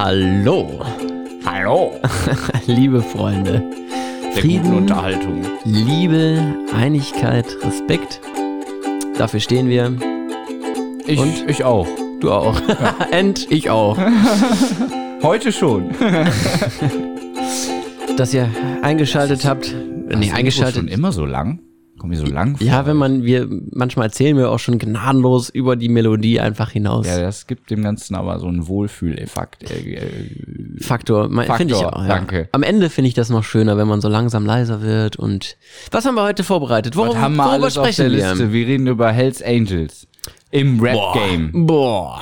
Hallo. Hallo. Liebe Freunde. Der Frieden, guten Unterhaltung. Liebe, Einigkeit, Respekt. Dafür stehen wir. Ich auch. Du auch. Ja. Und ich auch. Heute schon. Dass ihr eingeschaltet habt. Nee, eingeschaltet. Schon immer so lang? Kommen wir so lang vor? Ja, manchmal erzählen wir auch schon gnadenlos über die Melodie einfach hinaus. Ja, das gibt dem Ganzen aber so einen Wohlfühleffekt. Faktor. Finde ich auch. Ja. Danke. Am Ende finde ich das noch schöner, wenn man so langsam leiser wird. Und was haben wir heute vorbereitet? Worüber haben wir alles auf der Liste? Wir reden über Hells Angels im Rap-Game. Boah.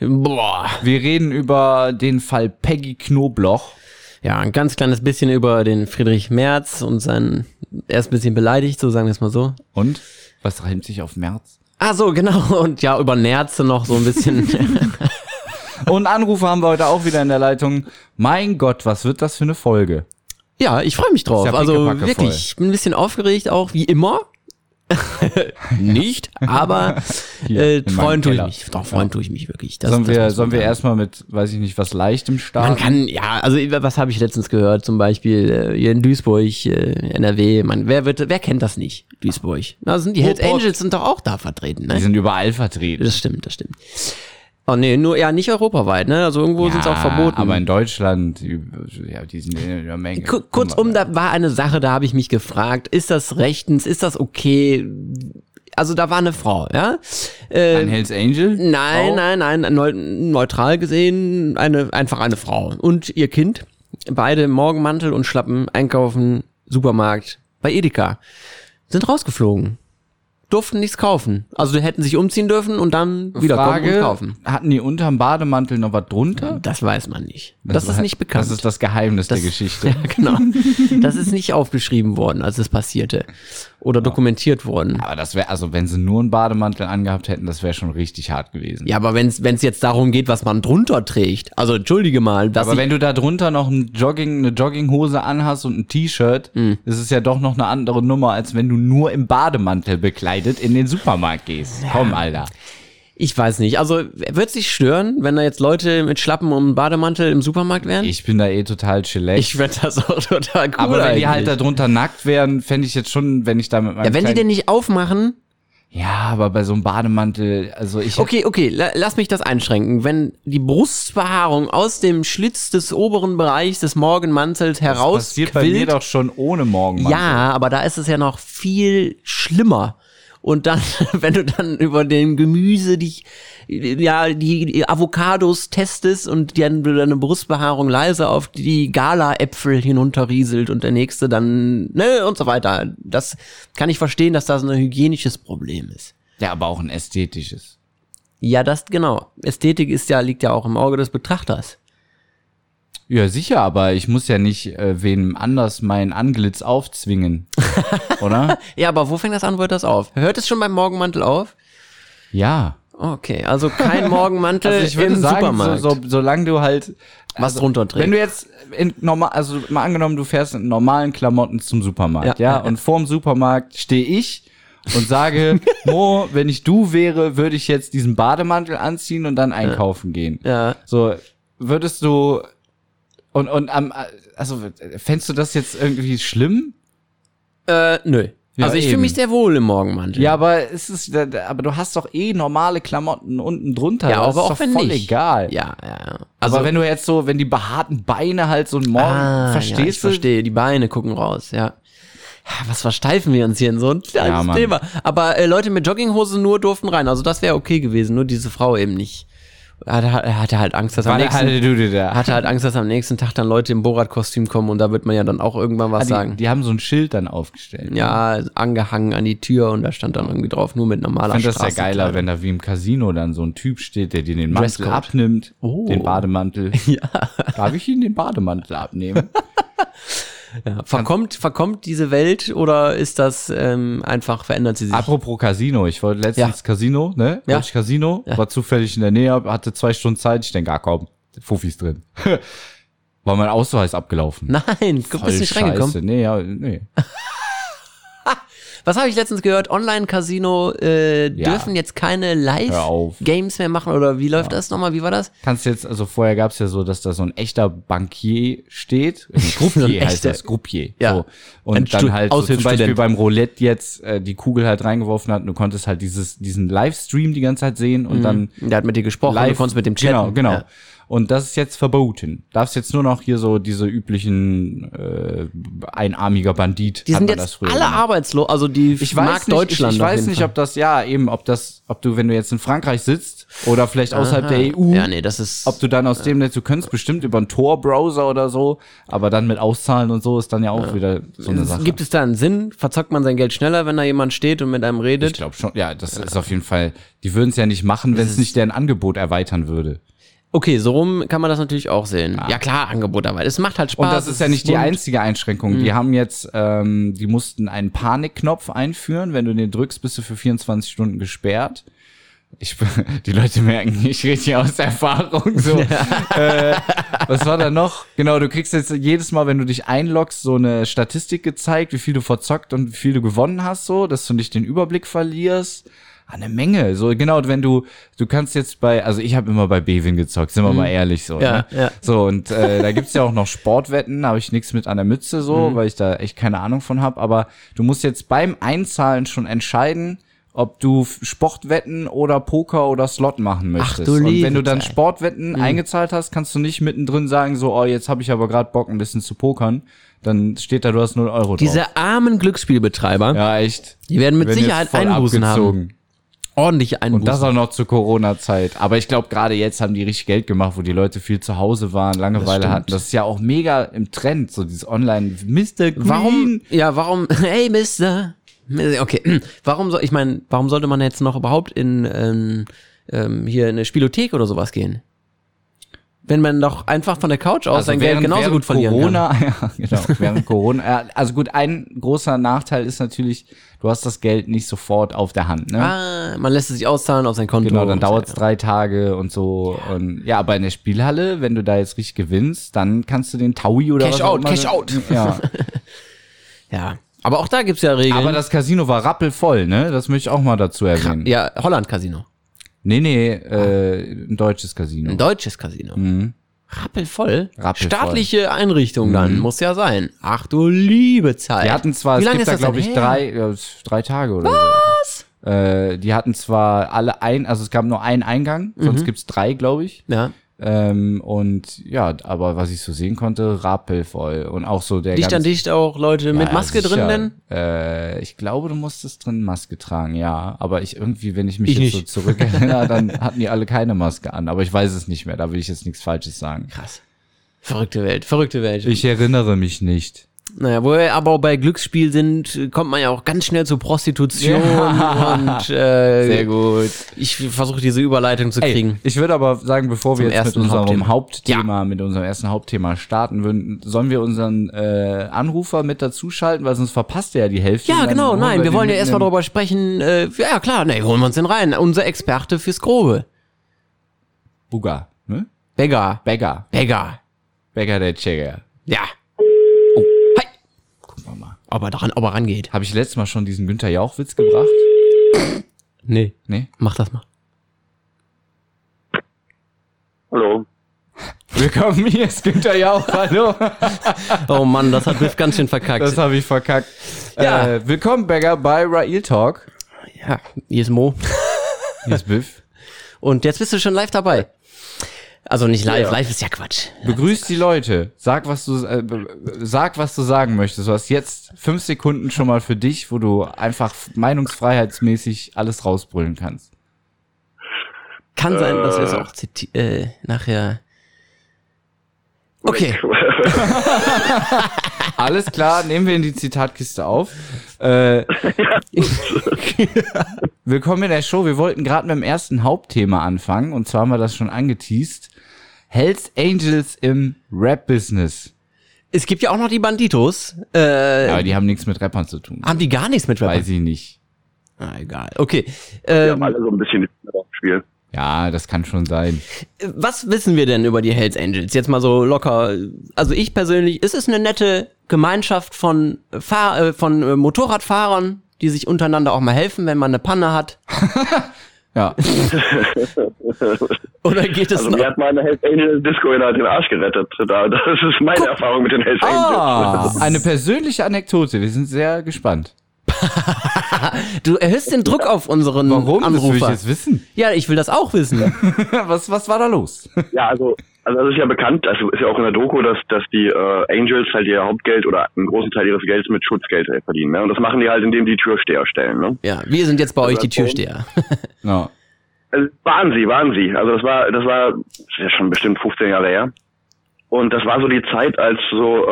Wir reden über den Fall Peggy Knobloch. Ja, ein ganz kleines bisschen über den Friedrich Merz und er ist ein bisschen beleidigt, so sagen wir es mal so. Und? Was reimt sich auf Merz? Ah, so, genau. Und ja, über Nerze noch so ein bisschen. Und Anrufe haben wir heute auch wieder in der Leitung. Mein Gott, was wird das für eine Folge? Ja, ich freue mich drauf. Ja, also wirklich, ich bin ein bisschen aufgeregt auch, wie immer. Nicht, aber freuen tue ich mich. Doch, freuen tue ich mich wirklich. Sollen wir erstmal mit, weiß ich nicht, was Leichtem starten? Man kann, ja, also was habe ich letztens gehört, zum Beispiel hier in Duisburg, NRW, wer kennt das nicht, Duisburg? Da sind die Hells Angels sind doch auch da vertreten, ne? Die sind überall vertreten. Das stimmt. Oh nee, nicht europaweit, ne? Also irgendwo sind es auch verboten. Aber in Deutschland, ja, die sind in der Menge. Kurzum, da war eine Sache, da habe ich mich gefragt, ist das rechtens, ist das okay? Also da war eine Frau, ja? Ein Hells Angel? Nein, neutral gesehen, einfach eine Frau. Und ihr Kind, beide Morgenmantel und Schlappen, einkaufen, Supermarkt, bei Edeka, sind rausgeflogen. Durften nichts kaufen. Also die hätten sich umziehen dürfen und dann wieder kommen und kaufen. Hatten die unterm Bademantel noch was drunter? Das weiß man nicht. Das ist nicht bekannt. Das ist das Geheimnis der Geschichte. Ja, genau. Das ist nicht aufgeschrieben worden, als es passierte. Oder dokumentiert worden. Aber das wäre, also wenn sie nur einen Bademantel angehabt hätten, das wäre schon richtig hart gewesen. Ja, aber wenn es jetzt darum geht, was man drunter trägt, also entschuldige mal. Aber wenn du da drunter noch eine Jogginghose anhast und ein T-Shirt, ist es ja doch noch eine andere Nummer, als wenn du nur im Bademantel bekleidet in den Supermarkt gehst. Ja. Komm, Alter. Ich weiß nicht. Also, wird es dich stören, wenn da jetzt Leute mit Schlappen und Bademantel im Supermarkt wären? Ich bin da total chillax. Ich fände das auch total cool. Aber wenn die halt da drunter nackt wären, fände ich jetzt schon, wenn ich da mit meinem wenn die den nicht aufmachen. Ja, aber bei so einem Bademantel, also ich... Okay, lass mich das einschränken. Wenn die Brustbehaarung aus dem Schlitz des oberen Bereichs des Morgenmantels herausquillt... Das passiert bei mir doch schon ohne Morgenmantel. Ja, aber da ist es ja noch viel schlimmer. Und dann, wenn du dann über dem Gemüse die Avocados testest und dann deine Brustbehaarung leise auf die Gala-Äpfel hinunterrieselt und der nächste dann, ne, und so weiter. Das kann ich verstehen, dass das ein hygienisches Problem ist. Ja, aber auch ein ästhetisches. Ja, das, genau. Ästhetik liegt ja auch im Auge des Betrachters. Ja, sicher, aber ich muss ja nicht wem anders meinen Antlitz aufzwingen, oder? Ja, aber wo fängt das an, wo hört das auf? Hört es schon beim Morgenmantel auf? Ja. Okay, also kein Morgenmantel also ich würde im Supermarkt. Solange du halt... was drunter trägst. Wenn du jetzt, mal angenommen, du fährst in normalen Klamotten zum Supermarkt, ja? Und vorm Supermarkt stehe ich und sage, Mo, wenn ich du wäre, würde ich jetzt diesen Bademantel anziehen und dann einkaufen gehen. Ja. So, würdest du... Also, fändst du das jetzt irgendwie schlimm? Nö. Ja, also, ich fühle mich sehr wohl im Morgenmantel. Ja, aber aber du hast doch normale Klamotten unten drunter. Ja, aber auch wenn nicht. Das ist doch voll egal. Ja. Also, aber wenn du jetzt wenn die behaarten Beine halt so einen Morgen, verstehst du? Ich verstehe, die Beine gucken raus, ja. Was versteifen wir uns hier in so ein kleines Thema? Aber Leute mit Jogginghosen nur durften rein. Also, das wäre okay gewesen, nur diese Frau eben nicht. Hatte halt Angst, dass am nächsten Tag dann Leute im Borat-Kostüm kommen und da wird man ja dann auch irgendwann was sagen. Die haben so ein Schild dann aufgestellt. Ja, angehangen an die Tür und da stand dann irgendwie drauf, nur mit normaler Straßenkleidung. Ich fand das ja geiler, wenn da wie im Casino dann so ein Typ steht, der dir den Mantel abnimmt, den Bademantel. Ja. Darf ich Ihnen den Bademantel abnehmen? Ja. Verkommt diese Welt oder ist das einfach, verändert sie sich? Apropos Casino, ich wollte letztens Casino, ne? Ja. Ich Casino, war zufällig in der Nähe, hatte 2 Stunden Zeit, ich denke, komm, Fuffis drin. War mein Ausweis abgelaufen. Nein, du bist nicht reingekommen. Nee. Was habe ich letztens gehört? Online-Casino dürfen jetzt keine Live-Games mehr machen oder wie läuft das nochmal? Wie war das? Kannst jetzt, also vorher gab es ja so, dass da so ein echter Bankier steht. Groupier heißt das, Groupier. Ja. So. Und dann halt so zum Beispiel beim Roulette jetzt die Kugel halt reingeworfen hat und du konntest halt diesen Livestream die ganze Zeit sehen und dann. Der hat mit dir gesprochen, live, du konntest mit dem chatten. Genau. Ja. Und das ist jetzt verboten. Darfst jetzt nur noch hier so diese üblichen einarmiger Bandit. Die sind jetzt alle arbeitslos, also die mag Deutschland. Ich weiß nicht, ob das, ob du, wenn du jetzt in Frankreich sitzt oder vielleicht außerhalb der EU, ob du dann aus dem Netz, du könntest bestimmt über einen Tor-Browser oder so, aber dann mit Auszahlen und so ist dann ja auch wieder so eine Sache. Gibt es da einen Sinn? Verzockt man sein Geld schneller, wenn da jemand steht und mit einem redet? Ich glaube schon, das ist auf jeden Fall, die würden es ja nicht machen, wenn es nicht deren Angebot erweitern würde. Okay, so rum kann man das natürlich auch sehen. Ja klar, Angebot, aber es macht halt Spaß. Und das ist ja nicht die einzige Einschränkung. Die haben jetzt, die mussten einen Panikknopf einführen. Wenn du den drückst, bist du für 24 Stunden gesperrt. Die Leute merken, ich rede hier aus Erfahrung. So. Ja. Was war da noch? Genau, du kriegst jetzt jedes Mal, wenn du dich einloggst, so eine Statistik gezeigt, wie viel du verzockt und wie viel du gewonnen hast, so, dass du nicht den Überblick verlierst. Eine Menge, so genau, wenn du kannst jetzt ich habe immer bei Bwin gezockt, sind wir mal ehrlich so. Ja, ne? Ja. So und da gibt's ja auch noch Sportwetten, habe ich nichts mit an der Mütze so, weil ich da echt keine Ahnung von habe, aber du musst jetzt beim Einzahlen schon entscheiden, ob du Sportwetten oder Poker oder Slot machen möchtest. Ach, du und wenn du dann Sportwetten eingezahlt hast, kannst du nicht mittendrin sagen, so, oh, jetzt habe ich aber gerade Bock, ein bisschen zu pokern. Dann steht da, du hast 0 € drauf. Diese armen Glücksspielbetreiber, ja, echt. Die werden mit Sicherheit Einbußen haben. Ordentlich einbußen. Und das auch noch zur Corona-Zeit. Aber ich glaube, gerade jetzt haben die richtig Geld gemacht, wo die Leute viel zu Hause waren, Langeweile hatten. Das ist ja auch mega im Trend, so dieses Online. Mr. Green. Warum, hey Mr. Okay, warum sollte man jetzt noch überhaupt in hier in eine Spielothek oder sowas gehen? Wenn man doch einfach von der Couch aus sein Geld genauso gut verlieren kann. Während Corona. Also gut, ein großer Nachteil ist natürlich, du hast das Geld nicht sofort auf der Hand. Ne? Ah, man lässt es sich auszahlen auf sein Konto. Genau, dann dauert es 3 Tage und so. Ja. Und, aber in der Spielhalle, wenn du da jetzt richtig gewinnst, dann kannst du den Taui oder Cash out, Cash out. Ja. Ja. Aber auch da gibt's ja Regeln. Aber das Casino war rappelvoll, ne? Das möchte ich auch mal dazu erwähnen. Ja, Holland-Casino. Nee, ein deutsches Casino. Ein deutsches Casino. Mhm. Rappelvoll. Staatliche Einrichtung dann, muss ja sein. Ach du liebe Zeit. Die hatten zwar, drei Tage oder was? So. Die hatten zwar es gab nur einen Eingang, sonst gibt's 3, glaube ich. Ja. Aber was ich so sehen konnte, rappelvoll. Und auch so der dicht an dicht auch Leute mit Maske sicher. Drin denn? Ich glaube, du musstest drin Maske tragen, ja. Aber wenn ich mich so zurück erinnere, dann hatten die alle keine Maske an. Aber ich weiß es nicht mehr, da will ich jetzt nichts Falsches sagen. Krass. Verrückte Welt. Ich erinnere mich nicht. Naja, wo wir aber bei Glücksspiel sind, kommt man ja auch ganz schnell zur Prostitution und sehr gut. Ich versuche diese Überleitung zu kriegen. Ich würde aber sagen, bevor wir jetzt mit unserem ersten Hauptthema starten würden, sollen wir unseren Anrufer mit dazuschalten, weil sonst verpasst er ja die Hälfte. Ja, genau, nein, wir wollen ja erstmal darüber sprechen, holen wir uns den rein, unser Experte fürs Grobe. Buga, ne? Beggar der Checker. Ja. Ob er rangeht. Habe ich letztes Mal schon diesen Günther Jauch-Witz gebracht? Nee. Mach das mal. Hallo. Willkommen, hier ist Günther Jauch, hallo. Oh Mann, das hat mich ganz schön verkackt. Das habe ich verkackt. Ja. Willkommen, Beggar, bei Rail Talk. Ja, hier ist Mo. Hier ist Biff. Und jetzt bist du schon live dabei. Also nicht live, live ist ja Quatsch. Begrüß die Leute, sag, was du sagen möchtest. Du hast jetzt 5 Sekunden schon mal für dich, wo du einfach meinungsfreiheitsmäßig alles rausbrüllen kannst. Kann sein, dass wir es auch nachher... Okay. Alles klar, nehmen wir in die Zitatkiste auf. Willkommen in der Show. Wir wollten gerade mit dem ersten Hauptthema anfangen. Und zwar haben wir das schon angeteased. Hells Angels im Rap-Business. Es gibt ja auch noch die Banditos. Aber die haben nichts mit Rappern zu tun. Haben die gar nichts mit Rappern? Weiß ich nicht. Egal, okay. Wir haben alle so ein bisschen im Spiel. Ja, das kann schon sein. Was wissen wir denn über die Hells Angels? Jetzt mal so locker. Also ich persönlich, es ist eine nette Gemeinschaft von Motorradfahrern, die sich untereinander auch mal helfen, wenn man eine Panne hat. Ja. Oder geht es also noch? Mir hat meine Hells Angels Disco in den Arsch gerettet. Das ist meine Erfahrung mit den Hells Angels. Oh, eine persönliche Anekdote. Wir sind sehr gespannt. Du erhöhst den Druck auf unseren Anrufer. Warum? Das will ich jetzt wissen. Ja, ich will das auch wissen. Was war da los? Ja, also das ist ja bekannt, das ist ja auch in der Doku, dass die Angels halt ihr Hauptgeld oder einen großen Teil ihres Geldes mit Schutzgeld verdienen. Ne? Und das machen die halt, indem die Türsteher stellen. Ne? Ja, wir sind jetzt bei euch die Türsteher. No. Also waren sie. Also das ist ja schon bestimmt 15 Jahre her. Und das war so die Zeit, als so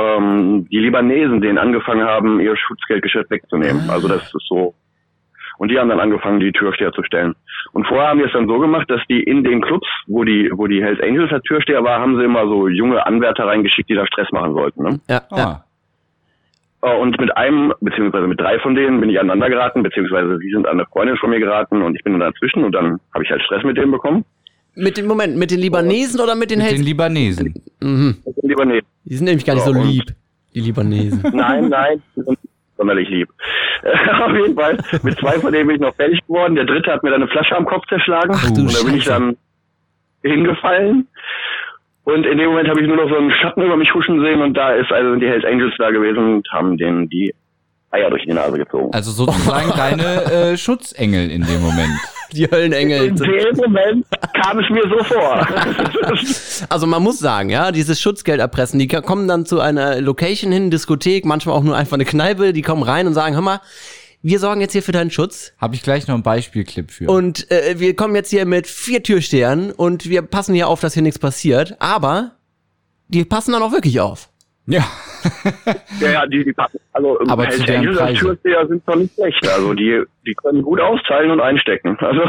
die Libanesen denen angefangen haben, ihr Schutzgeldgeschäft wegzunehmen. Also das ist so. Und die haben dann angefangen, die Türsteher zu stellen. Und vorher haben die es dann so gemacht, dass die in den Clubs, wo die Hells Angels der Türsteher war, haben sie immer so junge Anwärter reingeschickt, die da Stress machen sollten. Ne? Ja. Ah. Und mit einem, beziehungsweise mit drei von denen bin ich aneinander geraten, beziehungsweise sie sind an eine Freundin von mir geraten und ich bin dann dazwischen und dann habe ich halt Stress mit denen bekommen. Mit den Libanesen oder mit den Hells? Mit den Libanesen. Mhm. Mit den Libanesen. Die sind nämlich gar nicht so lieb, die Libanesen. Nein, die sind sonderlich lieb. Auf jeden Fall, mit zwei von denen bin ich noch fertig geworden. Der dritte hat mir dann eine Flasche am Kopf zerschlagen. Ach, du und da bin ich dann hingefallen. Und in dem Moment habe ich nur noch so einen Schatten über mich huschen sehen und da ist also die Hells Angels da gewesen und haben denen die Eier durch die Nase gezogen. Also sozusagen deine Schutzengel in dem Moment. Die Höllenengel. In dem Moment kam es mir so vor. Also man muss sagen, ja, dieses Schutzgeld erpressen, die kommen dann zu einer Location hin, Diskothek, manchmal auch nur einfach eine Kneipe, die kommen rein und sagen, hör mal, wir sorgen jetzt hier für deinen Schutz. Habe ich gleich noch einen Beispielclip für. Und wir kommen jetzt hier mit 4 Türstehern und wir passen hier auf, dass hier nichts passiert, aber die passen dann auch wirklich auf. Ja. Ja, die passen. Also, Hells Angels als Türsteher sind doch nicht schlecht. Also, die können gut aufteilen und einstecken. Also.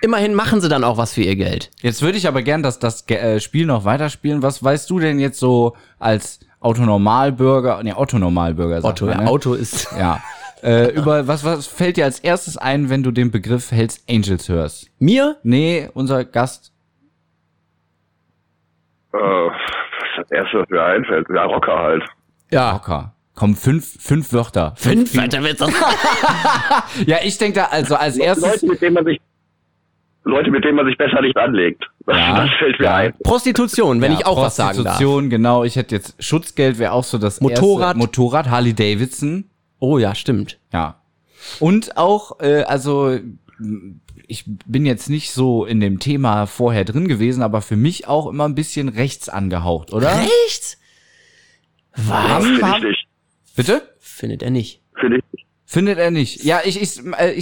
Immerhin machen sie dann auch was für ihr Geld. Jetzt würde ich aber gern, dass das Spiel noch weiterspielen. Was weißt du denn jetzt so als Autonormalbürger? Ne, Otto-Normalbürger. Otto, ja, ne? Auto ist. Ja. Über was fällt dir als erstes ein, wenn du den Begriff Hells Angels hörst? Mir? Nee, unser Gast. Das erste, was mir einfällt. Ja, Rocker halt. Ja, Rocker. Komm, fünf Wörter. Fünf Wörter wird's auch. Ja, ich denke da, also als erstes... Leute, mit denen man sich besser nicht anlegt. Ja, das fällt mir ein. Prostitution, wenn ich auch was sagen darf. Prostitution, genau. Ich hätte jetzt Schutzgeld, wäre auch so das erste. Motorrad, Harley Davidson. Oh ja, stimmt. Ja. Und auch, also... Ich bin jetzt nicht so in dem Thema vorher drin gewesen, aber für mich auch immer ein bisschen rechts angehaucht, oder? Rechts? Was? Finde ich nicht. Bitte? Findet er nicht. Finde ich nicht. Findet er nicht. Ja, ich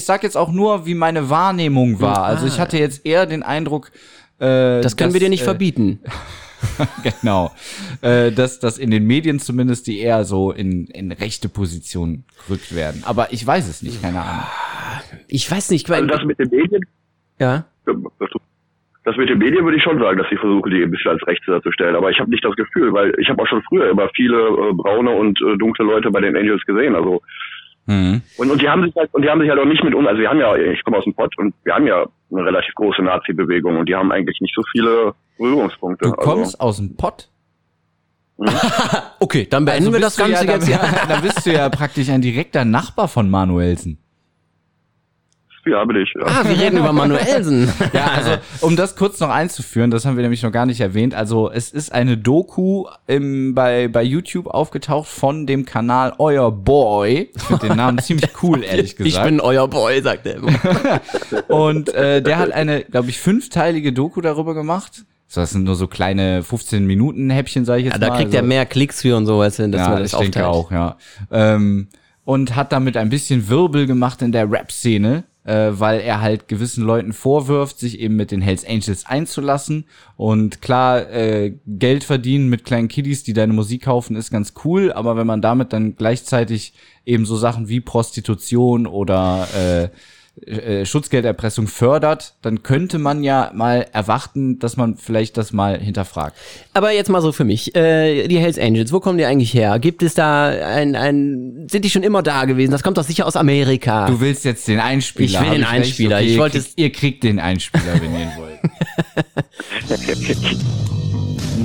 sag jetzt auch nur, wie meine Wahrnehmung war. Also ich hatte jetzt eher den Eindruck, das können wir dir nicht verbieten. Genau. Dass in den Medien zumindest die eher so in rechte Positionen gerückt werden. Aber ich weiß es nicht, keine Ahnung. Ich weiß nicht. Also das mit den Medien? Ja. Das mit den Medien würde ich schon sagen, dass sie versuchen, die ein bisschen als rechts darzustellen. Aber ich habe nicht das Gefühl, weil ich habe auch schon früher immer viele braune und dunkle Leute bei den Angels gesehen. Also und die haben sich halt auch nicht mit uns. Also wir haben ja, ich komme aus dem Pott und wir haben ja eine relativ große Nazi-Bewegung und die haben eigentlich nicht so viele Berührungspunkte. Du kommst aus dem Pott? Okay, dann beenden wir das Ganze jetzt. Dann bist du ja praktisch ein direkter Nachbar von Manuelsen. Ja, bin ich. Ja. Ah, wir reden über Manuelsen. Ja, also, um das kurz noch einzuführen, das haben wir nämlich noch gar nicht erwähnt. Also, es ist eine Doku bei YouTube aufgetaucht von dem Kanal Euer Boy. Ich finde den Namen ziemlich cool, ehrlich gesagt. Ich bin Euer Boy, sagt er immer. Und der hat eine, glaube ich, 5-teilige Doku darüber gemacht. So, das sind nur so kleine 15-Minuten-Häppchen, sage ich jetzt mal. Ja, da kriegt er mehr Klicks für und so, weißt du, dass man das aufteilt. Ja, ich denke auch, ja. Und hat damit ein bisschen Wirbel gemacht in der Rap-Szene. Weil er halt gewissen Leuten vorwirft, sich eben mit den Hells Angels einzulassen. Und klar, Geld verdienen mit kleinen Kiddies, die deine Musik kaufen, ist ganz cool. Aber wenn man damit dann gleichzeitig eben so Sachen wie Prostitution oder Schutzgelderpressung fördert, dann könnte man ja mal erwarten, dass man vielleicht das mal hinterfragt. Aber jetzt mal so für mich, die Hells Angels, wo kommen die eigentlich her? Gibt es da sind die schon immer da gewesen? Das kommt doch sicher aus Amerika. Du willst jetzt den Einspieler. Ich will den Einspieler. Okay, ihr kriegt den Einspieler, wenn ihr ihn wollt.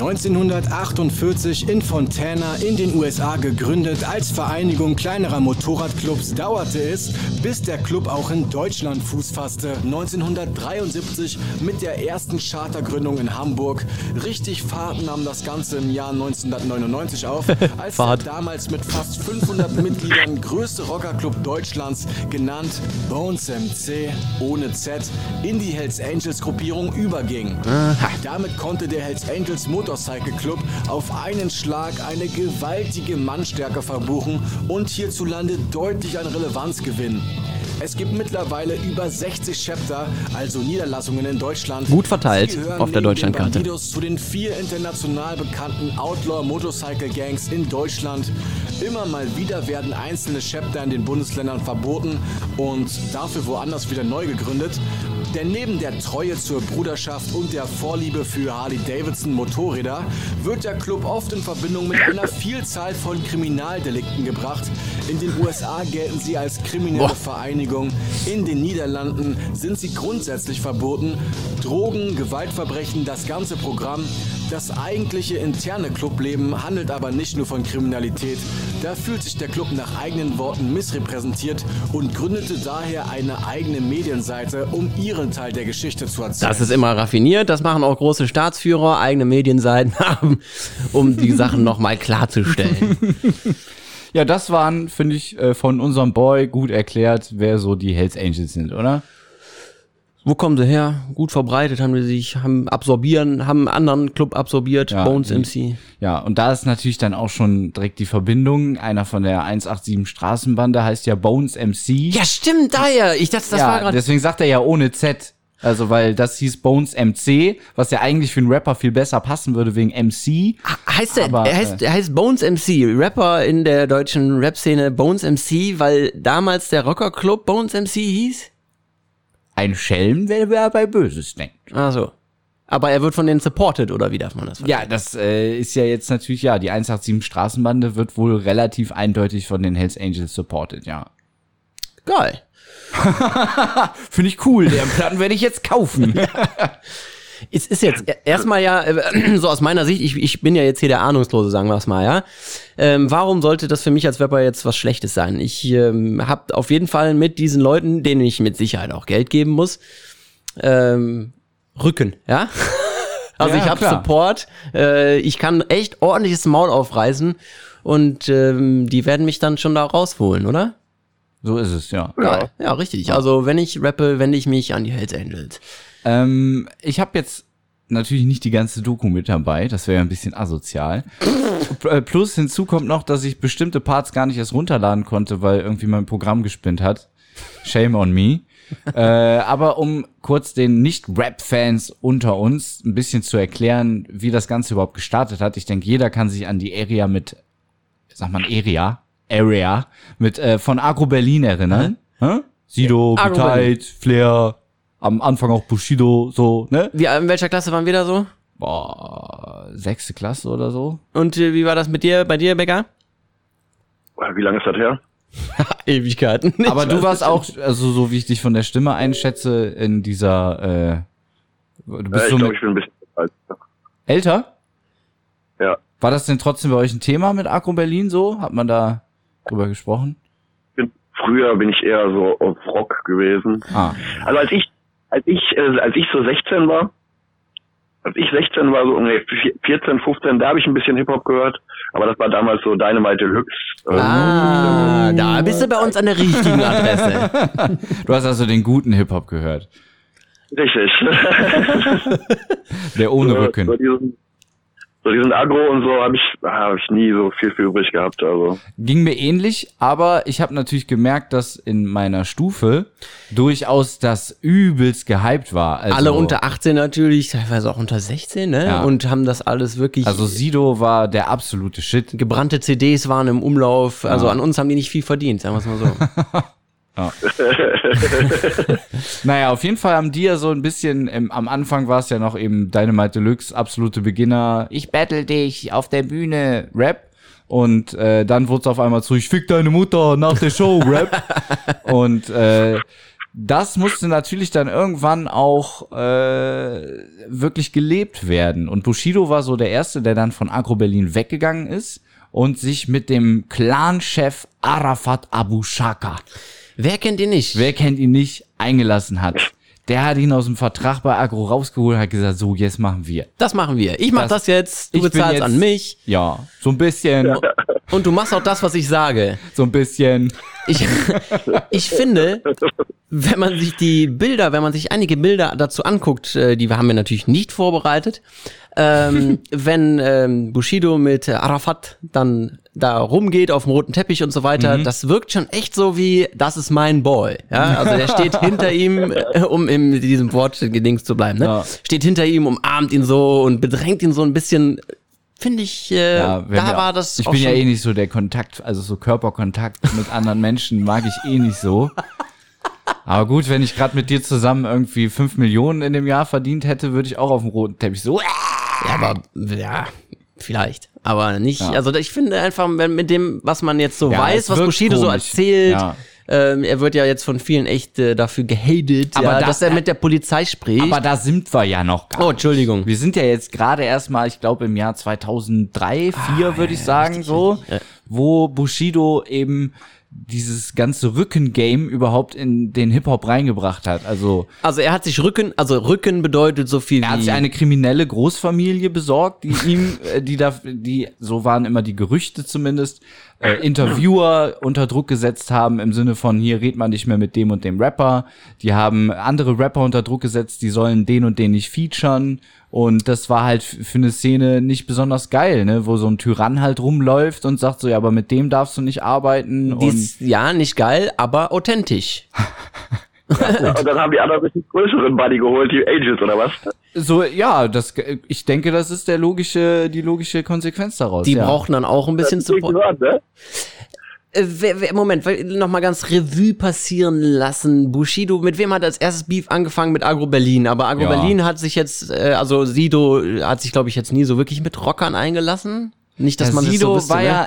1948 in Fontana in den USA gegründet als Vereinigung kleinerer Motorradclubs, dauerte es, bis der Club auch in Deutschland Fuß fasste. 1973 mit der ersten Chartergründung in Hamburg. Richtig Fahrt nahm das Ganze im Jahr 1999 auf, als der damals mit fast 500 Mitgliedern größte Rockerclub Deutschlands, genannt Bones MC ohne Z, in die Hells Angels Gruppierung überging. Damit konnte der Hells Angels Motorcycle Club auf einen Schlag eine gewaltige Mannstärke verbuchen und hierzulande deutlich an Relevanz gewinnen. Es gibt mittlerweile über 60 Chapter, also Niederlassungen in Deutschland. Gut verteilt auf der Deutschlandkarte. Zu den 4 international bekannten Outlaw-Motorcycle-Gangs in Deutschland. Immer mal wieder werden einzelne Chapter in den Bundesländern verboten und dafür woanders wieder neu gegründet. Denn neben der Treue zur Bruderschaft und der Vorliebe für Harley-Davidson-Motorräder wird der Club oft in Verbindung mit einer Vielzahl von Kriminaldelikten gebracht. In den USA gelten sie als kriminelle Vereinigung, in den Niederlanden sind sie grundsätzlich verboten. Drogen, Gewaltverbrechen, das ganze Programm. Das eigentliche interne Clubleben handelt aber nicht nur von Kriminalität. Da fühlt sich der Club nach eigenen Worten missrepräsentiert und gründete daher eine eigene Medienseite, um ihren Teil der Geschichte zu erzählen. Das ist immer raffiniert, das machen auch große Staatsführer, eigene Medienseiten haben, um die Sachen nochmal klarzustellen. Ja, das waren, finde ich, von unserem Boy gut erklärt, wer so die Hells Angels sind, oder? Wo kommen sie her? Gut verbreitet haben sie sich, haben einen anderen Club absorbiert, ja, Bones MC. Ja, und da ist natürlich dann auch schon direkt die Verbindung. Einer von der 187 Straßenbande heißt ja Bones MC. Ja, stimmt, daher. Ich dachte, das war gerade. Deswegen sagt er ja ohne Z. Also, weil das hieß Bones MC, was ja eigentlich für einen Rapper viel besser passen würde wegen MC. Heißt Bones MC, Rapper in der deutschen Rap-Szene Bones MC, weil damals der Rockerclub Bones MC hieß? Ein Schelm, wer bei Böses denkt. Ach so. Aber er wird von denen supported, oder wie darf man das verstehen? Ja, das ist ja jetzt natürlich, ja, die 187 Straßenbande wird wohl relativ eindeutig von den Hells Angels supported, ja. Geil. Finde ich cool, den Plan werde ich jetzt kaufen. Ja. Es ist jetzt erstmal ja, so aus meiner Sicht, ich bin ja jetzt hier der Ahnungslose, sagen wir es mal, ja. Warum sollte das für mich als Rapper jetzt was Schlechtes sein? Ich habe auf jeden Fall mit diesen Leuten, denen ich mit Sicherheit auch Geld geben muss, Rücken, ja. Also ja, ich habe Support, ich kann echt ordentliches Maul aufreißen und die werden mich dann schon da rausholen, oder? So ist es, ja. Ja, ja, richtig. Also wenn ich rappe, wende ich mich an die Hells Angels. Ich habe jetzt natürlich nicht die ganze Doku mit dabei, das wäre ja ein bisschen asozial. Plus hinzu kommt noch, dass ich bestimmte Parts gar nicht erst runterladen konnte, weil irgendwie mein Programm gespinnt hat. Shame on me. Aber um kurz den Nicht-Rap-Fans unter uns ein bisschen zu erklären, wie das Ganze überhaupt gestartet hat. Ich denke, jeder kann sich an die Area mit, sag mal, Area mit von Agro Berlin erinnern. Hm? Sido, Beteilt, Flair, am Anfang auch Bushido, so, ne? Wie, in welcher Klasse waren wir da so? Boah, 6. Klasse oder so. Und wie war das mit dir, bei dir, Becker? Wie lange ist das her? Ewigkeiten. Aber du warst auch, also so wie ich dich von der Stimme einschätze, in dieser, du bist so, ich glaube, ich bin ein bisschen älter. Älter? Ja. War das denn trotzdem bei euch ein Thema mit Agro Berlin so? Hat man da drüber gesprochen? Früher bin ich eher so auf Rock gewesen. Ah. Also als ich 16 war, so 14, 15, da habe ich ein bisschen Hip-Hop gehört. Aber das war damals so Dynamite Deluxe. Da bist du bei uns an der richtigen Adresse. Du hast also den guten Hip-Hop gehört. Richtig. Der ohne Rücken. So diesen Agro und so habe ich nie so viel für übrig gehabt. Also. Ging mir ähnlich, aber ich habe natürlich gemerkt, dass in meiner Stufe durchaus das übelst gehypt war. Also, alle unter 18 natürlich, teilweise auch unter 16, ne? Ja. Und haben das alles wirklich... Also Sido war der absolute Shit. Gebrannte CDs waren im Umlauf, also An uns haben die nicht viel verdient, sagen wir es mal so. Ja. Naja, auf jeden Fall haben die ja so ein bisschen, am Anfang war es ja noch eben Dynamite Deluxe, absolute Beginner, ich battle dich auf der Bühne, Rap. Und dann wurde es auf einmal zu, ich fick deine Mutter nach der Show, Rap. Und Das musste natürlich dann irgendwann auch wirklich gelebt werden. Und Bushido war so der Erste, der dann von Agro Berlin weggegangen ist und sich mit dem Clan-Chef Arafat Abou-Chaker, wer kennt ihn nicht, eingelassen hat. Der hat ihn aus dem Vertrag bei Agro rausgeholt und hat gesagt, so, jetzt machen wir. Das machen wir. Ich mach das jetzt, du bezahlst an mich. Ja, so ein bisschen. Und du machst auch das, was ich sage. So ein bisschen. Ich finde, wenn man sich einige Bilder dazu anguckt, die haben wir natürlich nicht vorbereitet, wenn Bushido mit Arafat dann da rumgeht auf dem roten Teppich und so weiter, das wirkt schon echt so wie, das ist mein Boy. Ja? Also der steht hinter ihm, um in diesem Wort gedings zu bleiben. Ne? Ja. Steht hinter ihm, umarmt ihn so und bedrängt ihn so ein bisschen. Finde ich, war das. Ich bin ja eh nicht so der Kontakt, also so Körperkontakt mit anderen Menschen mag ich eh nicht so. Aber gut, wenn ich gerade mit dir zusammen irgendwie 5 Millionen in dem Jahr verdient hätte, würde ich auch auf dem roten Teppich so. Ja, aber ja, vielleicht. Aber nicht. Ja. Also ich finde einfach, mit dem, was man jetzt so weiß, was Bushido so erzählt, er wird ja jetzt von vielen echt dafür gehatet, aber ja, dass er mit der Polizei spricht. Aber da sind wir ja noch gar nicht. Oh, Entschuldigung. Wir sind ja jetzt gerade erstmal, ich glaube, im Jahr 2003, 2004 würde ich sagen, richtig, so, richtig. Wo Bushido eben dieses ganze Rücken-Game überhaupt in den Hip-Hop reingebracht hat. Also er hat sich Rücken bedeutet so viel wie... Er hat sich eine kriminelle Großfamilie besorgt, die ihm, die so waren immer die Gerüchte zumindest, Interviewer unter Druck gesetzt haben, im Sinne von, hier redet man nicht mehr mit dem und dem Rapper. Die haben andere Rapper unter Druck gesetzt, die sollen den und den nicht featuren. Und das war halt für eine Szene nicht besonders geil, ne, wo so ein Tyrann halt rumläuft und sagt so, ja, aber mit dem darfst du nicht arbeiten. Dies, und ja, nicht geil, aber authentisch. Ja, und dann haben die anderen einen größeren Buddy geholt, die Angels oder was? So, ja, ich denke, das ist die logische Konsequenz daraus. Die brauchen dann auch ein bisschen Support. Ne? Moment, nochmal ganz Revue passieren lassen. Bushido, mit wem hat er als erstes Beef angefangen? Mit Agro Berlin. Aber Agro Berlin hat sich jetzt, also Sido hat sich, glaube ich, jetzt nie so wirklich mit Rockern eingelassen. Nicht, dass man das so wüsste, er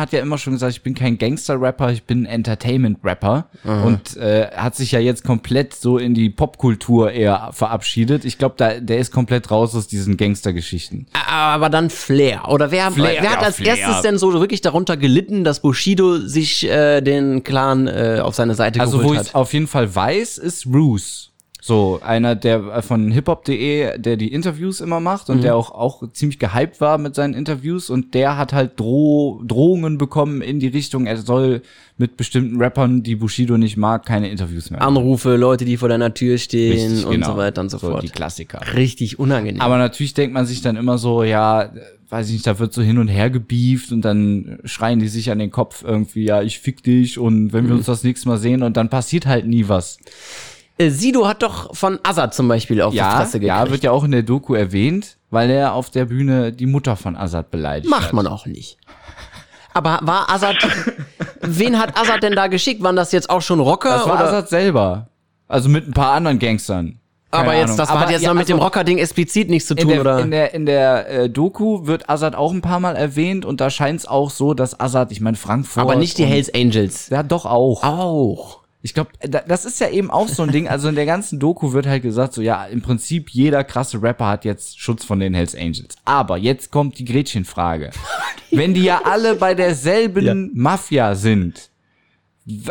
hat ja immer schon gesagt, ich bin kein Gangster-Rapper, ich bin ein Entertainment-Rapper. Mhm. Und hat sich ja jetzt komplett so in die Popkultur eher verabschiedet. Ich glaube, der ist komplett raus aus diesen Gangster-Geschichten. Aber dann Flair. Oder wer hat als erstes denn so wirklich darunter gelitten, dass Bushido sich den Clan auf seine Seite geholt hat? Also wo ich auf jeden Fall weiß, ist Roos. So, einer, der von hiphop.de, der die Interviews immer macht und der auch ziemlich gehypt war mit seinen Interviews, und der hat halt Drohungen bekommen in die Richtung, er soll mit bestimmten Rappern, die Bushido nicht mag, keine Interviews mehr machen. Anrufe, Leute, die vor deiner Tür stehen, richtig, und genau, so weiter und so fort. So die Klassiker. Richtig unangenehm. Aber natürlich denkt man sich dann immer so, ja, weiß ich nicht, da wird so hin und her gebieft und dann schreien die sich an den Kopf irgendwie, ja, ich fick dich und wenn wir uns das nächste Mal sehen, und dann passiert halt nie was. Sido hat doch von Azad zum Beispiel auf die Fresse gekriegt. Ja, wird ja auch in der Doku erwähnt, weil er auf der Bühne die Mutter von Azad beleidigt hat. Macht man auch nicht. Aber war Azad, wen hat Azad denn da geschickt? Waren das jetzt auch schon Rocker? Das war oder? Azad selber. Also mit ein paar anderen Gangstern. Keine Ahnung. Jetzt, das hat jetzt noch mit dem Rocker-Ding explizit nichts zu tun, oder? In der Doku wird Azad auch ein paar Mal erwähnt, und da scheint es auch so, dass Azad, ich meine, Frankfurt... Aber nicht die Hells Angels. Ja, doch auch. Auch. Ich glaube, das ist ja eben auch so ein Ding, also in der ganzen Doku wird halt gesagt, so ja, im Prinzip jeder krasse Rapper hat jetzt Schutz von den Hells Angels. Aber jetzt kommt die Gretchenfrage. Wenn die ja alle bei derselben Mafia sind,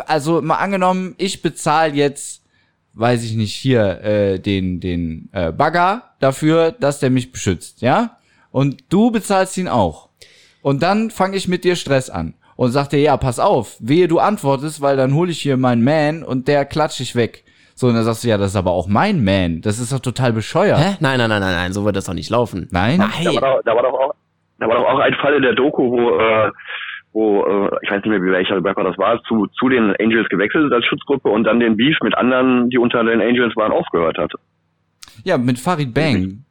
also mal angenommen, ich bezahle jetzt, weiß ich nicht, hier den Bagger dafür, dass der mich beschützt, ja? Und du bezahlst ihn auch. Und dann fange ich mit dir Stress an. Und sagt er, ja, pass auf, wehe du antwortest, weil dann hole ich hier meinen Man und der klatsche ich weg. So, und dann sagst du, ja, das ist aber auch mein Man. Das ist doch total bescheuert. Hä? Nein, so wird das doch nicht laufen. Nein. Da war doch auch ein Fall in der Doku, wo ich weiß nicht mehr, welcher Rapper das war, zu den Angels gewechselt ist als Schutzgruppe und dann den Beef mit anderen, die unter den Angels waren, aufgehört hatte. Ja, mit Farid Bang.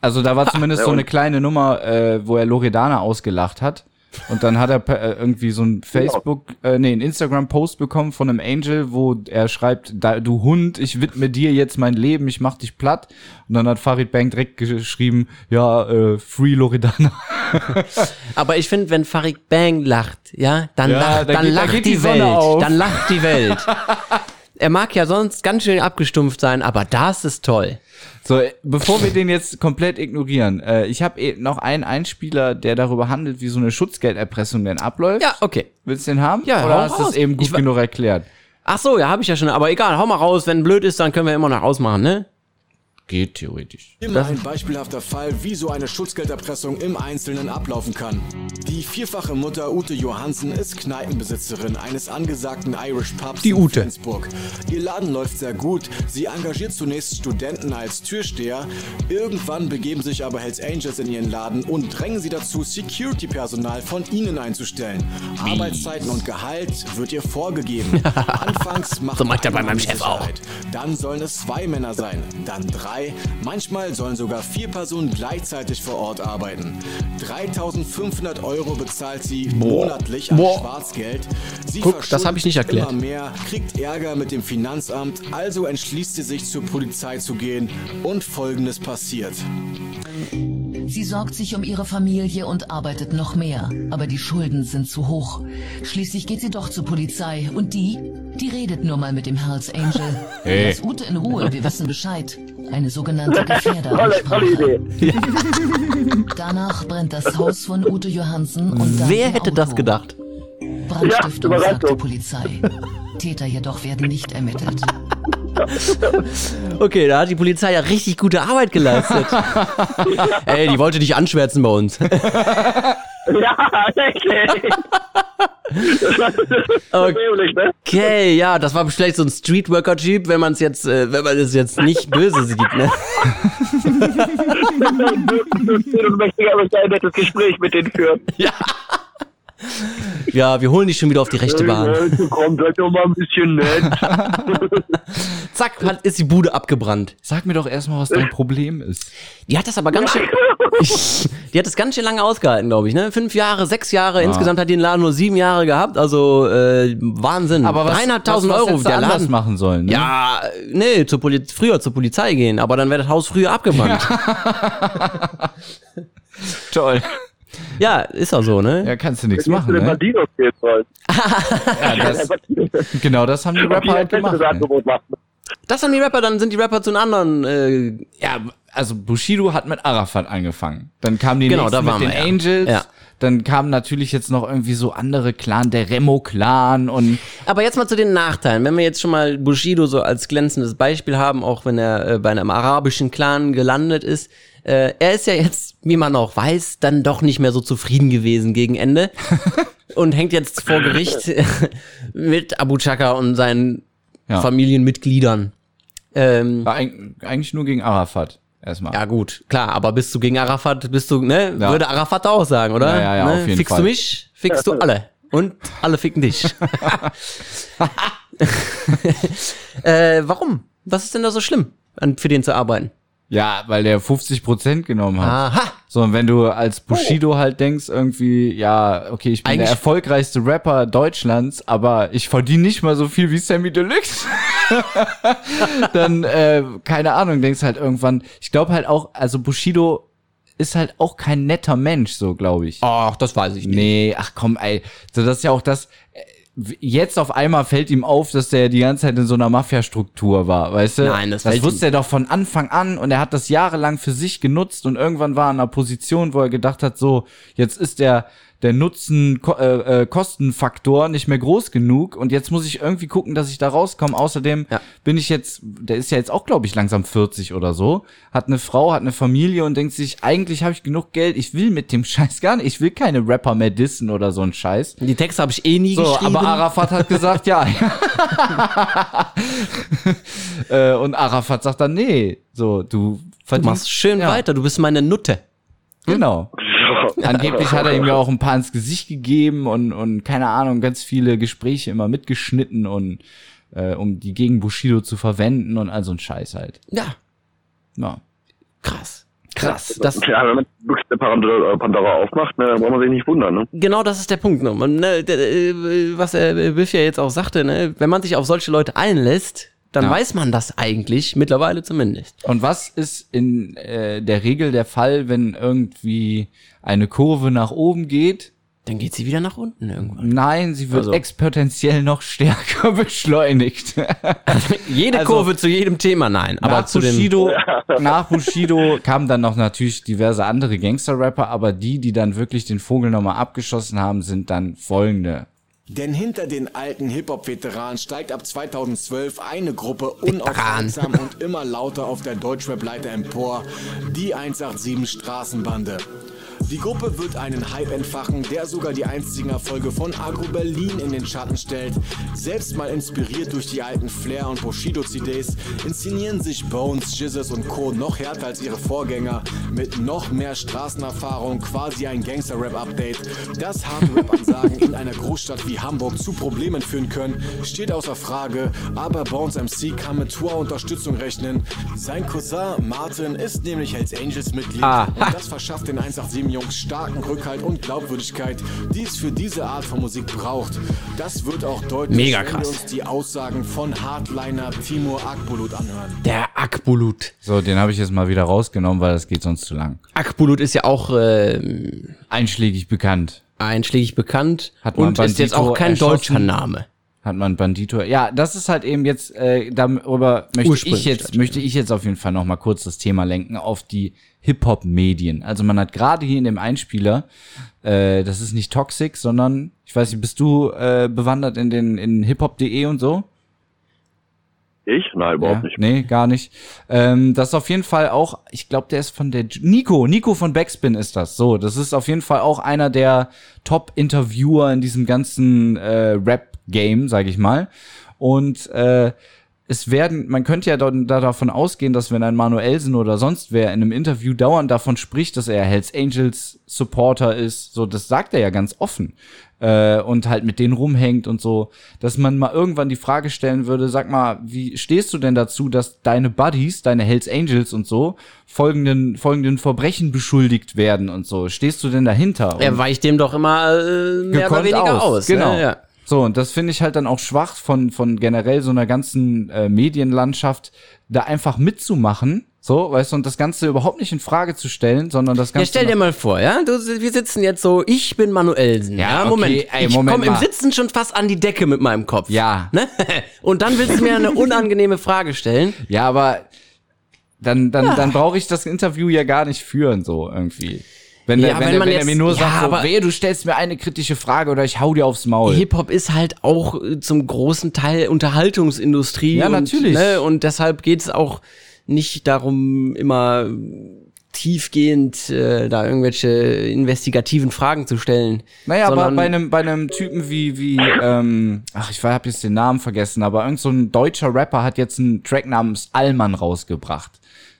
Also da war zumindest so eine kleine Nummer, wo er Loredana ausgelacht hat. Und dann hat er irgendwie so ein Instagram-Post bekommen von einem Angel, wo er schreibt, du Hund, ich widme dir jetzt mein Leben, ich mach dich platt. Und dann hat Farid Bang direkt geschrieben, ja, free Loredana. Aber ich finde, wenn Farid Bang lacht, dann lacht die Welt. Dann lacht die Welt. Er mag ja sonst ganz schön abgestumpft sein, aber das ist toll. So, bevor wir den jetzt komplett ignorieren, ich habe noch einen Einspieler, der darüber handelt, wie so eine Schutzgelderpressung denn abläuft. Ja, okay. Willst du den haben? Ja, oder hast du es eben gut genug erklärt? Ach so, ja, habe ich ja schon. Aber egal, hau mal raus. Wenn blöd ist, dann können wir immer noch ausmachen, ne? Geht theoretisch. Immer ein beispielhafter Fall, wie so eine Schutzgelderpressung im Einzelnen ablaufen kann. Die vierfache Mutter Ute Johansen ist Kneipenbesitzerin eines angesagten Irish Pubs in Flensburg. Ihr Laden läuft sehr gut, sie engagiert zunächst Studenten als Türsteher. Irgendwann begeben sich aber Hells Angels in ihren Laden und drängen sie dazu, Security-Personal von ihnen einzustellen. Arbeitszeiten und Gehalt wird ihr vorgegeben. Anfangs macht so macht er bei meinem Chef auch. Dann sollen es 2 Männer sein, dann 3. Manchmal sollen sogar 4 Personen gleichzeitig vor Ort arbeiten. 3.500 € bezahlt sie monatlich an Schwarzgeld. Sie verschuldet immer mehr, kriegt Ärger mit dem Finanzamt, also entschließt sie sich, zur Polizei zu gehen. Und Folgendes passiert. Sie sorgt sich um ihre Familie und arbeitet noch mehr, aber die Schulden sind zu hoch. Schließlich geht sie doch zur Polizei und die redet nur mal mit dem Hells Angel. Hey. Lass Ute in Ruhe, wir wissen Bescheid. Eine sogenannte Gefährderansprache. Ja. Danach brennt das Haus von Ute Johansen und dann Wer hätte Auto. Das gedacht? Brandstiftung, ja, sagt die Polizei. Täter jedoch werden nicht ermittelt. Okay, da hat die Polizei ja richtig gute Arbeit geleistet. Ey, die wollte dich anschwärzen bei uns. Ja, okay. Okay, ja, das war vielleicht so ein Streetworker-Typ, wenn man es jetzt, wenn man es jetzt nicht böse sieht, ne? Du möchtest aber ein nettes Gespräch mit denen führen. Ja. Ja, wir holen dich schon wieder auf die rechte Bahn. Komm, bleib doch mal ein bisschen nett. Zack, ist die Bude abgebrannt. Sag mir doch erstmal, was dein Problem ist. Die hat das aber ganz schön. Die hat das ganz schön lange ausgehalten, glaube ich, ne? 5 Jahre, 6 Jahre. Ah. Insgesamt hat die den Laden nur 7 Jahre gehabt. Also, Wahnsinn. Aber 3.500 € der Laden machen sollen, ne? Ja, nee, früher zur Polizei gehen. Aber dann wäre das Haus früher abgebrannt. Ja. Toll. Ja, ist auch so, ne? Ja, kannst du nichts machen, ne? Ja, genau, das haben die Rapper halt gemacht. Das haben die Rapper, dann sind die Rapper zu einem anderen, ja, also Bushido hat mit Arafat angefangen. Dann kamen die nächsten mit den Angels. Ja. Dann kamen natürlich jetzt noch irgendwie so andere Clan, der Remo-Clan und... Aber jetzt mal zu den Nachteilen. Wenn wir jetzt schon mal Bushido so als glänzendes Beispiel haben, auch wenn er bei einem arabischen Clan gelandet ist, er ist ja jetzt, wie man auch weiß, dann doch nicht mehr so zufrieden gewesen gegen Ende und hängt jetzt vor Gericht mit Abou-Chaker und seinen Familienmitgliedern. Eigentlich nur gegen Arafat. Erstmal. Ja gut, klar, aber bist du gegen Arafat, würde Arafat auch sagen, oder? Ja, ne? Auf jeden Fall. Fickst du mich, fickst du alle. Und alle ficken dich. Warum? Was ist denn da so schlimm, für den zu arbeiten? Ja, weil der 50% genommen hat. Aha. So, und wenn du als Bushido halt denkst, irgendwie, ja, okay, ich bin eigentlich der erfolgreichste Rapper Deutschlands, aber ich verdiene nicht mal so viel wie Sammy Deluxe. Dann, keine Ahnung, denkst halt irgendwann, ich glaube halt auch, also Bushido ist halt auch kein netter Mensch, so glaube ich. Ach, das weiß ich nicht. Nee, ach komm, ey, so, das ist ja auch das... Jetzt auf einmal fällt ihm auf, dass der die ganze Zeit in so einer Mafia-Struktur war, weißt du? Nein, das wusste er doch von Anfang an und er hat das jahrelang für sich genutzt und irgendwann war er in einer Position, wo er gedacht hat, so, jetzt ist der Nutzen-Kostenfaktor nicht mehr groß genug und jetzt muss ich irgendwie gucken, dass ich da rauskomme. Außerdem bin ich jetzt, der ist ja jetzt auch, glaube ich, langsam 40 oder so, hat eine Frau, hat eine Familie und denkt sich, eigentlich habe ich genug Geld, ich will mit dem Scheiß gar nicht, ich will keine Rapper mehr dissen oder so ein Scheiß. Die Texte habe ich eh nie geschrieben. Aber Arafat hat gesagt, ja. Und Arafat sagt dann, nee, so, du machst schön weiter, du bist meine Nutte. Hm? Genau. Angeblich hat er ihm ja auch ein paar ins Gesicht gegeben und keine Ahnung, ganz viele Gespräche immer mitgeschnitten und um die gegen Bushido zu verwenden und all so ein Scheiß halt. Ja. Krass. Ja, wenn man wirklich eine Pandora aufmacht, dann braucht man sich nicht wundern. Ne? Genau, das ist der Punkt. Was Biff ja jetzt auch sagte, ne? Wenn man sich auf solche Leute einlässt, dann weiß man das eigentlich, mittlerweile zumindest. Und was ist in der Regel der Fall, wenn irgendwie eine Kurve nach oben geht Dann geht sie wieder nach unten irgendwann. Nein, sie wird exponentiell noch stärker beschleunigt. Also jede Kurve zu jedem Thema, nein. Aber nach Bushido kamen dann noch natürlich diverse andere Gangster-Rapper, aber die dann wirklich den Vogel nochmal abgeschossen haben, sind dann folgende. Denn hinter den alten Hip-Hop-Veteranen steigt ab 2012 eine Gruppe unaufmerksam und immer lauter auf der Deutschrap-Leiter empor, die 187 Straßenbande. Die Gruppe wird einen Hype entfachen, der sogar die einstigen Erfolge von Agro Berlin in den Schatten stellt. Selbst mal inspiriert durch die alten Flair- und Bushido-CDs inszenieren sich Bones, Jizzes und Co. noch härter als ihre Vorgänger. Mit noch mehr Straßenerfahrung, quasi ein Gangster-Rap-Update. Dass Hard-Rap-Ansagen in einer Großstadt wie Hamburg zu Problemen führen können, steht außer Frage. Aber Bones MC kann mit hoher Unterstützung rechnen. Sein Cousin Martin ist nämlich Hells Angels-Mitglied. Und das verschafft den 187 Jungs starken Rückhalt und Glaubwürdigkeit, die es für diese Art von Musik braucht. Das wird auch deutlich, mega krass, wenn wir uns die Aussagen von Hardliner Timur Akbulut anhören. Der Akbulut. So, den habe ich jetzt mal wieder rausgenommen, weil das geht sonst zu lang. Akbulut ist ja auch einschlägig bekannt. Einschlägig bekannt hat man und Bandito ist jetzt auch kein deutscher Name. Hat man Bandito. Ja, das ist halt eben jetzt, darüber möchte ich jetzt auf jeden Fall nochmal kurz das Thema lenken auf die Hip-Hop-Medien. Also man hat gerade hier in dem Einspieler, das ist nicht toxic, sondern, ich weiß nicht, bist du bewandert in hiphop.de und so? Ich? Nein, überhaupt nicht. Nee, gar nicht. Das ist auf jeden Fall auch, ich glaube, der ist von der Nico von Backspin ist das. So, das ist auf jeden Fall auch einer der Top-Interviewer in diesem ganzen Rap-Game, sage ich mal. Und man könnte ja davon ausgehen, dass wenn ein Manuelsen oder sonst wer in einem Interview dauernd davon spricht, dass er Hells Angels Supporter ist, so, das sagt er ja ganz offen, und halt mit denen rumhängt und so, dass man mal irgendwann die Frage stellen würde, sag mal, wie stehst du denn dazu, dass deine Buddies, deine Hells Angels und so, folgenden Verbrechen beschuldigt werden und so, stehst du denn dahinter? Er weicht dem doch immer mehr oder weniger aus. Genau, ja. So, und das finde ich halt dann auch schwach von generell so einer ganzen Medienlandschaft, da einfach mitzumachen, so, weißt du, und das Ganze überhaupt nicht in Frage zu stellen, sondern das Ganze... Ja, stell dir mal vor, ja, wir sitzen jetzt so, ich bin Manuelsen, ja, okay, Moment, ich komme im Sitzen schon fast an die Decke mit meinem Kopf. Ja. Ne? Und dann willst du mir eine unangenehme Frage stellen. Ja, aber dann brauche ich das Interview ja gar nicht führen, so irgendwie. Wenn er mir nur sagt, so, wehe, du stellst mir eine kritische Frage oder ich hau dir aufs Maul. Hip-Hop ist halt auch zum großen Teil Unterhaltungsindustrie. Ja, natürlich. Ne, und deshalb geht es auch nicht darum, immer tiefgehend da irgendwelche investigativen Fragen zu stellen. Naja, aber bei einem Typen ich habe jetzt den Namen vergessen, aber irgend so ein deutscher Rapper hat jetzt einen Track namens Alman rausgebracht.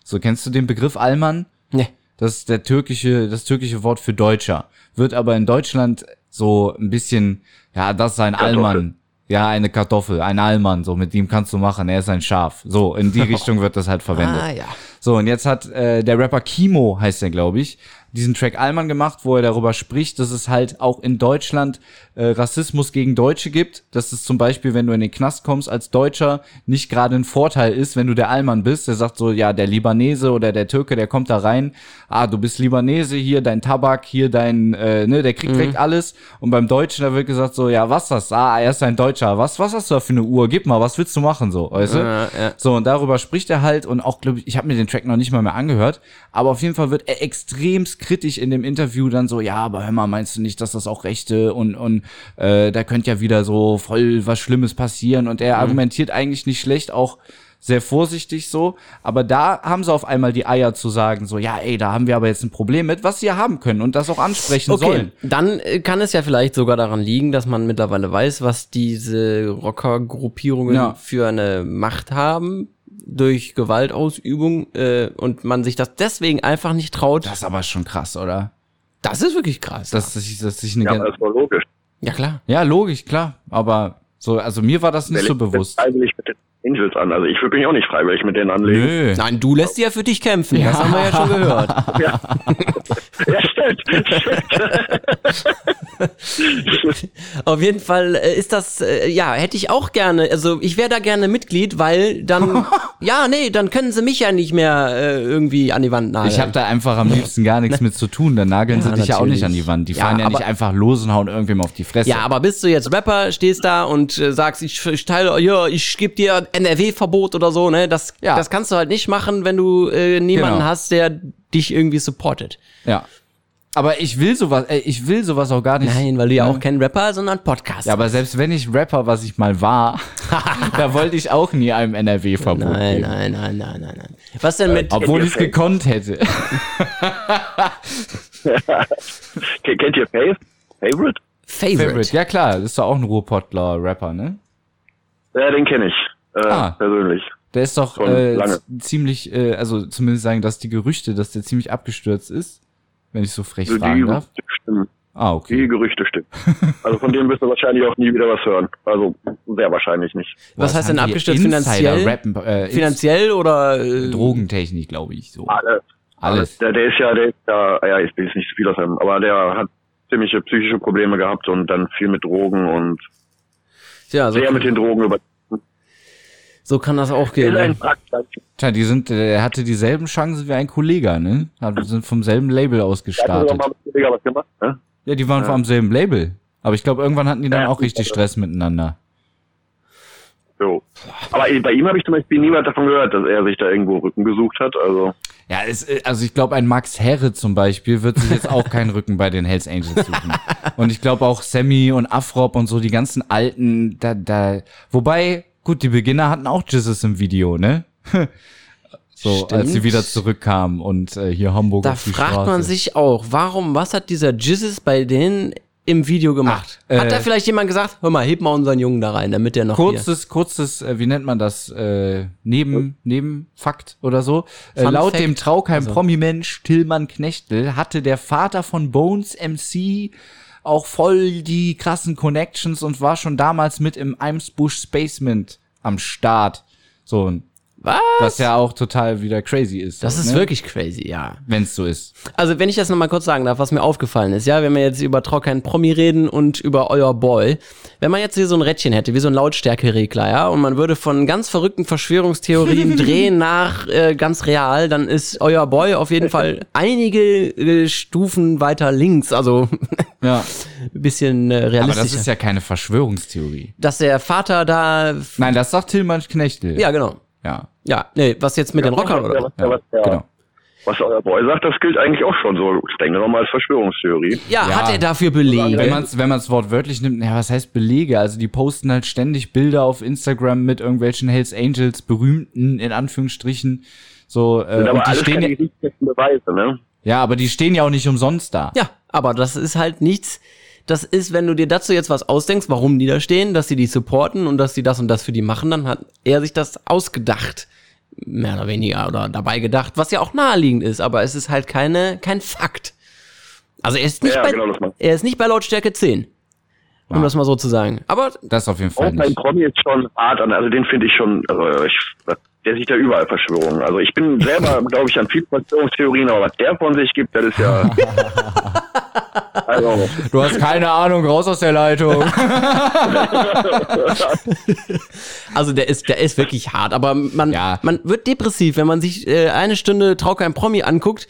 So, kennst du den Begriff Alman? Nee. Das ist das türkische Wort für Deutscher. Wird aber in Deutschland so ein bisschen, ja, das ist ein Alman. Ja, eine Kartoffel, ein Alman, so, mit dem kannst du machen, er ist ein Schaf. So, in die Richtung wird das halt verwendet. Ah, ja. So, und jetzt hat der Rapper Kimo, heißt er, glaube ich, diesen Track Alman gemacht, wo er darüber spricht, dass es halt auch in Deutschland Rassismus gegen Deutsche gibt, dass es zum Beispiel, wenn du in den Knast kommst, als Deutscher nicht gerade ein Vorteil ist, wenn du der Alman bist. Der sagt so, ja, der Libanese oder der Türke, der kommt da rein, du bist Libanese, hier dein Tabak, hier dein, der kriegt direkt alles. Und beim Deutschen, da wird gesagt so, ja, was das? Er ist ein Deutscher, was hast du da für eine Uhr? Gib mal, was willst du machen, so, weißt du? Ja, ja. So, und darüber spricht er halt, und auch, glaube ich, ich habe mir den Track noch nicht mal mehr angehört, aber auf jeden Fall wird er extremst kritisch in dem Interview dann so, ja, aber hör mal, meinst du nicht, dass das auch Rechte und da könnte ja wieder so voll was Schlimmes passieren, und er argumentiert eigentlich nicht schlecht, auch sehr vorsichtig so, aber da haben sie auf einmal die Eier zu sagen, so, ja, ey, da haben wir aber jetzt ein Problem mit, was sie ja haben können und das auch ansprechen sollen. Dann kann es ja vielleicht sogar daran liegen, dass man mittlerweile weiß, was diese Rocker-Gruppierungen für eine Macht haben, durch Gewaltausübung, und man sich das deswegen einfach nicht traut. Das ist aber schon krass, oder? Das ist wirklich krass. Aber das war logisch. Ja, klar. Ja, logisch, klar. Aber so, also mir war das nicht so bewusst. Angels an. Also ich würde mich auch nicht freiwillig mit denen anlegen. Nö. Nein, du lässt sie ja für dich kämpfen. Ja. Das haben wir ja schon gehört. Ja, ja stimmt. Auf jeden Fall ist das, ja, hätte ich auch gerne, also ich wäre da gerne Mitglied, weil dann, ja, nee, dann können sie mich ja nicht mehr irgendwie an die Wand nageln. Ich habe da einfach am liebsten gar nichts mit zu tun. Dann nageln ja, sie dich natürlich. Ja auch nicht an die Wand. Die fahren ja, nicht einfach los und hauen irgendwem auf die Fresse. Ja, aber bist du jetzt Rapper, stehst da und sagst, ich teile, ja, ich gebe dir NRW-Verbot oder so, ne? Das, ja. Das kannst du halt nicht machen, wenn du niemanden hast, der dich irgendwie supportet. Ja. Aber ich will sowas auch gar nicht. Nein, weil du ja auch kein Rapper, sondern Podcast. Ja, aber selbst wenn ich Rapper, was ich mal war, da wollte ich auch nie einem NRW-Verbot geben. Nein. Was denn mit... Obwohl ich es gekonnt hätte. Kennt ihr Favorite? Favorite, ja klar. Das ist doch auch ein Ruhrpottler-Rapper, ne? Ja, den kenne ich persönlich. Der ist doch ziemlich, also zumindest sagen, dass die Gerüchte, dass der ziemlich abgestürzt ist, wenn ich so frech also fragen darf. Stimmen. Ah, okay. Die Gerüchte stimmen. Also von denen wirst du wahrscheinlich auch nie wieder was hören. Also sehr wahrscheinlich nicht. Was heißt denn abgestürzt finanziell? Rappen, finanziell oder? Drogentechnik, glaube ich. So. Alles. Der ist ja, ich will jetzt nicht zu viel aushören, aber der hat ziemliche psychische Probleme gehabt und dann viel mit Drogen und mit den Drogen über. So kann das auch gehen. Tja, er hatte dieselben Chancen wie ein Kollegah, ne? Sind vom selben Label aus gestartet. Hat mal mit Kollegah was gemacht, ne? Ja, die waren vom selben Label. Aber ich glaube, irgendwann hatten die dann auch richtig Stress miteinander. So. Aber bei ihm habe ich zum Beispiel niemand davon gehört, dass er sich da irgendwo Rücken gesucht hat. Also. Ja, also ich glaube, ein Max Herre zum Beispiel wird sich jetzt auch keinen Rücken bei den Hells Angels suchen. Und ich glaube auch Sammy und Afrop und so, die ganzen Alten, wobei... Gut, die Beginner hatten auch Jizzes im Video, ne? So, stimmt. Als sie wieder zurückkamen und hier Hamburg da auf die Straße. Da fragt man sich auch, was hat dieser Jizzes bei denen im Video gemacht? Hat da vielleicht jemand gesagt, hör mal, heb mal unseren Jungen da rein, damit der noch wie nennt man das, Nebenfakt oder so. Laut dem Traukeim-Promi-Mensch Tillmann Knechtel hatte der Vater von Bones MC auch voll die krassen Connections und war schon damals mit im Eimsbusch Basement am Start. So, was ja auch total wieder crazy ist. Das ist wirklich crazy, ja. Wenn es so ist. Also, wenn ich das nochmal kurz sagen darf, was mir aufgefallen ist, ja, wenn wir jetzt über Trockheim Promi reden und über Euer Boy, wenn man jetzt hier so ein Rädchen hätte, wie so ein Lautstärkeregler, ja, und man würde von ganz verrückten Verschwörungstheorien drehen nach ganz real, dann ist Euer Boy auf jeden Fall einige Stufen weiter links, also... Ja. Ein bisschen realistischer. Aber das ist ja keine Verschwörungstheorie. Dass der Vater da... Nein, das sagt Tillmann Knechtel. Ja, genau. Ja, nee, was jetzt mit den Rockern oder was? Ja. Genau. Was Euer Boy sagt, das gilt eigentlich auch schon so. Ich denke nochmal als Verschwörungstheorie. Ja, hat er dafür Belege? Wenn man es wortwörtlich nimmt, was heißt Belege? Also die posten halt ständig Bilder auf Instagram mit irgendwelchen Hells Angels, berühmten, in Anführungsstrichen. So, sind aber und alles keine gerichtsfesten Beweise, ne? Ja, aber die stehen ja auch nicht umsonst da. Ja, aber das ist halt nichts. Das ist, wenn du dir dazu jetzt was ausdenkst, warum die da stehen, dass sie die supporten und dass sie das und das für die machen, dann hat er sich das ausgedacht. Mehr oder weniger. Oder dabei gedacht, was ja auch naheliegend ist. Aber es ist halt kein Fakt. Also er ist nicht bei Lautstärke 10. Wow. Um das mal so zu sagen. Aber das auf jeden Fall nicht. Mein Promi ist schon hart an. Also den finde ich schon... Also der sieht ja überall Verschwörungen. Also ich bin selber, glaube ich, an vielen Verschwörungstheorien, aber was der von sich gibt, das ist ja... Also. Du hast keine Ahnung, raus aus der Leitung. Also der ist wirklich hart, aber man wird depressiv, wenn man sich eine Stunde Traukeim Promi anguckt.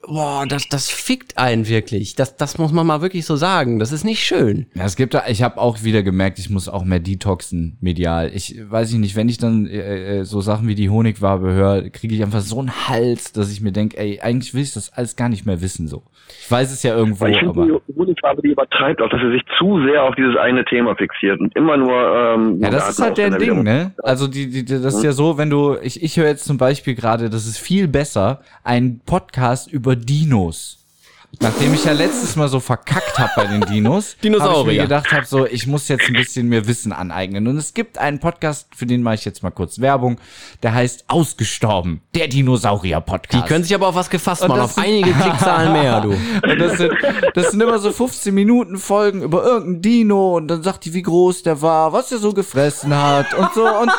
Boah, das fickt einen wirklich. Das muss man mal wirklich so sagen. Das ist nicht schön. Ja, ich habe auch wieder gemerkt, ich muss auch mehr detoxen medial. Ich weiß nicht, wenn ich dann so Sachen wie die Honigwabe höre, kriege ich einfach so einen Hals, dass ich mir denke, ey, eigentlich will ich das alles gar nicht mehr wissen so. Ich weiß es ja irgendwo, aber... Ich finde, die Honigwabe, die übertreibt auch, dass er sich zu sehr auf dieses eine Thema fixiert und immer nur... ja, das ist halt der Ding, ne? Also das ist ja so, wenn du... Ich höre jetzt zum Beispiel gerade, das ist viel besser, einen Podcast über Dinos Nachdem ich ja letztes Mal so verkackt habe bei den Dinos, habe ich mir gedacht, ich muss jetzt ein bisschen mehr Wissen aneignen. Und es gibt einen Podcast, für den mache ich jetzt mal kurz Werbung, der heißt Ausgestorben, der Dinosaurier-Podcast. Die können sich aber auf was gefasst machen, auf einige Klickzahlen mehr, du. Und das sind immer so 15-Minuten-Folgen über irgendeinen Dino und dann sagt die, wie groß der war, was er so gefressen hat und so. Und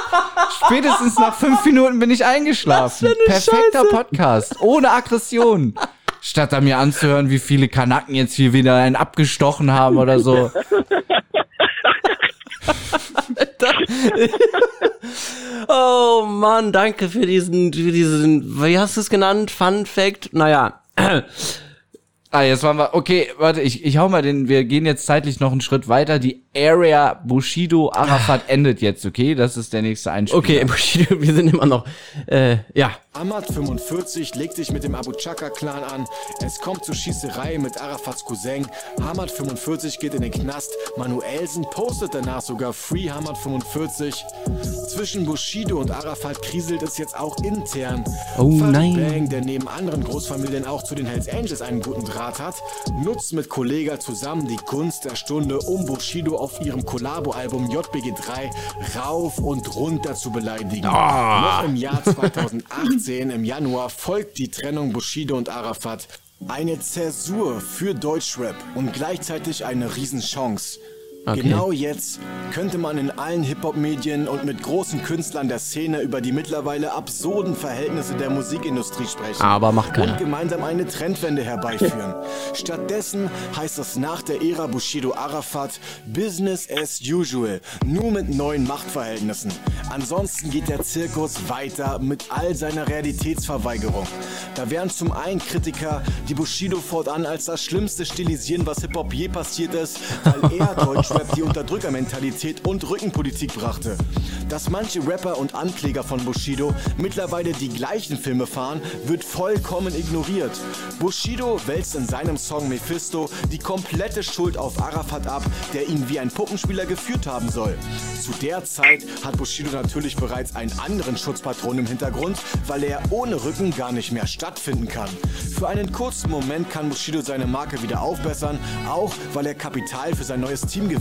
spätestens nach 5 Minuten bin ich eingeschlafen. Perfekter Scheiße. Podcast, ohne Aggression. Statt da mir anzuhören, wie viele Kanaken jetzt hier wieder einen abgestochen haben oder so. Oh Mann, danke für diesen, wie hast du es genannt? Fun Fact? Naja. Jetzt waren wir, okay, warte, ich hau mal wir gehen jetzt zeitlich noch einen Schritt weiter. Die Area Bushido Arafat endet jetzt, okay? Das ist der nächste Einspieler. Okay, Bushido, wir sind immer noch, ja. Ahmed 45 legt sich mit dem Abou-Chaker-Clan an. Es kommt zur Schießerei mit Arafats Cousin. Ahmed 45 geht in den Knast. Manuelsen postet danach sogar Free Ahmed 45. Zwischen Bushido und Arafat kriselt es jetzt auch intern. Oh Farid nein. Bang, der neben anderen Großfamilien auch zu den Hells Angels einen guten Draht hat, nutzt mit Kollegah zusammen die Gunst der Stunde, um Bushido auf ihrem Kollabo-Album JBG3 rauf und runter zu beleidigen. Oh. Noch im Jahr 2018, im Januar, folgt die Trennung Bushido und Arafat. Eine Zäsur für Deutschrap und gleichzeitig eine Riesenchance. Okay. Genau jetzt könnte man in allen Hip-Hop-Medien und mit großen Künstlern der Szene über die mittlerweile absurden Verhältnisse der Musikindustrie sprechen. Aber macht keiner. Und gemeinsam eine Trendwende herbeiführen. Stattdessen heißt es nach der Ära Bushido Arafat Business as usual, nur mit neuen Machtverhältnissen. Ansonsten geht der Zirkus weiter mit all seiner Realitätsverweigerung. Da wären zum einen Kritiker, die Bushido fortan als das Schlimmste stilisieren, was Hip-Hop je passiert ist, weil er Deutschrap die Unterdrückermentalität und Rückenpolitik brachte. Dass manche Rapper und Ankläger von Bushido mittlerweile die gleichen Filme fahren, wird vollkommen ignoriert. Bushido wälzt in seinem Song Mephisto die komplette Schuld auf Arafat ab, der ihn wie ein Puppenspieler geführt haben soll. Zu der Zeit hat Bushido natürlich bereits einen anderen Schutzpatron im Hintergrund, weil er ohne Rücken gar nicht mehr stattfinden kann. Für einen kurzen Moment kann Bushido seine Marke wieder aufbessern, auch weil er Kapital für sein neues Team gewinnt.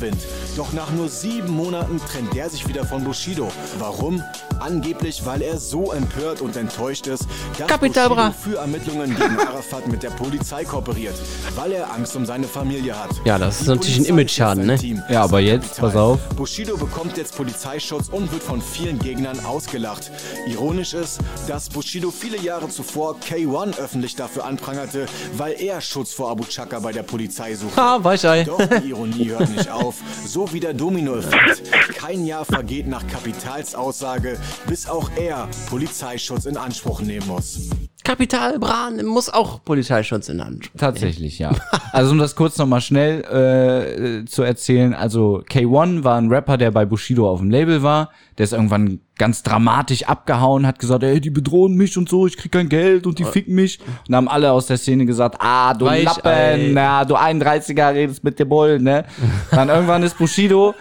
Doch nach nur 7 Monaten trennt er sich wieder von Bushido. Warum? Angeblich, weil er so empört und enttäuscht ist, dass Capital Bra für Ermittlungen gegen Arafat mit der Polizei kooperiert, weil er Angst um seine Familie hat. Ja, das ist natürlich ein Image-Schaden, ne? Ja, aber jetzt, pass auf. Bushido bekommt jetzt Polizeischutz und wird von vielen Gegnern ausgelacht. Ironisch ist, dass Bushido viele Jahre zuvor K1 öffentlich dafür anprangerte, weil er Schutz vor Abou-Chaker bei der Polizei suchte. Ah, Weichei. Doch die Ironie hört nicht auf, so wie der Dominoeffekt. Kein Jahr vergeht nach Capitals Aussage, bis auch er Polizeischutz in Anspruch nehmen muss. Capital Bra muss auch Polizeischutz in Anspruch nehmen. Tatsächlich, ja. Also um das kurz nochmal schnell zu erzählen, also K1 war ein Rapper, der bei Bushido auf dem Label war, der ist irgendwann ganz dramatisch abgehauen, hat gesagt, ey, die bedrohen mich und so, ich krieg kein Geld und die ficken mich. Und haben alle aus der Szene gesagt, du Weich, Lappen, ja, du 31er redest mit dem Bull, ne? Dann irgendwann ist Bushido.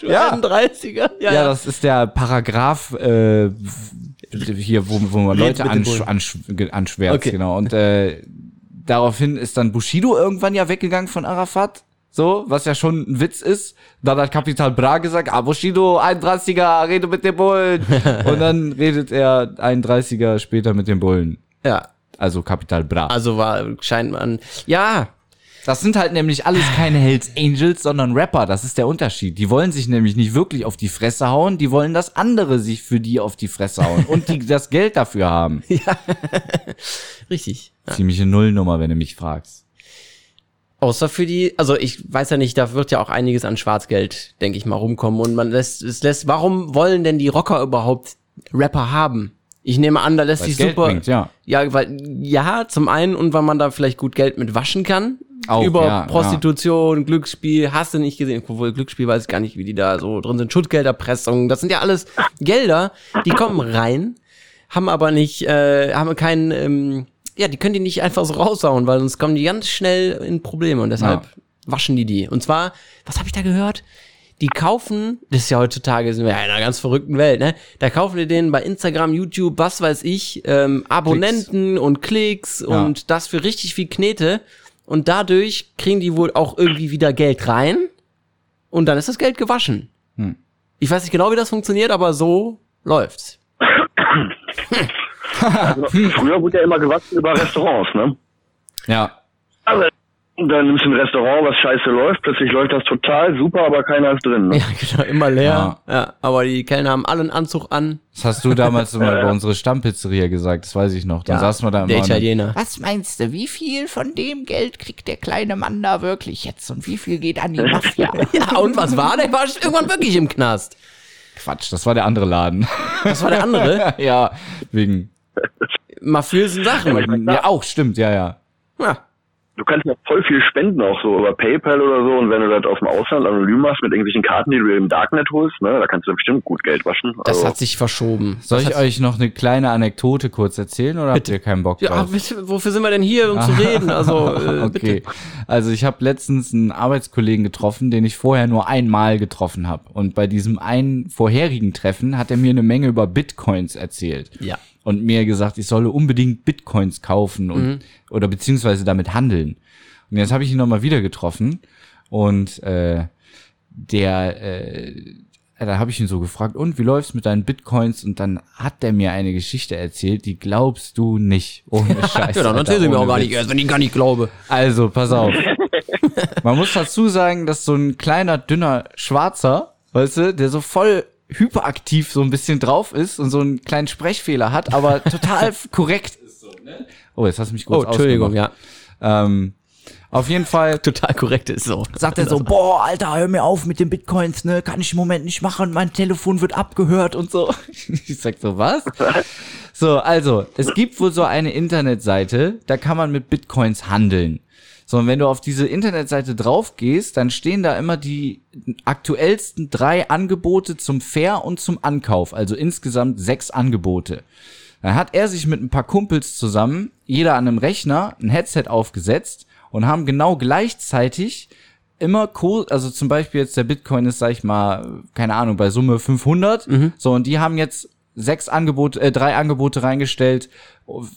Du ja. 31er? Ja, ja, das ist der Paragraph, hier, wo man Leute anschwärzt, okay. Genau. Und daraufhin ist dann Bushido irgendwann ja weggegangen von Arafat. So, was ja schon ein Witz ist. Dann hat Capital Bra gesagt, Bushido, 31er, rede mit dem Bullen. Und dann redet er 31er später mit dem Bullen. Ja. Also Capital Bra. Also scheint man, ja. Das sind halt nämlich alles keine Hells Angels, sondern Rapper. Das ist der Unterschied. Die wollen sich nämlich nicht wirklich auf die Fresse hauen. Die wollen, dass andere sich für die auf die Fresse hauen. Und die das Geld dafür haben. Ja. Richtig. Ja. Ziemliche Nullnummer, wenn du mich fragst. Außer für die, also ich weiß ja nicht, da wird ja auch einiges an Schwarzgeld, denke ich mal, rumkommen. Und man warum wollen denn die Rocker überhaupt Rapper haben? Ich nehme an, da lässt sich super. Bringt, ja. Ja, weil, ja, zum einen und weil man da vielleicht gut Geld mit waschen kann. Auch, über ja, Prostitution, ja. Glücksspiel, hast du nicht gesehen, obwohl Glücksspiel weiß ich gar nicht, wie die da so drin sind, Schuldgelderpressung, das sind ja alles Gelder, die kommen rein, haben aber nicht, haben keinen, die können die nicht einfach so raushauen, weil sonst kommen die ganz schnell in Probleme und deshalb waschen die. Und zwar, was habe ich da gehört? die kaufen, das ist ja heutzutage, sind wir ja in einer ganz verrückten Welt, ne? Da kaufen die denen bei Instagram, YouTube, was weiß ich, Abonnenten Klicks. Und Klicks und das für richtig viel Knete. Und dadurch kriegen die wohl auch irgendwie wieder Geld rein und dann ist das Geld gewaschen. Hm. Ich weiß nicht genau, wie das funktioniert, aber so läuft's. Also, früher wurde ja immer gewaschen über Restaurants, ne? Ja. Also, dann nimmst du ein Restaurant, was scheiße läuft, plötzlich läuft das total super, aber keiner ist drin, ne? Ja, genau, immer leer. Ja. Ja, aber die Kellner haben alle einen Anzug an. Das hast du damals mal bei unserer Stammpizzeria gesagt, das weiß ich noch. Dann saßen wir da im Italiener. Was meinst du, wie viel von dem Geld kriegt der kleine Mann da wirklich jetzt und wie viel geht an die Mafia? Ja, und was war? Der war irgendwann wirklich im Knast. Quatsch, das war der andere Laden. Das war der andere? Ja, wegen mafiösen Sachen. Ja, auch, stimmt, ja. Du kannst ja voll viel spenden, auch so über PayPal oder so. Und wenn du das aus dem Ausland anonym machst mit irgendwelchen Karten, die du im Darknet holst, ne, da kannst du bestimmt gut Geld waschen. Also. Das hat sich verschoben. Soll ich euch noch eine kleine Anekdote kurz erzählen oder bitte. Habt ihr keinen Bock drauf? Ja, bitte, wofür sind wir denn hier, um zu reden? Also, okay. Bitte. Also ich habe letztens einen Arbeitskollegen getroffen, den ich vorher nur einmal getroffen habe. Und bei diesem einen vorherigen Treffen hat er mir eine Menge über Bitcoins erzählt. Ja. Und mir gesagt, ich solle unbedingt Bitcoins kaufen und oder beziehungsweise damit handeln. Und jetzt habe ich ihn nochmal wieder getroffen und da habe ich ihn so gefragt, und wie läuft's mit deinen Bitcoins? Und dann hat der mir eine Geschichte erzählt, die glaubst du nicht. Ohne Scheiß. Ja, dann erzähl sie mir auch gar nicht erst, wenn ich gar nicht glaube. Also, pass auf. Man muss dazu sagen, dass so ein kleiner, dünner Schwarzer, weißt du, der so voll hyperaktiv so ein bisschen drauf ist und so einen kleinen Sprechfehler hat, aber total korrekt ist so, ne? Oh, jetzt hast du mich kurz ausgemacht. Entschuldigung, ja. Auf jeden Fall. Total korrekt ist so. Sagt er so, boah, Alter, hör mir auf mit den Bitcoins, ne? Kann ich im Moment nicht machen, mein Telefon wird abgehört und so. Ich sag so, was? So, also, es gibt wohl so eine Internetseite, da kann man mit Bitcoins handeln. So, und wenn du auf diese Internetseite drauf gehst, dann stehen da immer die aktuellsten 3 Angebote zum Fair und zum Ankauf. Also insgesamt 6 Angebote. Dann hat er sich mit ein paar Kumpels zusammen, jeder an einem Rechner, ein Headset aufgesetzt und haben genau gleichzeitig immer also zum Beispiel jetzt der Bitcoin ist, sag ich mal, keine Ahnung, bei Summe 500. So, und die haben jetzt 3 Angebote reingestellt,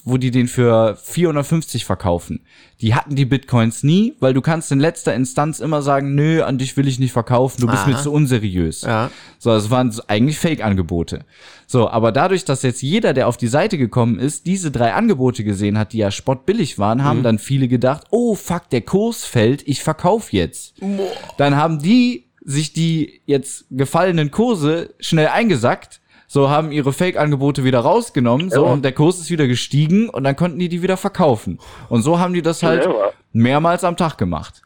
wo die den für 450 verkaufen. Die hatten die Bitcoins nie, weil du kannst in letzter Instanz immer sagen, nö, an dich will ich nicht verkaufen, du bist mir zu unseriös. Ja. So, das waren eigentlich Fake-Angebote. So, aber dadurch, dass jetzt jeder, der auf die Seite gekommen ist, diese 3 Angebote gesehen hat, die ja spottbillig waren, haben dann viele gedacht, oh fuck, der Kurs fällt, ich verkaufe jetzt. Boah. Dann haben die sich die jetzt gefallenen Kurse schnell eingesackt, so haben ihre Fake-Angebote wieder rausgenommen, so, und der Kurs ist wieder gestiegen und dann konnten die wieder verkaufen. Und so haben die das halt mehrmals am Tag gemacht.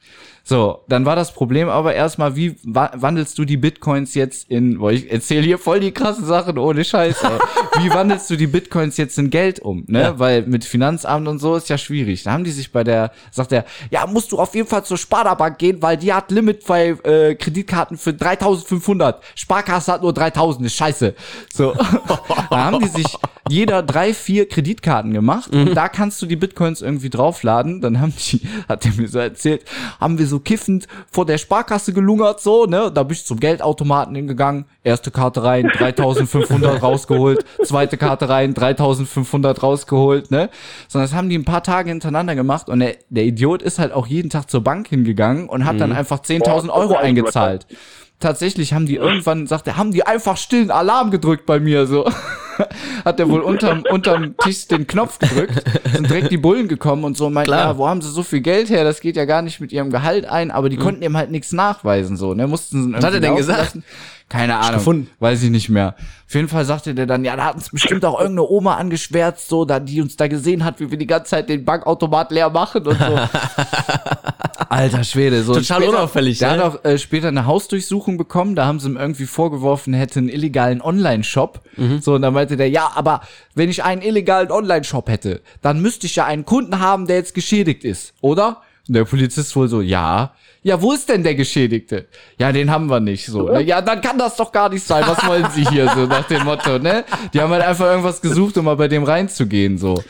So, dann war das Problem aber erstmal, wie wandelst du die Bitcoins jetzt in, boah, ich erzähle hier voll die krassen Sachen, ohne Scheiß, ey. Wie wandelst du die Bitcoins jetzt in Geld um, ne? Ja. Weil mit Finanzamt und so ist ja schwierig. Da haben die sich sagt er, ja, musst du auf jeden Fall zur Sparda-Bank gehen, weil die hat Limit bei Kreditkarten für 3.500. Sparkasse hat nur 3.000, ist scheiße. So, da haben die sich jeder 3-4 Kreditkarten gemacht und da kannst du die Bitcoins irgendwie draufladen. Dann hat er mir so erzählt, haben wir so kiffend vor der Sparkasse gelungert, so, ne, da bin ich zum Geldautomaten hingegangen, erste Karte rein, 3.500 rausgeholt, zweite Karte rein, 3.500 rausgeholt, ne, sondern das haben die ein paar Tage hintereinander gemacht und der Idiot ist halt auch jeden Tag zur Bank hingegangen und hat dann einfach 10.000 Euro eingezahlt. Tatsächlich haben die irgendwann, haben die einfach stillen Alarm gedrückt bei mir, so. Hat er wohl unterm Tisch den Knopf gedrückt, sind direkt die Bullen gekommen und so, meinten, ja, wo haben sie so viel Geld her, das geht ja gar nicht mit ihrem Gehalt ein, aber die konnten ihm halt nichts nachweisen, so, ne, mussten. Was hat er denn gesagt? Keine Ahnung, weiß ich nicht mehr. Auf jeden Fall sagte der dann, ja, da hat uns bestimmt auch irgendeine Oma angeschwärzt, so, die uns da gesehen hat, wie wir die ganze Zeit den Bankautomat leer machen und so. Alter Schwede, so. Total unauffällig, ne? Der hat auch später eine Hausdurchsuchung bekommen, da haben sie ihm irgendwie vorgeworfen, er hätte einen illegalen Online-Shop. So, und dann meinte der, ja, aber wenn ich einen illegalen Online-Shop hätte, dann müsste ich ja einen Kunden haben, der jetzt geschädigt ist, oder? Und der Polizist wohl so, ja, wo ist denn der Geschädigte? Ja, den haben wir nicht, so. Ja, dann kann das doch gar nicht sein, was wollen Sie hier, so nach dem Motto, ne? Die haben halt einfach irgendwas gesucht, um mal bei dem reinzugehen, so.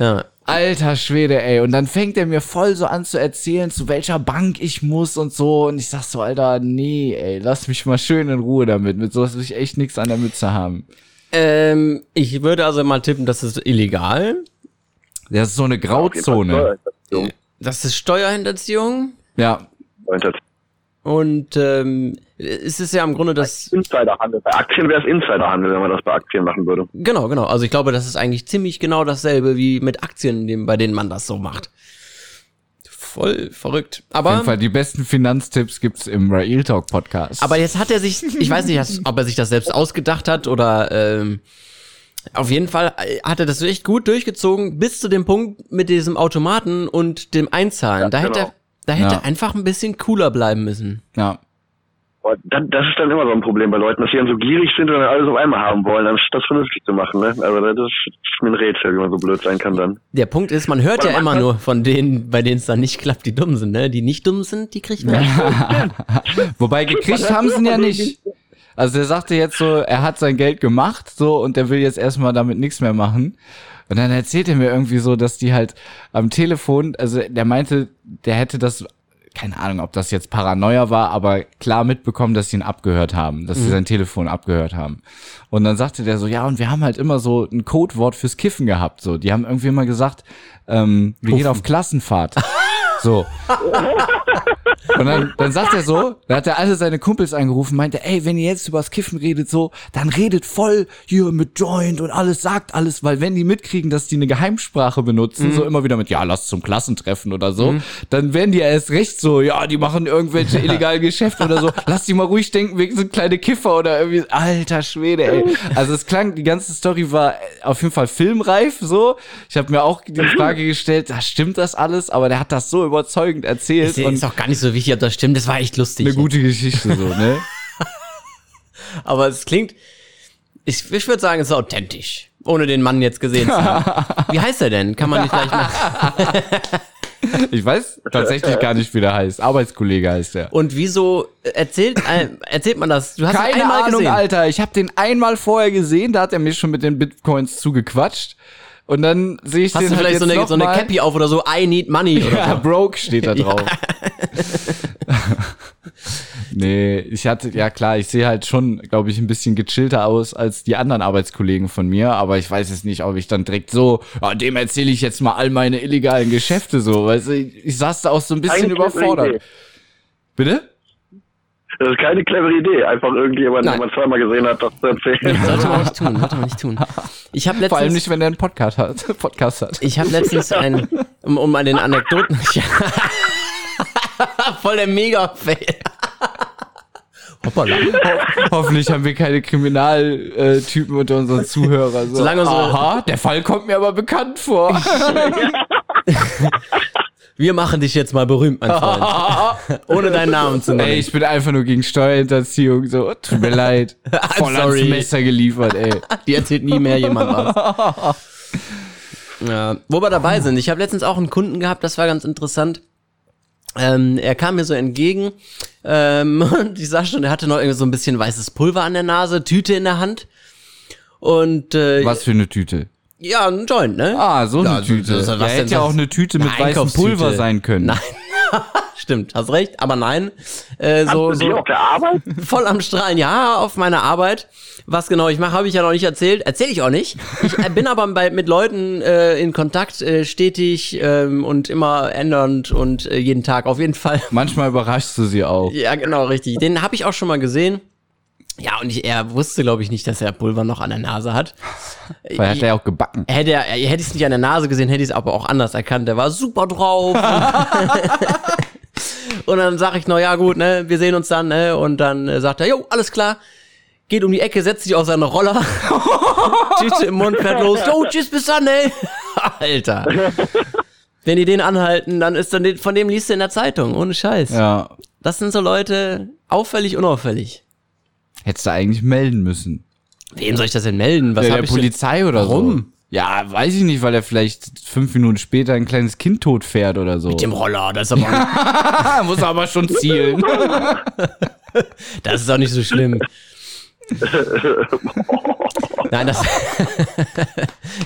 Ja. Alter Schwede, ey. Und dann fängt er mir voll so an zu erzählen, zu welcher Bank ich muss und so. Und ich sag so, Alter, nee, ey, lass mich mal schön in Ruhe damit. Mit sowas will ich echt nichts an der Mütze haben. Ich würde also mal tippen, das ist illegal. Das ist so eine Grauzone. Das ist Steuerhinterziehung. Ja. Und es ist ja im Grunde das... Insiderhandel. Bei Aktien wäre es Insiderhandel, wenn man das bei Aktien machen würde. Genau, genau. Also ich glaube, das ist eigentlich ziemlich genau dasselbe wie mit Aktien, bei denen man das so macht. Voll verrückt. Aber auf jeden Fall, die besten Finanztipps gibt's im Real Talk Podcast. Aber jetzt hat er sich, ich weiß nicht, ob er sich das selbst ausgedacht hat oder... auf jeden Fall hat er das echt gut durchgezogen bis zu dem Punkt mit diesem Automaten und dem Einzahlen. Ja, da hätte er einfach ein bisschen cooler bleiben müssen. Ja. Das ist dann immer so ein Problem bei Leuten, dass sie dann so gierig sind und dann alles auf einmal haben wollen, anstatt vernünftig zu machen. Ne? Also das ist mir ein Rätsel, wie man so blöd sein kann dann. Der Punkt ist, man hört ja immer nur von denen, bei denen es dann nicht klappt, die dumm sind. Ne? Die nicht dumm sind, die kriegt man nicht. Wobei gekriegt haben sie ja nicht. Also er sagte jetzt so, er hat sein Geld gemacht so und er will jetzt erstmal damit nichts mehr machen. Und dann erzählt er mir irgendwie so, dass die halt am Telefon, also der meinte, der hätte das, keine Ahnung, ob das jetzt Paranoia war, aber klar mitbekommen, dass sie ihn abgehört haben, dass sie sein Telefon abgehört haben. Und dann sagte der so, ja, und wir haben halt immer so ein Codewort fürs Kiffen gehabt. So, die haben irgendwie immer gesagt, wir gehen auf Klassenfahrt. So. Und dann sagt er so, dann hat er alle seine Kumpels angerufen, meinte, ey, wenn ihr jetzt übers Kiffen redet so, dann redet voll hier mit Joint und alles, sagt alles, weil wenn die mitkriegen, dass die eine Geheimsprache benutzen, so immer wieder mit, ja, lass zum Klassentreffen oder so, dann werden die erst recht so, ja, die machen irgendwelche illegalen Geschäfte oder so, lass die mal ruhig denken, wir sind kleine Kiffer oder irgendwie, alter Schwede, ey. Also es klang, die ganze Story war auf jeden Fall filmreif, so. Ich habe mir auch die Frage gestellt, ja, stimmt das alles? Aber der hat das so überzeugend erzählt. Ich seh, und ist auch gar nicht so wichtig, ob das stimmt. Das war echt lustig. Eine gute Geschichte so, ne? Aber es klingt, ich würde sagen, es ist authentisch. Ohne den Mann jetzt gesehen zu haben. Wie heißt er denn? Kann man nicht gleich machen. Ich weiß tatsächlich gar nicht, wie der heißt. Arbeitskollege heißt er. Und wieso erzählt man das? Du hast keine ihn einmal Ahnung, gesehen. Alter. Ich habe den einmal vorher gesehen. Da hat er mir schon mit den Bitcoins zugequatscht. Und dann sehe ich den halt jetzt nochmal. Hast du vielleicht so eine Cappy auf oder so, I need money oder ja, so. Broke steht da drauf. Ja. Nee, ich sehe halt schon, glaube ich, ein bisschen gechillter aus als die anderen Arbeitskollegen von mir, aber ich weiß jetzt nicht, ob ich dann direkt so, ja, dem erzähle ich jetzt mal all meine illegalen Geschäfte so, weißt du, ich saß da auch so ein bisschen überfordert. Bitte? Das ist keine clevere Idee, einfach irgendjemanden, den man zweimal gesehen hat, das zu erzählen. Das sollte man nicht tun. Ich hab letztens, vor allem nicht, wenn er einen Podcast hat. Ich habe letztens um an den Anekdoten... Voll der Mega-Fail. Hoppala. Hoffentlich haben wir keine Kriminaltypen unter unseren Zuhörern. So. Solange so, der Fall kommt mir aber bekannt vor. Wir machen dich jetzt mal berühmt, mein Freund. Ohne deinen Namen zu nennen. Ey, ich bin einfach nur gegen Steuerhinterziehung. So, tut mir leid. Voll ans Messer geliefert, ey. Die erzählt nie mehr jemand was. Ja, wo wir dabei sind. Ich habe letztens auch einen Kunden gehabt, das war ganz interessant. Er kam mir so entgegen und ich sah schon, er hatte noch irgendwie so ein bisschen weißes Pulver an der Nase, Tüte in der Hand. Und was für eine Tüte? Ja, ein Joint, ne? Ah, so eine Tüte. Also, was hätte ja auch eine Tüte mit weißem Pulver sein können. Nein, stimmt, hast recht, aber nein. So auf der Arbeit? Voll am Strahlen, ja, auf meiner Arbeit. Was genau ich mache, habe ich ja noch nicht erzählt. Erzähle ich auch nicht. Ich bin aber mit Leuten in Kontakt, stetig und immer ändernd und jeden Tag auf jeden Fall. Manchmal überraschst du sie auch. Ja, genau, richtig. Den habe ich auch schon mal gesehen. Ja, und er wusste, glaube ich, nicht, dass er Pulver noch an der Nase hat. Weil hat er ja auch gebacken. Hätte ich es nicht an der Nase gesehen, hätte ich es aber auch anders erkannt. Der war super drauf. Und dann sage ich, ja gut, ne, wir sehen uns dann. Ne? Und dann sagt er, jo, alles klar. Geht um die Ecke, setzt sich auf seine Roller. Tüte im Mund, fährt los. Jo, tschüss, bis dann, ey. Alter. Wenn die den anhalten, dann ist dann von dem liest du in der Zeitung. Ohne Scheiß. Ja. Das sind so Leute, auffällig, unauffällig. Hättest du eigentlich melden müssen. Wem soll ich das denn melden? Was der Polizei denn? Oder warum? So. Ja, weiß ich nicht, weil er vielleicht 5 Minuten später ein kleines Kind totfährt oder so. Mit dem Roller, das ist aber... Muss aber schon zielen. Das ist auch nicht so schlimm. Nein,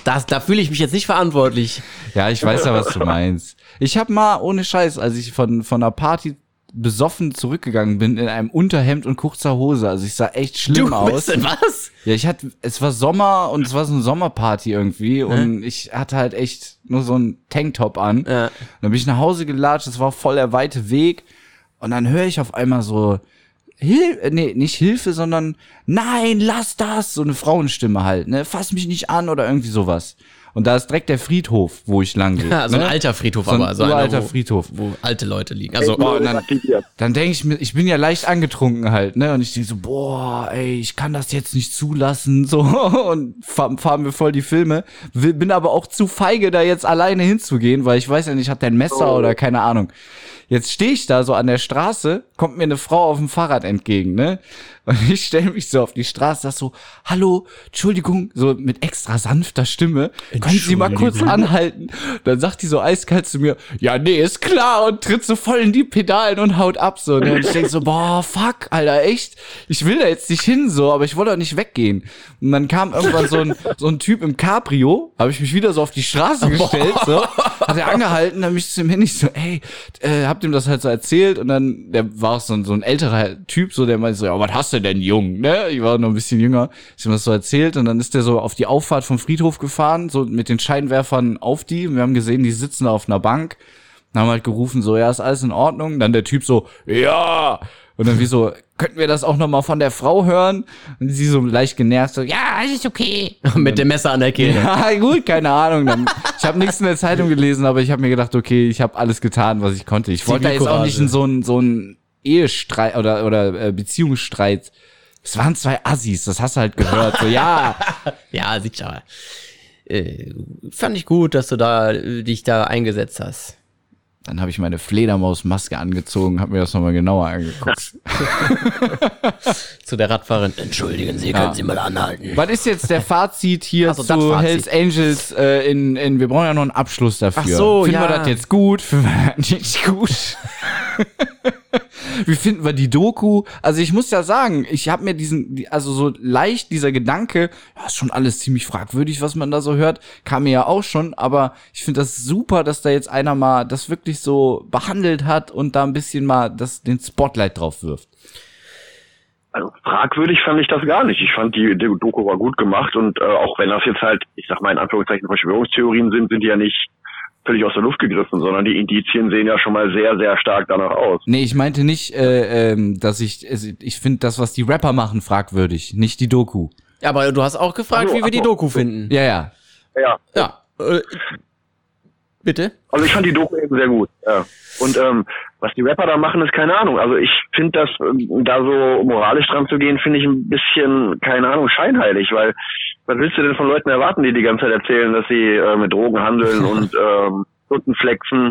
da fühle ich mich jetzt nicht verantwortlich. Ja, ich weiß ja, was du meinst. Ich habe mal, ohne Scheiß, als ich von einer Party besoffen zurückgegangen bin, in einem Unterhemd und kurzer Hose. Also ich sah echt schlimm aus. Du bist denn was? Ja, es war Sommer und es war so eine Sommerparty irgendwie und ich hatte halt echt nur so einen Tanktop an. Ja. Und dann bin ich nach Hause gelatscht, es war voll der weite Weg und dann höre ich auf einmal so nein, lass das! So eine Frauenstimme halt, ne? Fass mich nicht an oder irgendwie sowas. Und da ist direkt der Friedhof, wo ich lang gehe. Ja, so ein alter Friedhof, Friedhof. Wo alte Leute liegen. Also, dann denke ich mir, ich bin ja leicht angetrunken halt, ne? Und ich denke so, boah, ey, ich kann das jetzt nicht zulassen, so. Und fahren wir voll die Filme. Bin aber auch zu feige, da jetzt alleine hinzugehen, weil ich weiß ja nicht, hat der ein Messer oder keine Ahnung. Jetzt stehe ich da so an der Straße, kommt mir eine Frau auf dem Fahrrad entgegen, ne? Und ich stelle mich so auf die Straße, sag so, hallo, Entschuldigung, so mit extra sanfter Stimme, können Sie mal kurz anhalten? Dann sagt die so eiskalt zu mir, ja, nee, ist klar, und tritt so voll in die Pedalen und haut ab, so. Ne? Und ich denk so, boah, fuck, Alter, echt? Ich will da jetzt nicht hin, so, aber ich wollte auch nicht weggehen. Und dann kam irgendwann so ein Typ im Cabrio, habe ich mich wieder so auf die Straße gestellt, so, hat er angehalten, dann mich zu ihm hin, ich so, ey, hab dem das halt so erzählt, und dann, der war so ein älterer Typ, so, der meinte so, ja, was hast du denn jung, ne? Ich war noch ein bisschen jünger. Ich habe mir das so erzählt und dann ist der so auf die Auffahrt vom Friedhof gefahren, so mit den Scheinwerfern auf die. Wir haben gesehen, die sitzen da auf einer Bank. Dann haben halt gerufen, so, ja, ist alles in Ordnung. Dann der Typ so, ja! Und dann wie so, könnten wir das auch nochmal von der Frau hören? Und sie so leicht genervt, so, ja, alles ist okay. Mit dem Messer an der Kehle. Ja, gut, keine Ahnung. Dann, ich habe nichts in der Zeitung gelesen, aber ich habe mir gedacht, okay, ich habe alles getan, was ich konnte. Ich wollte da jetzt auch nicht in so ein Ehestreit oder Beziehungsstreit. Es waren zwei Assis, das hast du halt gehört. So, ja. Ja, sieht schon. Fand ich gut, dass du da dich da eingesetzt hast. Dann habe ich meine Fledermausmaske angezogen, habe mir das nochmal genauer angeguckt. Zu der Radfahrerin. Entschuldigen Sie, können Sie mal anhalten. Was ist jetzt der Fazit hier zu Fazit. Hells Angels? Wir brauchen ja noch einen Abschluss dafür. Ach so, finden wir das jetzt gut? Finden wir das nicht gut? Wie finden wir die Doku? Also ich muss ja sagen, ich habe mir dieser Gedanke, ja, ist schon alles ziemlich fragwürdig, was man da so hört, kam mir ja auch schon, aber ich finde das super, dass da jetzt einer mal das wirklich so behandelt hat und da ein bisschen mal den Spotlight drauf wirft. Also fragwürdig fand ich das gar nicht. Ich fand, die Doku war gut gemacht und auch wenn das jetzt halt, ich sag mal in Anführungszeichen, Verschwörungstheorien sind die ja nicht völlig aus der Luft gegriffen, sondern die Indizien sehen ja schon mal sehr, sehr stark danach aus. Nee, ich meinte nicht, dass ich finde das, was die Rapper machen, fragwürdig, nicht die Doku. Ja, aber du hast auch gefragt, wie wir die Doku finden. Ja. Bitte? Also ich fand die Doku eben sehr gut. Ja. Und was die Rapper da machen, ist keine Ahnung. Also ich finde das, da so moralisch dran zu gehen, finde ich ein bisschen, keine Ahnung, scheinheilig, weil was willst du denn von Leuten erwarten, die ganze Zeit erzählen, dass sie mit Drogen handeln und Nutten flexen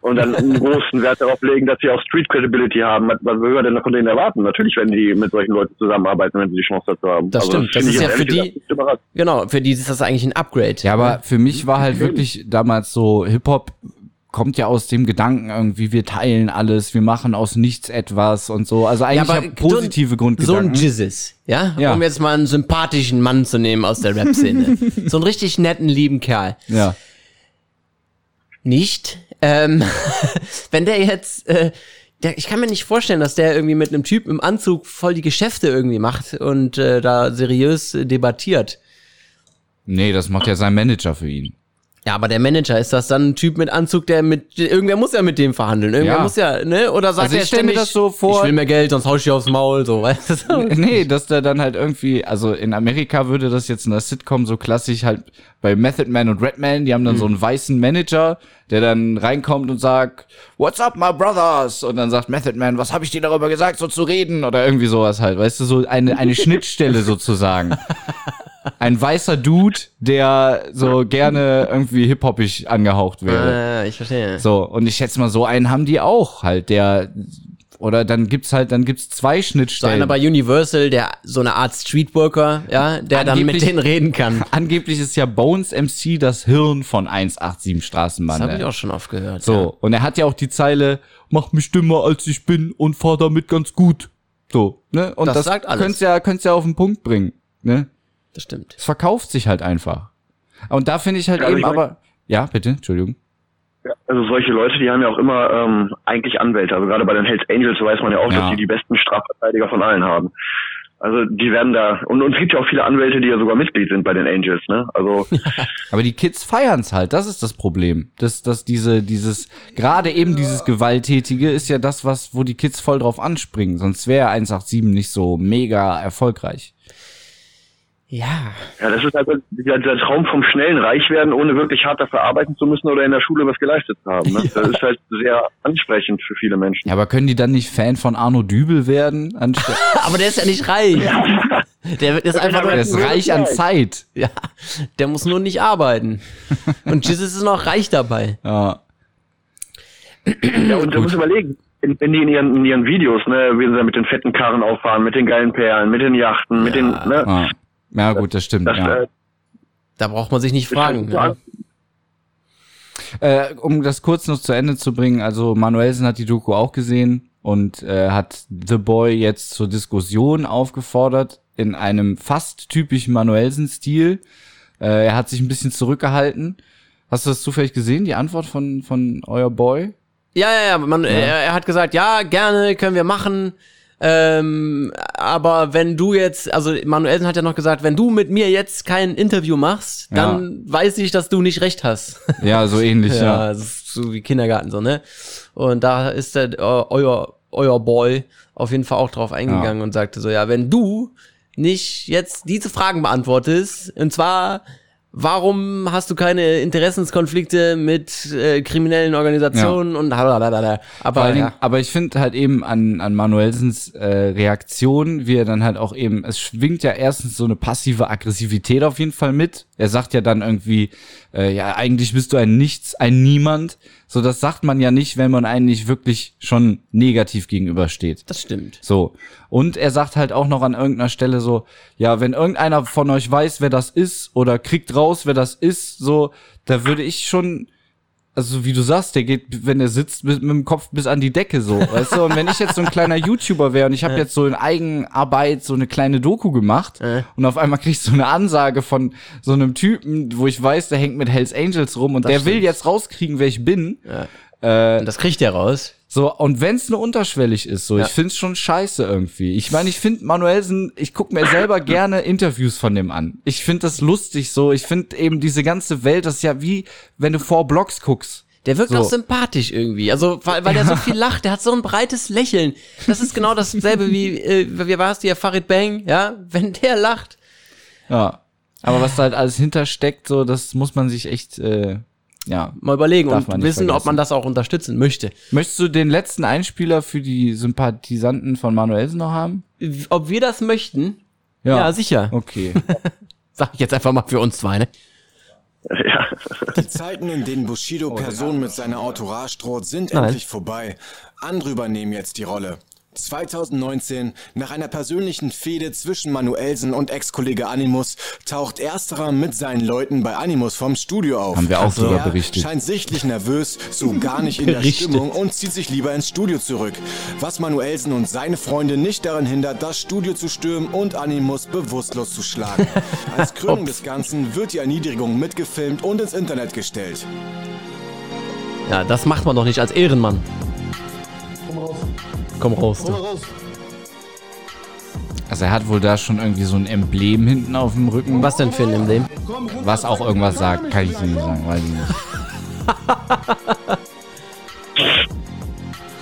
und dann einen großen Wert darauf legen, dass sie auch Street Credibility haben? Was will man denn von denen erwarten? Natürlich werden die mit solchen Leuten zusammenarbeiten, wenn sie die Chance dazu haben. Das stimmt. Das ist ja für die, genau, für die ist das eigentlich ein Upgrade. Ja, aber für mich war halt wirklich damals so, Hip-Hop kommt ja aus dem Gedanken irgendwie, wir teilen alles, wir machen aus nichts etwas und so. Also eigentlich ja, positive Grundgedanken. So ein Jizzes, ja? Um jetzt mal einen sympathischen Mann zu nehmen aus der Rap-Szene. So einen richtig netten, lieben Kerl. Ja. Nicht. Wenn der jetzt, ich kann mir nicht vorstellen, dass der irgendwie mit einem Typ im Anzug voll die Geschäfte irgendwie macht und da seriös debattiert. Nee, das macht ja sein Manager für ihn. Ja, aber der Manager, ist das dann ein Typ mit Anzug, irgendwer muss ja mit dem verhandeln, muss ja, ne? Oder sagt also er ständig, mir das so vor, ich will mehr Geld, sonst hau ich dir aufs Maul, so, weißt du? Nee, dass der dann halt irgendwie, also in Amerika würde das jetzt in der Sitcom so klassisch halt bei Method Man und Red Man, die haben dann so einen weißen Manager, der dann reinkommt und sagt, what's up, my brothers? Und dann sagt Method Man, was hab ich dir darüber gesagt, so zu reden? Oder irgendwie sowas halt, weißt du, so eine Schnittstelle sozusagen. Ein weißer Dude, der so gerne irgendwie hip-hoppisch angehaucht wäre. Ich verstehe. So, und ich schätze mal, so einen haben die auch halt, dann gibt's zwei Schnittstellen. So einer bei Universal, der so eine Art Streetworker, der angeblich, dann mit denen reden kann. Angeblich ist ja Bones MC das Hirn von 187 Straßenbande. Das habe ich auch schon oft gehört. So, und er hat ja auch die Zeile, mach mich dümmer als ich bin und fahr damit ganz gut. So, ne? Und das sagt alles. Könnt's ja auf den Punkt bringen, ne? Das stimmt. Es verkauft sich halt einfach. Und da finde ich halt ja, bitte, Entschuldigung. Ja, also solche Leute, die haben ja auch immer eigentlich Anwälte. Also gerade bei den Hells Angels weiß man ja auch, dass die die besten Strafverteidiger von allen haben. Also die werden da, und es gibt ja auch viele Anwälte, die ja sogar Mitglied sind bei den Angels, ne? Also aber die Kids feiern's halt, das ist das Problem. Dass dieses gerade eben dieses Gewalttätige ist ja das, wo die Kids voll drauf anspringen, sonst wäre 187 nicht so mega erfolgreich. Ja, das ist halt der Traum vom schnellen Reichwerden, ohne wirklich hart dafür arbeiten zu müssen oder in der Schule was geleistet zu haben. Ne? Ja. Das ist halt sehr ansprechend für viele Menschen. Ja, aber können die dann nicht Fan von Arno Dübel werden? Aber der ist ja nicht reich. Der ist reich an Zeit. Ja, der muss nur nicht arbeiten. Und Jizzes ist noch reich dabei. Ja, und du musst überlegen. Wenn die in ihren Videos, ne, wie sie mit den fetten Karren auffahren, mit den geilen Perlen, mit den Yachten, mit den, ne? Ja, gut, das stimmt. Da braucht man sich nicht fragen. Ja. Um das kurz noch zu Ende zu bringen, also Manuelsen hat die Doku auch gesehen und hat The Boy jetzt zur Diskussion aufgefordert, in einem fast typischen Manuelsen-Stil. Er hat sich ein bisschen zurückgehalten. Hast du das zufällig gesehen, die Antwort von Euer Boy? Ja. Er hat gesagt, ja, gerne, können wir machen. Aber wenn du jetzt, also Manuelsen hat ja noch gesagt, wenn du mit mir jetzt kein Interview machst, dann weiß ich, dass du nicht recht hast. Ja, so ähnlich, ja. So wie Kindergarten, so, ne? Und da ist der euer Boy auf jeden Fall auch drauf eingegangen und sagte so, ja, wenn du nicht jetzt diese Fragen beantwortest, und zwar, warum hast du keine Interessenskonflikte mit kriminellen Organisationen und halalala. Aber ich finde halt eben an Manuelsens Reaktion, wie er dann halt auch eben, es schwingt ja erstens so eine passive Aggressivität auf jeden Fall mit. Er sagt ja dann irgendwie, eigentlich bist du ein Nichts, ein Niemand. So, das sagt man ja nicht, wenn man einem nicht wirklich schon negativ gegenübersteht. Das stimmt. So. Und er sagt halt auch noch an irgendeiner Stelle so, ja, wenn irgendeiner von euch weiß, wer das ist, oder kriegt raus, wer das ist, so, da würde ich schon, also wie du sagst, der geht, wenn er sitzt, mit dem Kopf bis an die Decke, so, weißt du? Und wenn ich jetzt so ein kleiner YouTuber wäre und ich habe jetzt so in Eigenarbeit so eine kleine Doku gemacht und auf einmal krieg ich so eine Ansage von so einem Typen, wo ich weiß, der hängt mit Hells Angels rum und das der stimmt. Will jetzt rauskriegen, wer ich bin. Ja. Und das kriegt er raus. So, und wenn es nur unterschwellig ist, so, ich find's schon scheiße irgendwie. Ich meine, ich find Manuelsen, ich guck mir selber gerne Interviews von dem an. Ich find das lustig so, ich find eben diese ganze Welt, das ist ja wie, wenn du 4Blocks guckst. Der wirkt so. Auch sympathisch irgendwie, also weil der so viel lacht, der hat so ein breites Lächeln. Das ist genau dasselbe wie, wie warst du ja, Farid Bang, ja, wenn der lacht. Ja, aber was da halt alles hintersteckt, so, das muss man sich echt... mal überlegen und wissen, ob man das auch unterstützen möchte. Möchtest du den letzten Einspieler für die Sympathisanten von Manuelsen noch haben? Ob wir das möchten? Ja sicher. Okay. Sag ich jetzt einfach mal für uns zwei, ne? Ja. Die Zeiten, in denen Bushido Personen mit seiner Entourage droht, sind endlich vorbei. Andere übernehmen jetzt die Rolle. 2019, nach einer persönlichen Fehde zwischen Manuelsen und Ex-Kollege Animus, taucht ersterer mit seinen Leuten bei Animus vom Studio auf. Haben wir auch darüber berichtet. Scheint sichtlich nervös, so gar nicht in der Stimmung und zieht sich lieber ins Studio zurück. Was Manuelsen und seine Freunde nicht daran hindert, das Studio zu stürmen und Animus bewusstlos zu schlagen. Als Krönung des Ganzen wird die Erniedrigung mitgefilmt und ins Internet gestellt. Ja, das macht man doch nicht als Ehrenmann. Komm raus, du. Also er hat wohl da schon irgendwie so ein Emblem hinten auf dem Rücken. Was denn für ein Emblem? Was auch irgendwas sagt, kann ich dir nicht sagen, weiß ich nicht.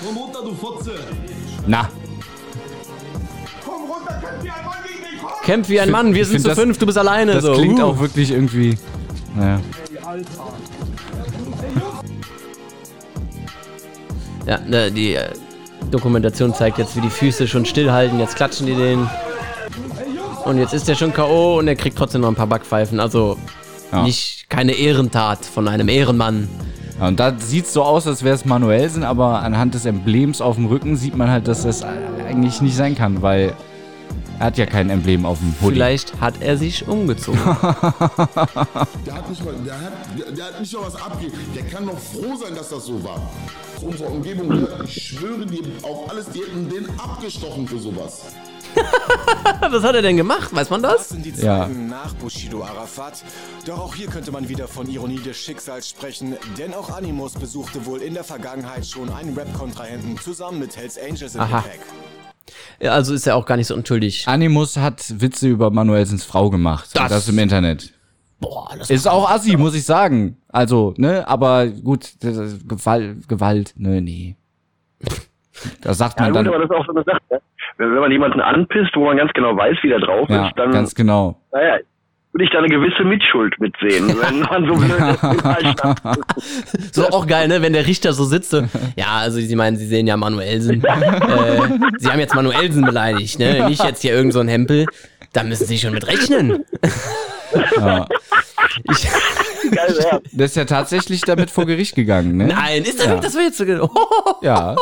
Komm runter, du Fotze! Na! Komm runter, kämpf wie ein Mann gegen dich! Kämpf wie ein Mann, wir sind zu 5, du bist alleine. Das so. Klingt auch wirklich irgendwie... Naja. Ja, die... Dokumentation zeigt jetzt, wie die Füße schon stillhalten, jetzt klatschen die den. Und jetzt ist der schon K.O. und er kriegt trotzdem noch ein paar Backpfeifen. Also keine Ehrentat von einem Ehrenmann. Ja, und da sieht es so aus, als wäre es Manuelsen, aber anhand des Emblems auf dem Rücken sieht man halt, dass das eigentlich nicht sein kann, weil Er hat ja kein Emblem auf dem Hoodie. Vielleicht hat er sich umgezogen. Der hat nicht mal was abgegeben. Der kann doch froh sein, dass das so war. Aus unserer Umgebung, ich schwöre dir auf alles, die hätten den abgestochen für sowas. Was hat er denn gemacht? Weiß man das? Das sind die Zeiten nach Bushido Arafat. Doch auch hier könnte man wieder von Ironie des Schicksals sprechen, denn auch Animus besuchte wohl in der Vergangenheit schon einen Rap-Kontrahenten zusammen mit Hells Angels im Gepäck. Ja, also ist er auch gar nicht so unschuldig. Animus hat Witze über Manuelsens Frau gemacht. Das im Internet. Boah, das ist auch assi, sein. Muss ich sagen. Also, ne, aber gut, Gewalt, nee. Das sagt man dann. Ja, gut, aber das ist auch so eine Sache, ne? Wenn man jemanden anpisst, wo man ganz genau weiß, wie der drauf ist, dann... ganz genau. Naja, würde ich da eine gewisse Mitschuld mitsehen, wenn man so blöd ist. So auch geil, ne? Wenn der Richter so sitzt, so, ja, also sie meinen, sie sehen ja Manuelsen. Sie haben jetzt Manuelsen beleidigt, ne? Nicht jetzt hier irgend so ein Hempel. Da müssen sie schon mit rechnen. Ja. Das ist ja tatsächlich damit vor Gericht gegangen, ne? Nein, ist damit das Witz? Ja.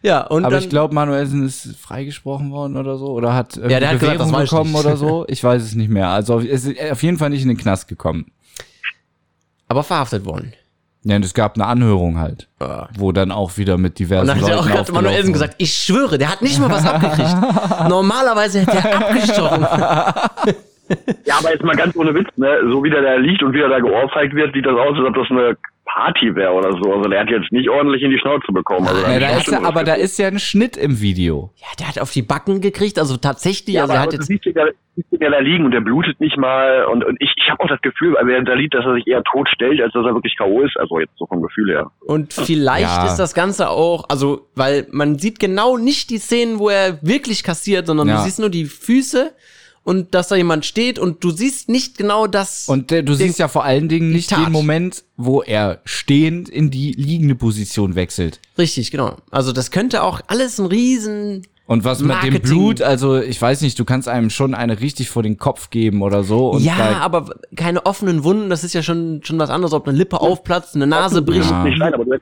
Ja, und aber dann, ich glaube, Manuelsen ist freigesprochen worden oder so. Oder hat der hat gesagt, das bekommen oder so. Ich weiß es nicht mehr. Also es ist auf jeden Fall nicht in den Knast gekommen. Aber verhaftet worden. Ja, und es gab eine Anhörung halt. Wo dann auch wieder mit diversen Leuten. Und dann hat er auch Manuelsen gesagt, ich schwöre, der hat nicht mal was abgekriegt. Normalerweise hätte er abgestochen. Ja, aber jetzt mal ganz ohne Witz, ne? So wie der da liegt und wie er da geohrfeigt wird, sieht das aus, als ob das eine Party wäre oder so. Also der hat jetzt nicht ordentlich in die Schnauze bekommen. Also da ist ja ein Schnitt im Video. Ja, der hat auf die Backen gekriegt, also tatsächlich. Ja, also er hat jetzt siehst du, der da liegen und der blutet nicht mal. Und ich habe auch das Gefühl, während der liegt, dass er sich eher tot stellt, als dass er wirklich K.O. ist. Also jetzt so vom Gefühl her. Und vielleicht ist das Ganze auch, also weil man sieht genau nicht die Szenen, wo er wirklich kassiert, sondern du siehst nur die Füße. Und dass da jemand steht und du siehst nicht genau das. Und du siehst ja vor allen Dingen nicht den Moment, wo er stehend in die liegende Position wechselt. Richtig, genau. Also das könnte auch alles ein riesen und was Marketing. Mit dem Blut, also ich weiß nicht, du kannst einem schon eine richtig vor den Kopf geben oder so. Und ja, aber keine offenen Wunden, das ist ja schon was anderes, ob eine Lippe aufplatzt, eine Nase bricht. Ja. Nicht rein, aber eine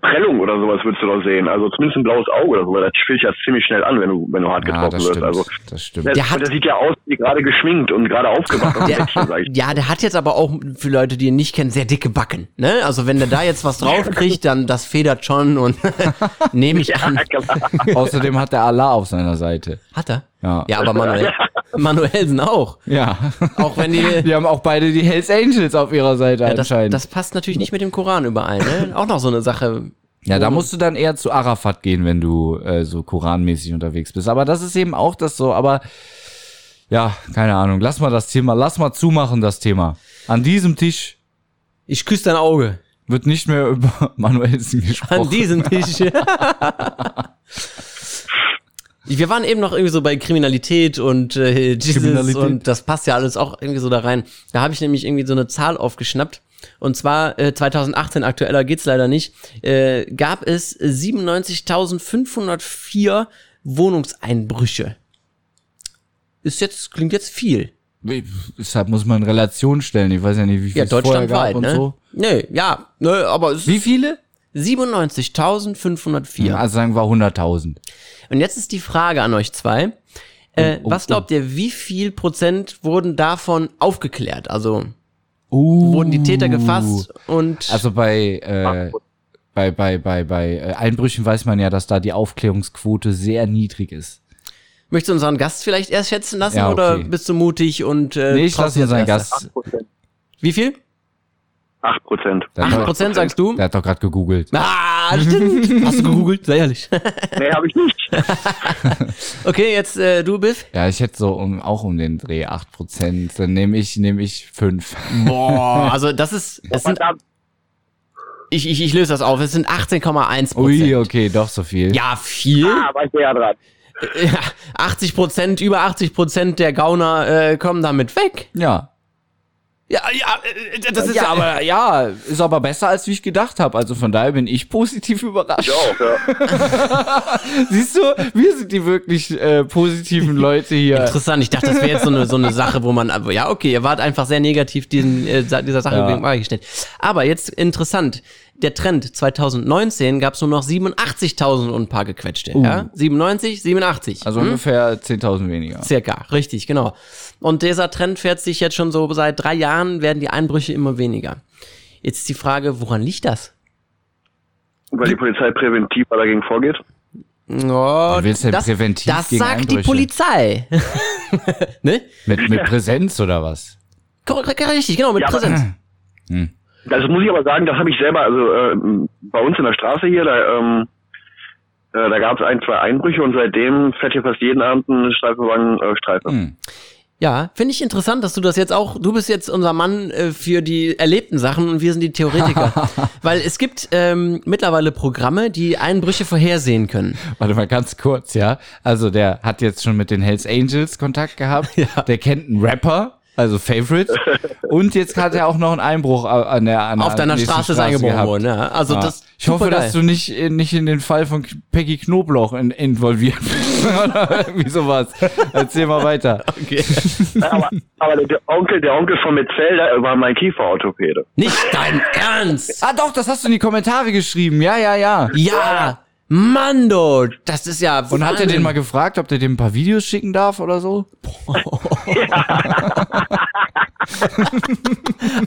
Prellung oder sowas würdest du doch sehen. Also zumindest ein blaues Auge oder so, weil das fühlt sich ja ziemlich schnell an, wenn du hart getroffen wirst. Also, das stimmt. Der sieht ja aus wie gerade geschminkt und gerade aufgewacht. Der hat jetzt aber auch, für Leute, die ihn nicht kennen, sehr dicke Backen. Ne? Also wenn der da jetzt was drauf kriegt, dann das federt schon und nehme ich an. Außerdem hat der Allah auf seiner Seite. Hat er? Ja, aber Manuelsen auch. Ja. Auch wenn die haben auch beide die Hells Angels auf ihrer Seite anscheinend. Das passt natürlich nicht mit dem Koran überein, ne? Auch noch so eine Sache. Ja, da musst du dann eher zu Arafat gehen, wenn du so koranmäßig unterwegs bist. Aber das ist eben auch das so, aber ja, keine Ahnung. Lass mal zumachen das Thema. An diesem Tisch. Ich küsse dein Auge. Wird nicht mehr über Manuelsen gesprochen. An diesem Tisch. Wir waren eben noch irgendwie so bei Kriminalität und Jizzes und das passt ja alles auch irgendwie so da rein. Da habe ich nämlich irgendwie so eine Zahl aufgeschnappt. Und zwar 2018, aktueller geht's leider nicht, gab es 97.504 Wohnungseinbrüche. Klingt jetzt viel. Deshalb muss man in Relation stellen. Ich weiß ja nicht, wie viel es vorher gab und so. Nee, ja, aber es wie viele? 97.504. Also sagen wir 100.000. Und jetzt ist die Frage an euch zwei. Was glaubt ihr, wie viel Prozent wurden davon aufgeklärt? Also wurden die Täter gefasst? Und also bei Einbrüchen weiß man ja, dass da die Aufklärungsquote sehr niedrig ist. Möchtest du unseren Gast vielleicht erst schätzen lassen oder bist du mutig und nee, ich lasse unseren Gast. 8%. Wie viel? 8%. 8% sagst du? Der hat doch gerade gegoogelt. Ah, stimmt. Hast du gegoogelt? Sei ehrlich. Nee, hab ich nicht. Okay, jetzt du, Biff. Ja, ich hätte so um den Dreh 8%. Dann nehme ich 5. Boah, also das ist... Ich löse das auf. Es sind 18,1%. Ui, okay, doch so viel. Ja, viel. Ah, war ich näher dran. 80%, über 80% der Gauner kommen damit weg. Ja. Ja, das ist ist aber besser, als wie ich gedacht habe. Also von daher bin ich positiv überrascht. Ja. Siehst du, wir sind die wirklich positiven Leute hier. Interessant, ich dachte, das wäre jetzt so eine Sache, wo man, ihr wart einfach sehr negativ dieser Sache gegenübergestellt. Aber jetzt interessant, der Trend 2019 gab es nur noch 87.000 und ein paar gequetschte. Ja? 97, 87. Also ungefähr 10.000 weniger. Circa, richtig, genau. Und dieser Trend fährt sich jetzt schon so, seit 3 Jahren werden die Einbrüche immer weniger. Jetzt ist die Frage, woran liegt das? Weil die Polizei präventiv dagegen vorgeht? Oh, das sagt Einbrüche? Die Polizei. Ne? Mit Präsenz oder was? Richtig, genau, mit Präsenz. Das muss ich aber sagen, das habe ich selber, also bei uns in der Straße hier, da gab es 1, 2 Einbrüche und seitdem fährt hier fast jeden Abend eine Streifenwagen. Ja, finde ich interessant, dass du das jetzt auch, du bist jetzt unser Mann für die erlebten Sachen und wir sind die Theoretiker. Weil es gibt mittlerweile Programme, die Einbrüche vorhersehen können. Warte mal ganz kurz, ja. Also der hat jetzt schon mit den Hells Angels Kontakt gehabt, der kennt einen Rapper, also Favorite, und jetzt hat er auch noch einen Einbruch an der an auf deiner Straße ist eingebrochen worden, ja. Also ja. Das ich hoffe, dass du nicht in den Fall von Peggy Knobloch involviert bist oder irgendwie sowas. Erzähl mal weiter. Okay. Nein, aber der Onkel von Metzel, der war mein Kieferorthopäde. Nicht dein Ernst! Ah doch, das hast du in die Kommentare geschrieben. Ja. Ja, Mando, das ist ja... Und hat er den mal gefragt, ob der dem ein paar Videos schicken darf oder so? Ja.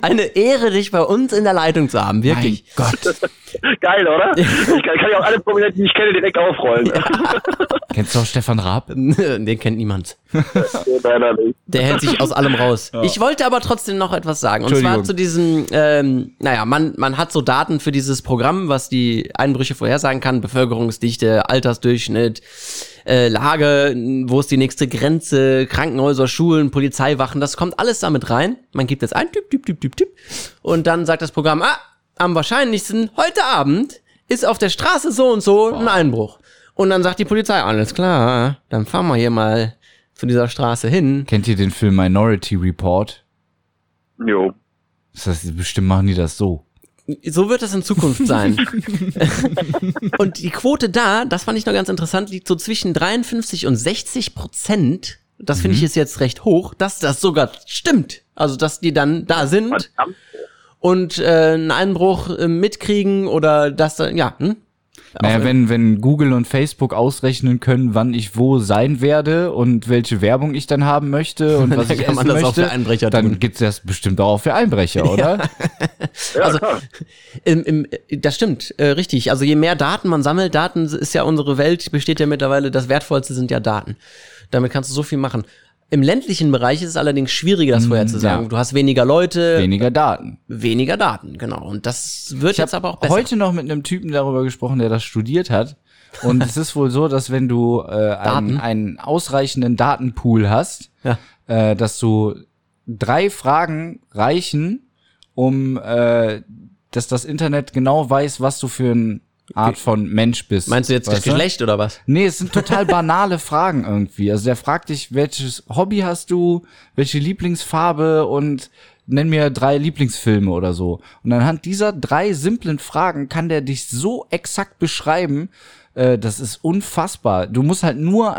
Eine Ehre, dich bei uns in der Leitung zu haben, wirklich. Mein Gott. Geil, oder? Ich kann ja auch alle Prominenten, die ich kenne, direkt aufrollen. Ja. Kennst du auch Stefan Raab? Den kennt niemand. Der hält sich aus allem raus. Ja. Ich wollte aber trotzdem noch etwas sagen. Und zwar zu diesem, man hat so Daten für dieses Programm, was die Einbrüche vorhersagen kann. Bevölkerungsdichte, Altersdurchschnitt, Lage, wo ist die nächste Grenze, Krankenhäuser, Schulen, Polizeiwachen, das kommt alles damit rein. Man gibt jetzt ein, Typ, und dann sagt das Programm, am wahrscheinlichsten, heute Abend ist auf der Straße so und so ein Einbruch. Und dann sagt die Polizei, alles klar, dann fahren wir hier mal zu dieser Straße hin. Kennt ihr den Film Minority Report? Jo. Das heißt, bestimmt machen die das so. So wird es in Zukunft sein. Und die Quote da, das fand ich noch ganz interessant, liegt so zwischen 53% und 60%. Das finde ich ist jetzt recht hoch, dass das sogar stimmt. Also, dass die dann da sind und einen Einbruch mitkriegen oder das dann, ja. Naja, wenn Google und Facebook ausrechnen können, wann ich wo sein werde und welche Werbung ich dann haben möchte und was ich essen möchte, dann gibt's das bestimmt auch für Einbrecher, oder? Ja. Also, das stimmt, richtig. Also je mehr Daten man sammelt, Daten ist ja unsere Welt, besteht ja mittlerweile, das Wertvollste sind ja Daten. Damit kannst du so viel machen. Im ländlichen Bereich ist es allerdings schwieriger, das vorher zu sagen. Ja. Du hast weniger Leute. Weniger Daten. Weniger Daten, genau. Und das wird jetzt aber auch besser. Ich habe heute noch mit einem Typen darüber gesprochen, der das studiert hat. Und es ist wohl so, dass wenn du einen ausreichenden Datenpool hast, dass du 3 Fragen reichen, um dass das Internet genau weiß, was du für ein Art von Mensch bist. Meinst du jetzt das Geschlecht oder was? Nee, es sind total banale Fragen irgendwie. Also der fragt dich, welches Hobby hast du, welche Lieblingsfarbe und nenn mir 3 Lieblingsfilme oder so. Und anhand dieser 3 simplen Fragen kann der dich so exakt beschreiben, das ist unfassbar. Du musst halt nur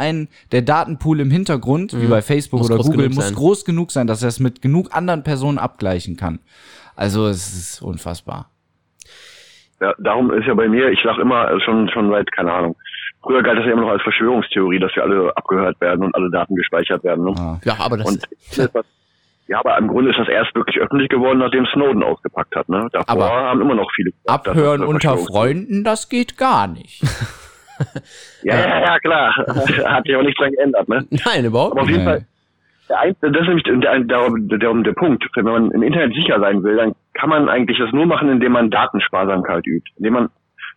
der Datenpool im Hintergrund, wie bei Facebook oder Google, muss groß genug sein, dass er es mit genug anderen Personen abgleichen kann. Also es ist unfassbar. Ja, darum ist ja bei mir, ich sage immer schon seit, keine Ahnung, früher galt das ja immer noch als Verschwörungstheorie, dass wir alle abgehört werden und alle Daten gespeichert werden. Ne? Ja, aber das aber im Grunde ist das erst wirklich öffentlich geworden, nachdem Snowden ausgepackt hat. Ne? Davor aber haben immer noch viele gesagt, abhören unter Freunden, das geht gar nicht. ja, klar. Hat sich auch nichts dran geändert, ne? Nein, überhaupt nicht. Auf jeden Fall. Das ist nämlich der Punkt. Wenn man im Internet sicher sein will, dann kann man eigentlich das nur machen, indem man Datensparsamkeit übt. Indem man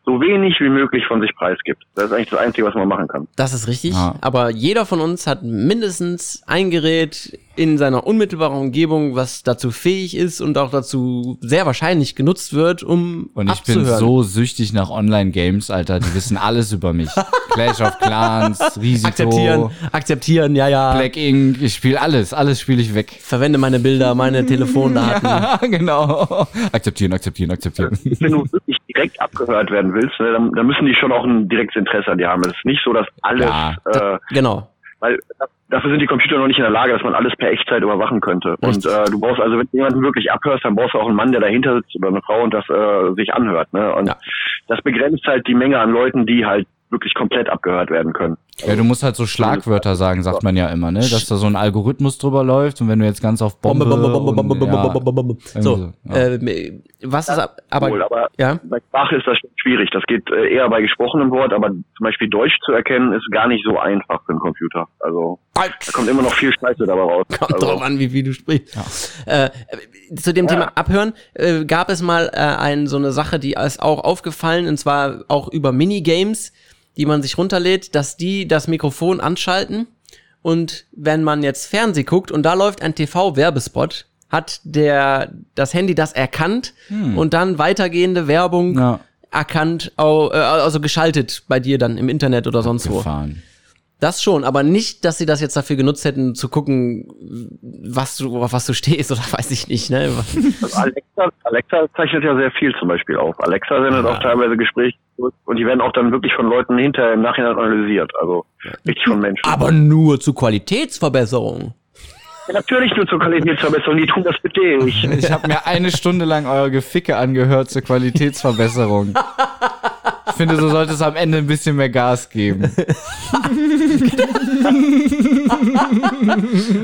so wenig wie möglich von sich preisgibt. Das ist eigentlich das Einzige, was man machen kann. Das ist richtig. Ja. Aber jeder von uns hat mindestens ein Gerät in seiner unmittelbaren Umgebung, was dazu fähig ist und auch dazu sehr wahrscheinlich genutzt wird, um abzuhören. Und ich bin so süchtig nach Online-Games, Alter. Die wissen alles über mich. Clash of Clans, Risiko. Akzeptieren, ja. Black Ink, ich spiele alles. Alles spiele ich weg. Verwende meine Bilder, meine Telefondaten. Ja, genau. Akzeptieren. Wenn du wirklich direkt abgehört werden willst, ne, dann müssen die schon auch ein direktes Interesse an dir haben. Es ist nicht so, dass alles... Ja, genau. Weil dafür sind die Computer noch nicht in der Lage, dass man alles per Echtzeit überwachen könnte. Und du brauchst also, wenn du jemanden wirklich abhörst, dann brauchst du auch einen Mann, der dahinter sitzt oder eine Frau und das sich anhört. Ne? Und das begrenzt halt die Menge an Leuten, die halt wirklich komplett abgehört werden können. Ja, du musst halt so Schlagwörter sagen, sagt man ja immer, ne? Dass da so ein Algorithmus drüber läuft und wenn du jetzt ganz auf Bombe. Was ist aber ja? Bei Sprache ist das schon schwierig. Das geht eher bei gesprochenem Wort, aber zum Beispiel Deutsch zu erkennen ist gar nicht so einfach für einen Computer. Also da kommt immer noch viel Scheiße dabei raus. Kommt drauf an, wie viel du sprichst. Ja. Zu dem Thema Abhören gab es mal so eine Sache, die ist auch aufgefallen, und zwar auch über Minigames, die man sich runterlädt, dass die das Mikrofon anschalten und wenn man jetzt Fernseh guckt und da läuft ein TV-Werbespot, hat das Handy das erkannt und dann weitergehende Werbung erkannt, also geschaltet bei dir dann im Internet oder sonst wo. Das schon, aber nicht, dass sie das jetzt dafür genutzt hätten, zu gucken, auf was du stehst oder weiß ich nicht. Ne? Also Alexa zeichnet ja sehr viel zum Beispiel auf. Alexa sendet auch teilweise Gespräche und die werden auch dann wirklich von Leuten hinterher im Nachhinein analysiert. Also richtig von Menschen. Aber nur zur Qualitätsverbesserung. Ja, natürlich nur zur Qualitätsverbesserung, die tun das mit denen. Ich habe mir eine Stunde lang euer Geficke angehört zur Qualitätsverbesserung. Ich finde, so sollte es am Ende ein bisschen mehr Gas geben.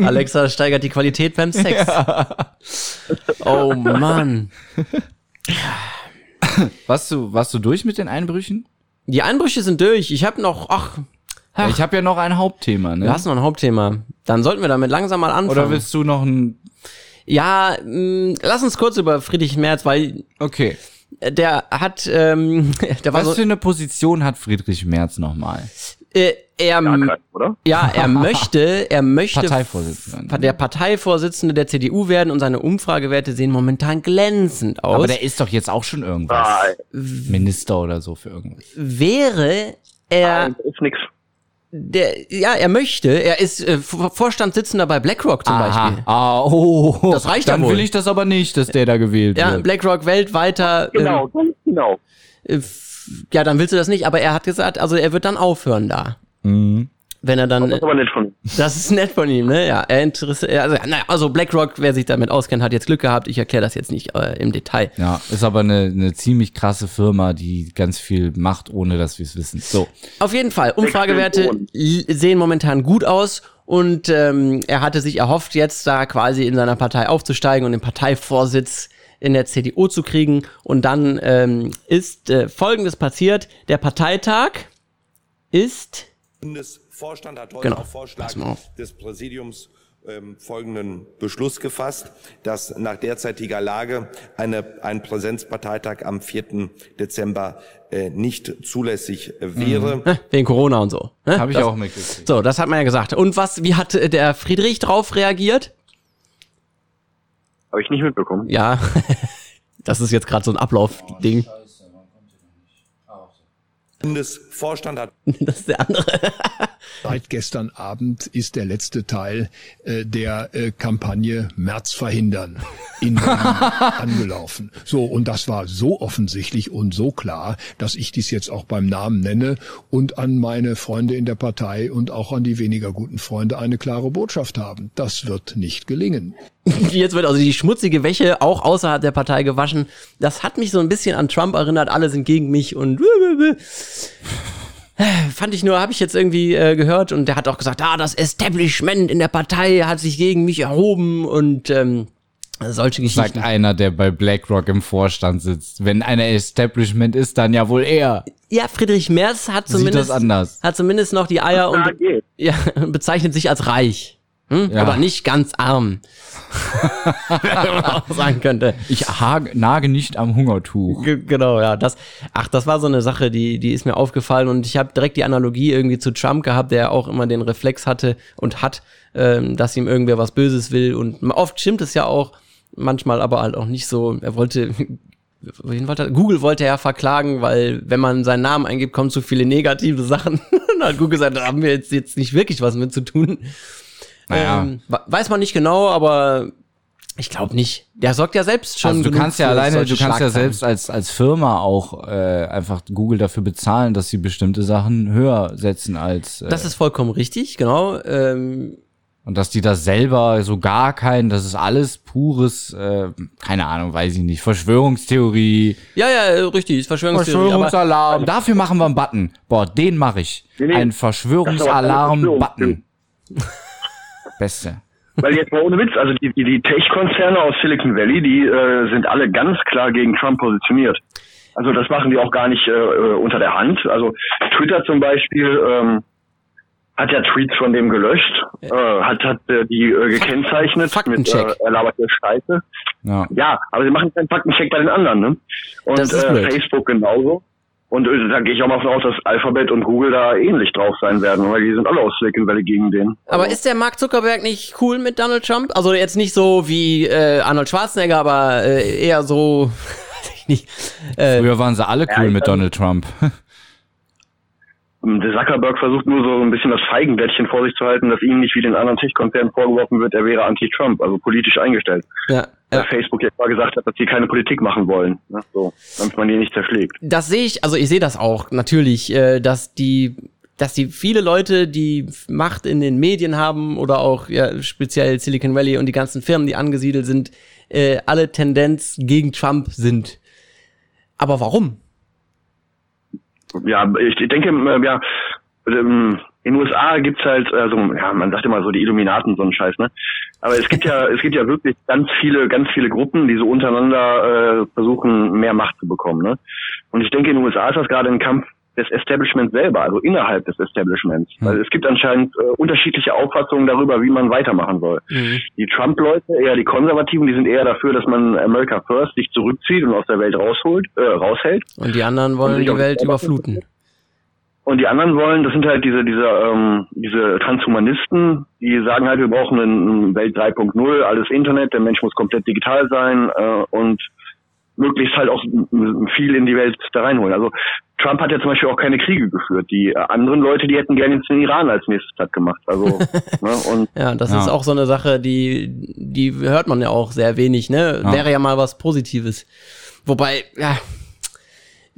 Alexa steigert die Qualität beim Sex. Ja. Oh Mann. Warst du durch mit den Einbrüchen? Die Einbrüche sind durch. Ich habe noch, ich habe ja noch ein Hauptthema, ne? Du hast noch ein Hauptthema. Dann sollten wir damit langsam mal anfangen. Oder willst du noch ein... Ja, lass uns kurz über Friedrich Merz, weil... Okay. Der hat, Was für eine Position hat Friedrich Merz nochmal? Er möchte Parteivorsitzender. Der Parteivorsitzende der CDU werden und seine Umfragewerte sehen momentan glänzend aus. Aber der ist doch jetzt auch schon irgendwas. Minister oder so für irgendwas. Wäre er... ist nix. Er ist Vorstandssitzender bei BlackRock zum Beispiel. Das reicht dann wohl. Dann will ich das aber nicht, dass der da gewählt wird. Ja, BlackRock weltweiter. Genau. Ja, dann willst du das nicht, aber er hat gesagt, also er wird dann aufhören da. Mhm. Wenn er dann. Das ist aber nett von ihm. Das ist nett von ihm, ne? Ja, also BlackRock, wer sich damit auskennt, hat jetzt Glück gehabt. Ich erkläre das jetzt nicht im Detail. Ja, ist aber eine ziemlich krasse Firma, die ganz viel macht, ohne dass wir es wissen. So. Auf jeden Fall. Umfragewerte sehen momentan gut aus und er hatte sich erhofft, jetzt da quasi in seiner Partei aufzusteigen und den Parteivorsitz in der CDU zu kriegen. Und dann ist Folgendes passiert. Der Parteitag ist... Vorstand hat heute auf Vorschlag des Präsidiums folgenden Beschluss gefasst, dass nach derzeitiger Lage ein Präsenzparteitag am 4. Dezember nicht zulässig wäre. Wegen Corona und so. Ne? Habe ich auch mitgekriegt. So, das hat man ja gesagt. Und wie hat der Friedrich drauf reagiert? Habe ich nicht mitbekommen. Ja, das ist jetzt gerade so ein Ablaufding. Bundesvorstand hat. Das ist der andere. Seit gestern Abend ist der letzte Teil der Kampagne Merz verhindern in Berlin angelaufen. So, und das war so offensichtlich und so klar, dass ich dies jetzt auch beim Namen nenne und an meine Freunde in der Partei und auch an die weniger guten Freunde eine klare Botschaft haben. Das wird nicht gelingen. Jetzt wird also die schmutzige Wäsche auch außerhalb der Partei gewaschen. Das hat mich so ein bisschen an Trump erinnert. Alle sind gegen mich und fand ich nur, habe ich jetzt irgendwie gehört. Und der hat auch gesagt, das Establishment in der Partei hat sich gegen mich erhoben und solche Geschichten. Sagt einer, der bei BlackRock im Vorstand sitzt. Wenn einer Establishment ist, dann ja wohl er. Ja, Friedrich Merz hat zumindest noch die Eier und bezeichnet sich als reich. Aber nicht ganz arm, wenn man auch sagen könnte. Ich nage nicht am Hungertuch. Genau, ja. Das war so eine Sache, die ist mir aufgefallen und ich habe direkt die Analogie irgendwie zu Trump gehabt, der auch immer den Reflex hatte und hat, dass ihm irgendwer was Böses will und oft stimmt es ja auch, manchmal aber halt auch nicht so. Google wollte er verklagen, weil wenn man seinen Namen eingibt, kommen zu viele negative Sachen. Dann hat Google gesagt, da haben wir jetzt nicht wirklich was mit zu tun. Naja. Weiß man nicht genau, aber Ich glaube nicht. Der sorgt ja selbst schon. Also du kannst ja alleine, du kannst ja selbst als Firma auch einfach Google dafür bezahlen, dass sie bestimmte Sachen höher setzen als. Das ist vollkommen richtig, genau. Und dass die da selber so gar keinen, das ist alles pures, keine Ahnung, weiß ich nicht, Verschwörungstheorie. Ja, ja, richtig, Verschwörungstheorie. Verschwörungsalarm. Dafür machen wir einen Button. Boah, den mache ich. Nee. Ein Verschwörungsalarm-Button. Beste. Weil jetzt mal ohne Witz, also die Tech-Konzerne aus Silicon Valley, die sind alle ganz klar gegen Trump positioniert. Also das machen die auch gar nicht unter der Hand. Also Twitter zum Beispiel hat ja Tweets von dem gelöscht, hat die gekennzeichnet mit erlaberter Scheiße. Ja. Ja, aber sie machen keinen Faktencheck bei den anderen, ne? Und Facebook genauso. Und da gehe ich auch mal von aus, dass Alphabet und Google da ähnlich drauf sein werden, weil die sind alle aus Silicon Valley gegen den. Aber ist der Mark Zuckerberg nicht cool mit Donald Trump? Also jetzt nicht so wie Arnold Schwarzenegger, aber eher so, weiß ich nicht. Früher waren sie alle cool mit Donald Trump. Der Zuckerberg versucht nur so ein bisschen das Feigenblättchen vor sich zu halten, dass ihm nicht wie den anderen Tech-Konzernen vorgeworfen wird, er wäre anti-Trump, also politisch eingestellt. Ja. Weil Facebook jetzt mal gesagt hat, dass sie keine Politik machen wollen, ne? So, damit man die nicht zerschlägt. Das sehe ich, also ich sehe das auch natürlich, dass die viele Leute, die Macht in den Medien haben oder auch ja, speziell Silicon Valley und die ganzen Firmen, die angesiedelt sind, alle Tendenz gegen Trump sind. Aber warum? Ja, ich denke, ja, in den USA gibt's halt, also, ja, man sagt immer so die Illuminaten, so einen Scheiß, ne? Aber es gibt ja wirklich ganz viele Gruppen, die so untereinander versuchen, mehr Macht zu bekommen, ne? Und ich denke, in den USA ist das gerade ein Kampf des Establishments selber, also innerhalb des Establishments. Mhm. Weil es gibt anscheinend unterschiedliche Auffassungen darüber, wie man weitermachen soll. Mhm. Die Trump-Leute, eher die Konservativen, die sind eher dafür, dass man America First sich zurückzieht und aus der Welt raushält. Und die anderen wollen die Welt überfluten. Und die anderen wollen, das sind halt diese Transhumanisten, die sagen halt, wir brauchen eine Welt 3.0, alles Internet, der Mensch muss komplett digital sein und möglichst halt auch viel in die Welt da reinholen. Also Trump hat ja zum Beispiel auch keine Kriege geführt. Die anderen Leute, die hätten gerne jetzt den Iran als nächstes platt gemacht. Also, ne, und ja, das ist auch so eine Sache, die hört man ja auch sehr wenig, ne? Ja. Wäre ja mal was Positives. Wobei, ja,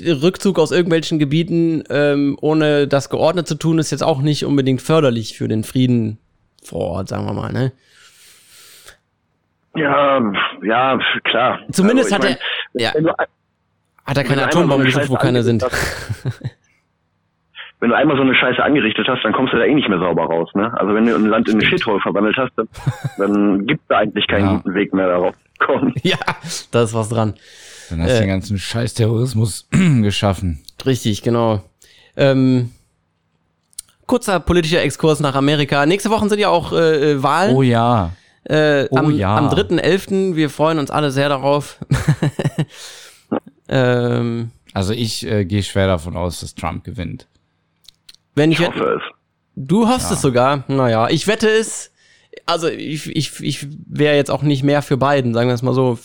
Rückzug aus irgendwelchen Gebieten, ohne das geordnet zu tun, ist jetzt auch nicht unbedingt förderlich für den Frieden vor Ort, sagen wir mal, ne? Ja, klar. Zumindest also, hat er keine Atombomben gesucht, wo keine sind. Wenn du einmal so eine Scheiße angerichtet hast, dann kommst du da eh nicht mehr sauber raus, ne? Also wenn du ein Land in eine Shithole verwandelt hast, dann gibt's da eigentlich keinen guten Weg mehr darauf zu kommen. Ja, da ist was dran. Dann hast du den ganzen Scheiß-Terrorismus geschaffen. Richtig, genau. Kurzer politischer Exkurs nach Amerika. Nächste Woche sind ja auch Wahlen. Oh ja. Am 3.11. Wir freuen uns alle sehr darauf. Also ich gehe schwer davon aus, dass Trump gewinnt. Ich hoffe es. Du hoffst es sogar? Naja, ich wette es. Also ich wäre jetzt auch nicht mehr für Biden, sagen wir es mal so.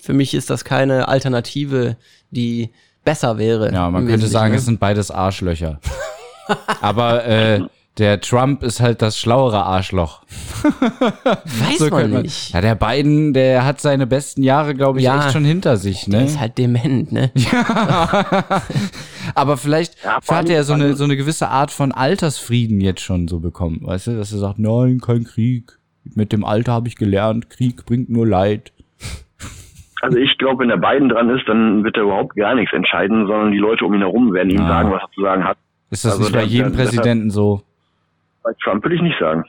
Für mich ist das keine Alternative, die besser wäre. Ja, man könnte sagen, es sind beides Arschlöcher. Aber der Trump ist halt das schlauere Arschloch. Weiß so man nicht. Ja, der Biden, der hat seine besten Jahre, glaube ich, echt schon hinter sich. Der ist halt dement, ne? Ja. Aber vielleicht hat er so eine gewisse Art von Altersfrieden jetzt schon so bekommen, weißt du? Dass er sagt, nein, kein Krieg. Mit dem Alter habe ich gelernt, Krieg bringt nur Leid. Also ich glaube, wenn der Biden dran ist, dann wird er überhaupt gar nichts entscheiden, sondern die Leute um ihn herum werden ihm sagen, was er zu sagen hat. Ist das also nicht bei jedem Präsidenten so? Bei Trump würde ich nicht sagen.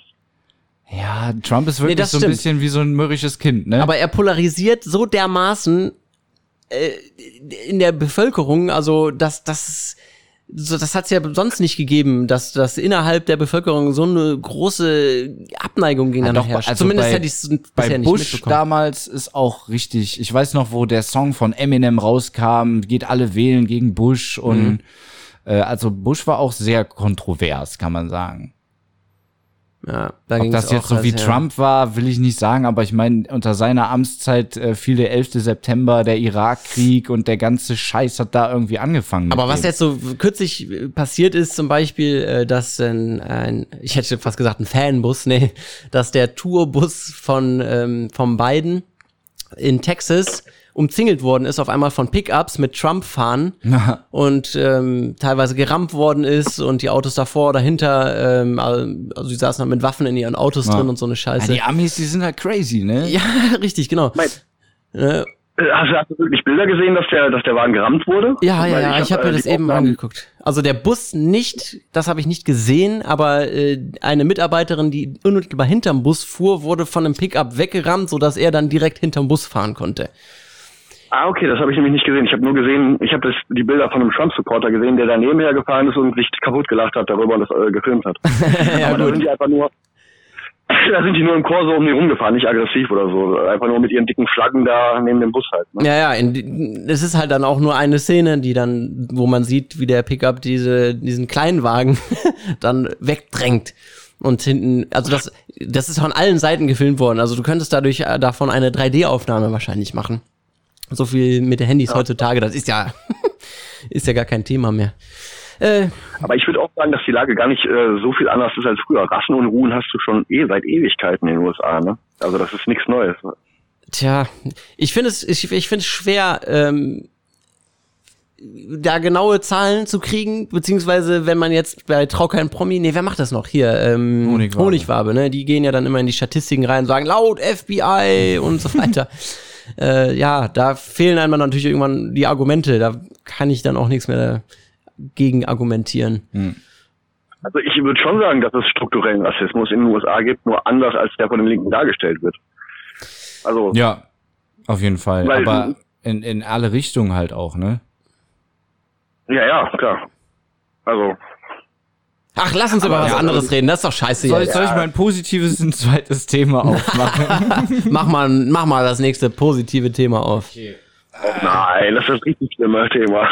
Ja, Trump ist wirklich so ein bisschen wie so ein mürrisches Kind, ne? Aber er polarisiert so dermaßen in der Bevölkerung, also das hat es ja sonst nicht gegeben, dass innerhalb der Bevölkerung so eine große Abneigung gegeneinander herrscht. Also zumindest hätte ich es bisher nicht mitbekommen. Bei Bush damals ist auch richtig, ich weiß noch, wo der Song von Eminem rauskam, geht alle wählen gegen Bush und also Bush war auch sehr kontrovers, kann man sagen. Ja, da ob das jetzt so wie Trump war, will ich nicht sagen, aber ich meine, unter seiner Amtszeit fiel der 11. September, der Irakkrieg und der ganze Scheiß hat da irgendwie angefangen. Aber was jetzt so kürzlich passiert ist, zum Beispiel, dass ich hätte fast gesagt ein Fanbus, dass der Tourbus vom Biden in Texas umzingelt worden ist, auf einmal von Pickups mit Trump-Fahnen und teilweise gerammt worden ist und die Autos davor, dahinter, also die saßen halt mit Waffen in ihren Autos drin und so eine Scheiße. Ja, die Amis, die sind halt crazy, ne? Ja, richtig, genau. Hast du wirklich Bilder gesehen, dass der Wagen gerammt wurde? Ja, ja, ja, ich habe mir das eben angeguckt. Also der Bus nicht, das habe ich nicht gesehen, aber eine Mitarbeiterin, die unmittelbar hinterm Bus fuhr, wurde von einem Pickup weggerammt, sodass er dann direkt hinterm Bus fahren konnte. Ah, okay, das habe ich nämlich nicht gesehen. Ich habe nur gesehen, die Bilder von einem Trump-Supporter gesehen, der daneben hergefahren ist und sich kaputt gelacht hat darüber und das gefilmt hat. Ja, aber gut. Da sind die nur im Chor so um die rumgefahren, nicht aggressiv oder so. Einfach nur mit ihren dicken Flaggen da neben dem Bus halt. Ne? Ja, ja, es ist halt dann auch nur eine Szene, wo man sieht, wie der Pickup diesen kleinen Wagen dann wegdrängt. Und hinten, also das ist von allen Seiten gefilmt worden. Also du könntest davon eine 3D-Aufnahme wahrscheinlich machen. So viel mit den Handys heutzutage, das ist ja gar kein Thema mehr. Aber ich würde auch sagen, dass die Lage gar nicht so viel anders ist als früher. Rassenunruhen hast du schon seit Ewigkeiten in den USA, ne? Also das ist nichts Neues. Ne? Tja, ich finde es schwer, da genaue Zahlen zu kriegen, beziehungsweise wenn man jetzt bei Trau kein Promi, wer macht das noch hier? Honigwabe, ne? Die gehen ja dann immer in die Statistiken rein und sagen, laut FBI und so weiter. Ja, da fehlen einem natürlich irgendwann die Argumente, da kann ich dann auch nichts mehr gegen argumentieren. Also ich würde schon sagen, dass es strukturellen Rassismus in den USA gibt, nur anders als der von den Linken dargestellt wird. Also ja, auf jeden Fall. Aber in alle Richtungen halt auch, ne? Ja, ja, klar. Also ach, lass uns über was anderes reden, das ist doch scheiße. Soll ich mal ein positives, ein zweites Thema aufmachen? mach mal das nächste positive Thema auf. Okay. Oh nein, das ist richtig schlimmes Thema.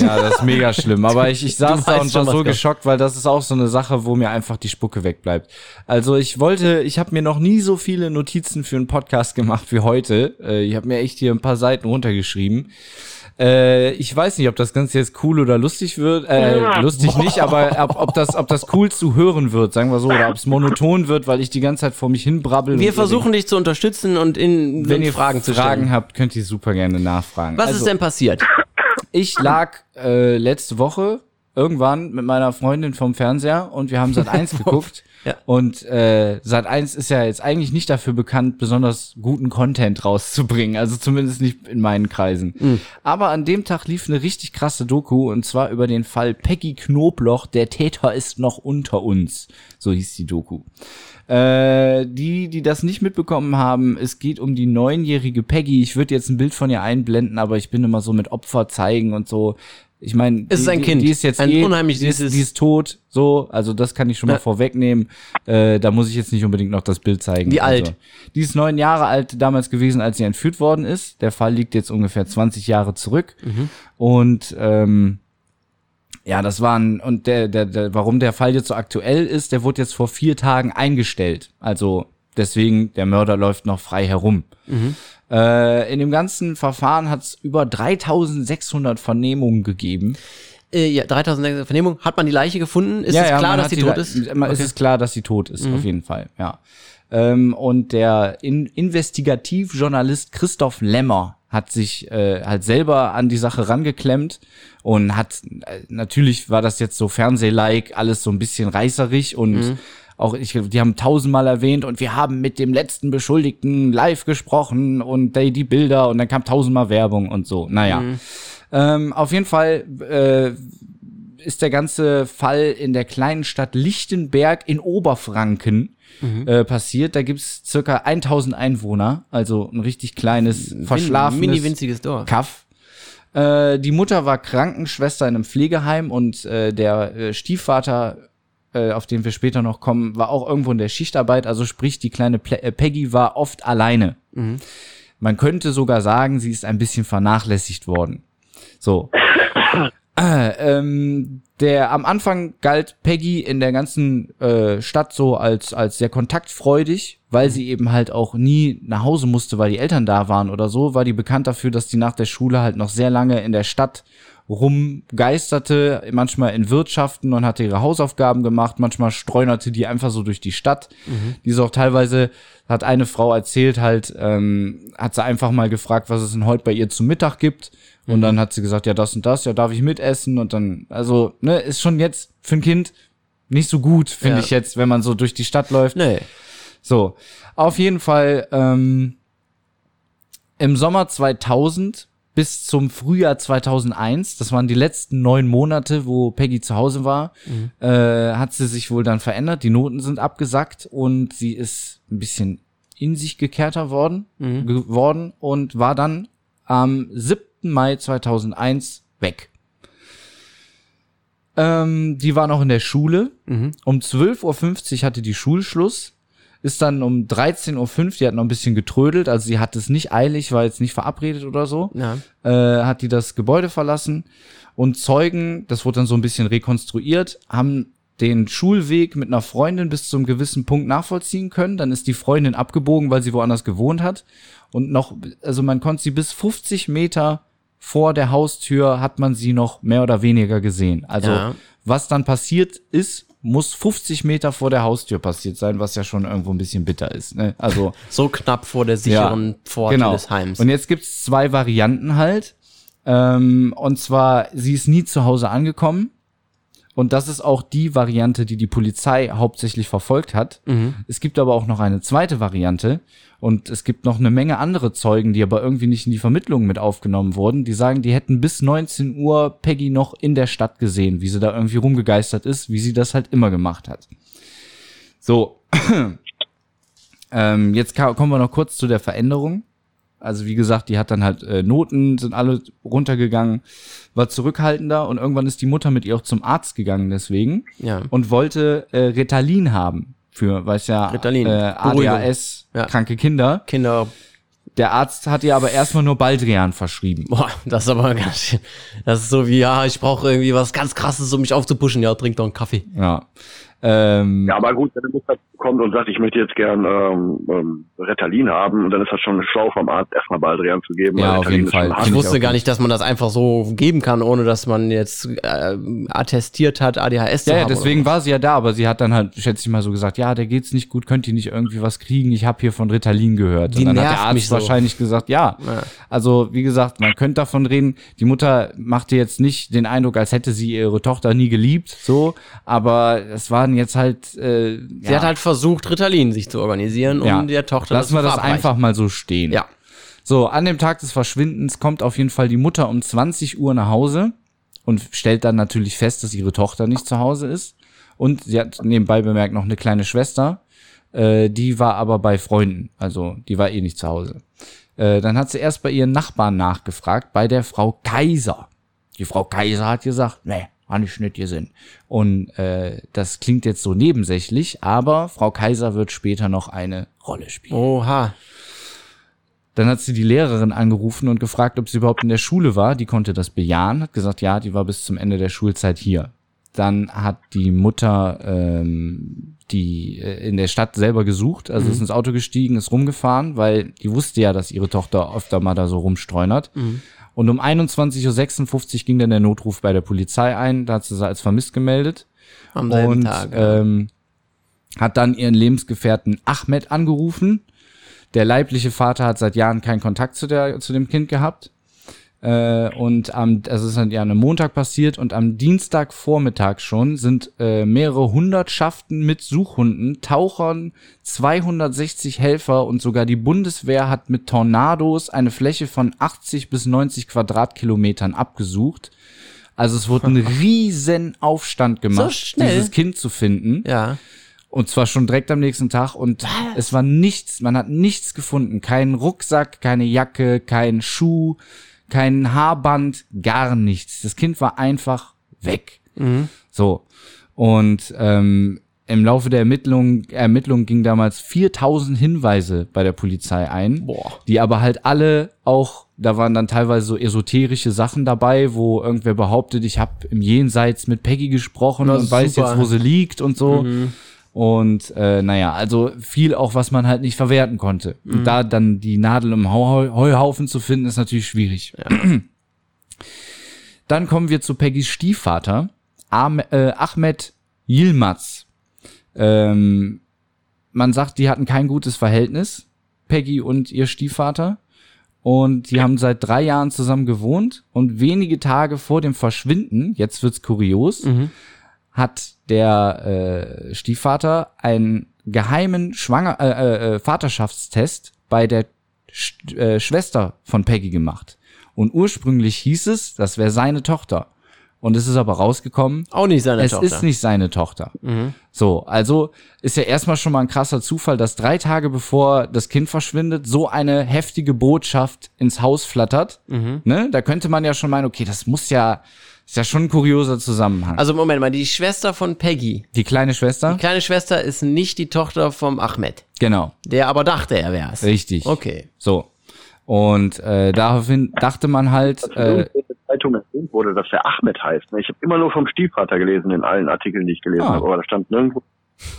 Ja, das ist mega schlimm. Aber ich saß da und war so geschockt, weil das ist auch so eine Sache, wo mir einfach die Spucke wegbleibt. Also ich habe mir noch nie so viele Notizen für einen Podcast gemacht wie heute. Ich habe mir echt hier ein paar Seiten runtergeschrieben. Ich weiß nicht, ob das Ganze jetzt cool oder lustig wird. Lustig nicht, aber ob das cool zu hören wird, sagen wir so, oder ob es monoton wird, weil ich die ganze Zeit vor mich hin brabbel. Wir versuchen dich zu unterstützen und wenn ihr Fragen zu stellen. Wenn ihr Fragen habt, könnt ihr super gerne nachfragen. Was ist denn passiert? Ich lag letzte Woche irgendwann mit meiner Freundin vom Fernseher und wir haben Sat.1 geguckt. Ja. Und Sat.1 ist ja jetzt eigentlich nicht dafür bekannt, besonders guten Content rauszubringen, also zumindest nicht in meinen Kreisen. Mhm. Aber an dem Tag lief eine richtig krasse Doku, und zwar über den Fall Peggy Knobloch, der Täter ist noch unter uns, so hieß die Doku. Die das nicht mitbekommen haben, es geht um die 9-jährige Peggy. Ich würde jetzt ein Bild von ihr einblenden, aber ich bin immer so mit Opfer zeigen und so. Ich meine, die ist jetzt die ist tot, so, also das kann ich schon mal vorwegnehmen. Da muss ich jetzt nicht unbedingt noch das Bild zeigen. Wie alt? Also, die ist 9 Jahre alt damals gewesen, als sie entführt worden ist. Der Fall liegt jetzt ungefähr 20 Jahre zurück. Mhm. Und das war warum der Fall jetzt so aktuell ist, der wurde jetzt vor 4 Tagen eingestellt. Also deswegen, der Mörder läuft noch frei herum. Mhm. In dem ganzen Verfahren hat es über 3600 Vernehmungen gegeben. 3600 Vernehmungen. Hat man die Leiche gefunden? Ist es klar, dass sie tot ist, auf jeden Fall, ja. Und der Investigativjournalist Christoph Lämmer hat sich halt selber an die Sache rangeklemmt und hat, natürlich war das jetzt so Fernsehlike, alles so ein bisschen reißerig und auch die haben 1000-mal erwähnt und wir haben mit dem letzten Beschuldigten live gesprochen und die Bilder und dann kam 1000-mal Werbung und so. Naja, auf jeden Fall ist der ganze Fall in der kleinen Stadt Lichtenberg in Oberfranken passiert. Da gibt's circa 1000 Einwohner, also ein richtig kleines, verschlafenes, mini-winziges Dorf. Kaff. Die Mutter war Krankenschwester in einem Pflegeheim und der Stiefvater, auf den wir später noch kommen, war auch irgendwo in der Schichtarbeit, also sprich, die kleine Peggy war oft alleine. Mhm. Man könnte sogar sagen, sie ist ein bisschen vernachlässigt worden. So. Am Anfang galt Peggy in der ganzen Stadt so als sehr kontaktfreudig, weil sie eben halt auch nie nach Hause musste, weil die Eltern da waren oder so, war die bekannt dafür, dass die nach der Schule halt noch sehr lange in der Stadt rumgeisterte, manchmal in Wirtschaften und hatte ihre Hausaufgaben gemacht, manchmal streunerte die einfach so durch die Stadt. Mhm. Die ist auch teilweise, hat eine Frau erzählt, halt, hat sie einfach mal gefragt, was es denn heute bei ihr zum Mittag gibt. Mhm. Und dann hat sie gesagt, ja, das und das, ja, darf ich mitessen? Und dann, also, ne, ist schon jetzt für ein Kind nicht so gut, finde ich jetzt, wenn man so durch die Stadt läuft. Nee. So, auf jeden Fall, im Sommer 2000 bis zum Frühjahr 2001, das waren die letzten 9 Monate, wo Peggy zu Hause war, hat sie sich wohl dann verändert, die Noten sind abgesackt und sie ist ein bisschen in sich gekehrter geworden und war dann am 7. Mai 2001 weg. Die war noch in der Schule, um 12.50 Uhr hatte die Schulschluss. Ist dann um 13.05 Uhr, die hat noch ein bisschen getrödelt, also sie hat es nicht eilig, war jetzt nicht verabredet oder so, hat die das Gebäude verlassen und Zeugen, das wurde dann so ein bisschen rekonstruiert, haben den Schulweg mit einer Freundin bis zu einem gewissen Punkt nachvollziehen können, dann ist die Freundin abgebogen, weil sie woanders gewohnt hat und noch, also man konnte sie bis 50 Meter vor der Haustür hat man sie noch mehr oder weniger gesehen, also was dann passiert ist, muss 50 Meter vor der Haustür passiert sein, was ja schon irgendwo ein bisschen bitter ist. Ne? Also so knapp vor der sicheren Pforte des Heims. Und jetzt gibt's 2 Varianten halt. Und zwar, sie ist nie zu Hause angekommen. Und das ist auch die Variante, die die Polizei hauptsächlich verfolgt hat. Mhm. Es gibt aber auch noch eine zweite Variante. Und es gibt noch eine Menge andere Zeugen, die aber irgendwie nicht in die Vermittlung mit aufgenommen wurden. Die sagen, die hätten bis 19 Uhr Peggy noch in der Stadt gesehen, wie sie da irgendwie rumgegeistert ist, wie sie das halt immer gemacht hat. So, jetzt kommen wir noch kurz zu der Veränderung. Also wie gesagt, die hat dann halt Noten, sind alle runtergegangen, war zurückhaltender und irgendwann ist die Mutter mit ihr auch zum Arzt gegangen deswegen und wollte Ritalin haben. Für, weiß ja, ADHS-kranke Kinder. Der Arzt hat ihr aber erstmal nur Baldrian verschrieben. Boah, das ist aber ganz schön. Das ist so wie, ja, ich brauche irgendwie was ganz Krasses, um mich aufzupuschen. Ja, trink doch einen Kaffee. Ja, ja aber gut, wenn eine Mutter kommt und sagt, ich möchte jetzt gern Ritalin haben, und dann ist das schon schlau vom Arzt, erstmal Baldrian zu geben. Ja, auf jeden Fall. Ich wusste gar nicht, dass man das einfach so geben kann, ohne dass man jetzt attestiert hat, ADHS zu haben. Ja, deswegen war sie ja da, aber sie hat dann halt, schätze ich mal, so gesagt, ja, der geht's nicht gut, könnt ihr nicht irgendwie was kriegen? Ich habe hier von Ritalin gehört. Und dann hat der Arzt wahrscheinlich gesagt, ja. Also wie gesagt, man könnte davon reden, die Mutter machte jetzt nicht den Eindruck, als hätte sie ihre Tochter nie geliebt, so, aber es waren jetzt halt... sie hat halt versucht, Ritalin sich zu organisieren, um der Tochter das zu verabreichen. Lassen wir das einfach mal so stehen. Ja. So, an dem Tag des Verschwindens kommt auf jeden Fall die Mutter um 20 Uhr nach Hause und stellt dann natürlich fest, dass ihre Tochter nicht zu Hause ist. Und sie hat nebenbei bemerkt noch eine kleine Schwester, die war aber bei Freunden, also die war eh nicht zu Hause. Dann hat sie erst bei ihren Nachbarn nachgefragt, bei der Frau Kaiser. Die Frau Kaiser hat gesagt, nee, habe ich nicht gesehen. Und das klingt jetzt so nebensächlich, aber Frau Kaiser wird später noch eine Rolle spielen. Oha. Dann hat sie die Lehrerin angerufen und gefragt, ob sie überhaupt in der Schule war. Die konnte das bejahen, hat gesagt, ja, die war bis zum Ende der Schulzeit hier. Dann hat die Mutter die in der Stadt selber gesucht, also ist ins Auto gestiegen, ist rumgefahren, weil die wusste ja, dass ihre Tochter öfter mal da so rumstreunert. Und um 21.56 Uhr ging dann der Notruf bei der Polizei ein, da hat sie als vermisst gemeldet. Am selben Tag. Hat dann ihren Lebensgefährten Ahmed angerufen. Der leibliche Vater hat seit Jahren keinen Kontakt zu dem Kind gehabt. Und das ist dann ja am Montag passiert und am Dienstagvormittag schon sind mehrere Hundertschaften mit Suchhunden, Tauchern, 260 Helfer und sogar die Bundeswehr hat mit Tornados eine Fläche von 80 bis 90 Quadratkilometern abgesucht. Also es wurde ein riesen Aufstand gemacht, so dieses Kind zu finden. Ja. Und zwar schon direkt am nächsten Tag und es war nichts, man hat nichts gefunden. Keinen Rucksack, keine Jacke, keinen Schuh. Kein Haarband, gar nichts. Das Kind war einfach weg. So. Und im Laufe der Ermittlungen gingen damals 4.000 Hinweise bei der Polizei ein. Boah. Die aber halt alle auch, da waren dann teilweise so esoterische Sachen dabei, wo irgendwer behauptet, ich habe im Jenseits mit Peggy gesprochen und weiß jetzt, wo sie liegt und so. Und naja, also viel auch, was man halt nicht verwerten konnte. Und da dann die Nadel im Heuhaufen zu finden, ist natürlich schwierig. Ja. Dann kommen wir zu Peggys Stiefvater, Ahmed Yilmaz. Man sagt, die hatten kein gutes Verhältnis, Peggy und ihr Stiefvater. Und die haben seit 3 Jahren zusammen gewohnt. Und wenige Tage vor dem Verschwinden, jetzt wird's kurios, hat der Stiefvater einen geheimen Vaterschaftstest bei der Schwester von Peggy gemacht. Und ursprünglich hieß es, das wäre seine Tochter. Und es ist aber rausgekommen. Auch nicht seine Tochter. Es ist nicht seine Tochter. Mhm. So, also ist ja erstmal schon mal ein krasser Zufall, dass 3 Tage bevor das Kind verschwindet, so eine heftige Botschaft ins Haus flattert. Mhm. Ne? Da könnte man ja schon meinen, okay, das muss ja, ist ja schon ein kurioser Zusammenhang. Also Moment mal, die Schwester von Peggy. Die kleine Schwester? Die kleine Schwester ist nicht die Tochter vom Ahmed. Genau. Der aber dachte, er wär's. Richtig. Okay. So. Und daraufhin dachte man halt... Zeitung erwähnt wurde, dass der Ahmed heißt. Ich habe immer nur vom Stiefvater gelesen, in allen Artikeln, die ich gelesen habe, aber da stand nirgendwo.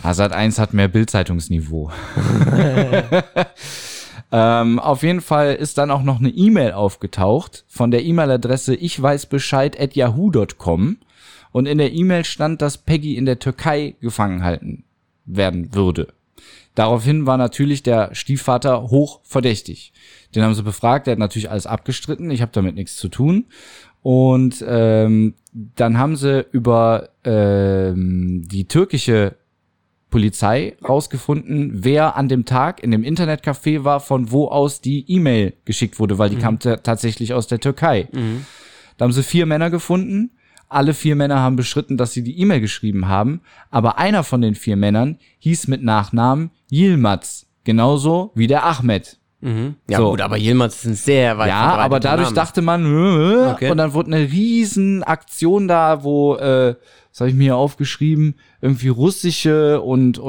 Azad 1 hat mehr Bild-Zeitungsniveau. Auf jeden Fall ist dann auch noch eine E-Mail aufgetaucht von der E-Mail-Adresse ichweißbescheid@yahoo.com und in der E-Mail stand, dass Peggy in der Türkei gefangen halten werden würde. Daraufhin war natürlich der Stiefvater hoch verdächtig. Den haben sie befragt, der hat natürlich alles abgestritten, ich habe damit nichts zu tun. Und dann haben sie über die türkische Polizei rausgefunden, wer an dem Tag in dem Internetcafé war, von wo aus die E-Mail geschickt wurde, weil die kam tatsächlich aus der Türkei. Mhm. Da haben sie 4 Männer gefunden. Alle 4 Männer haben bestritten, dass sie die E-Mail geschrieben haben, aber einer von den 4 Männern hieß mit Nachnamen Yilmaz, genauso wie der Ahmed. Mhm. Ja so. Gut, aber Yilmaz ist ein sehr weit verbreiteter Name. Ja, aber dadurch dachte man, okay. Und dann wurde eine riesen Aktion da, wo, das habe ich mir hier aufgeschrieben, irgendwie russische und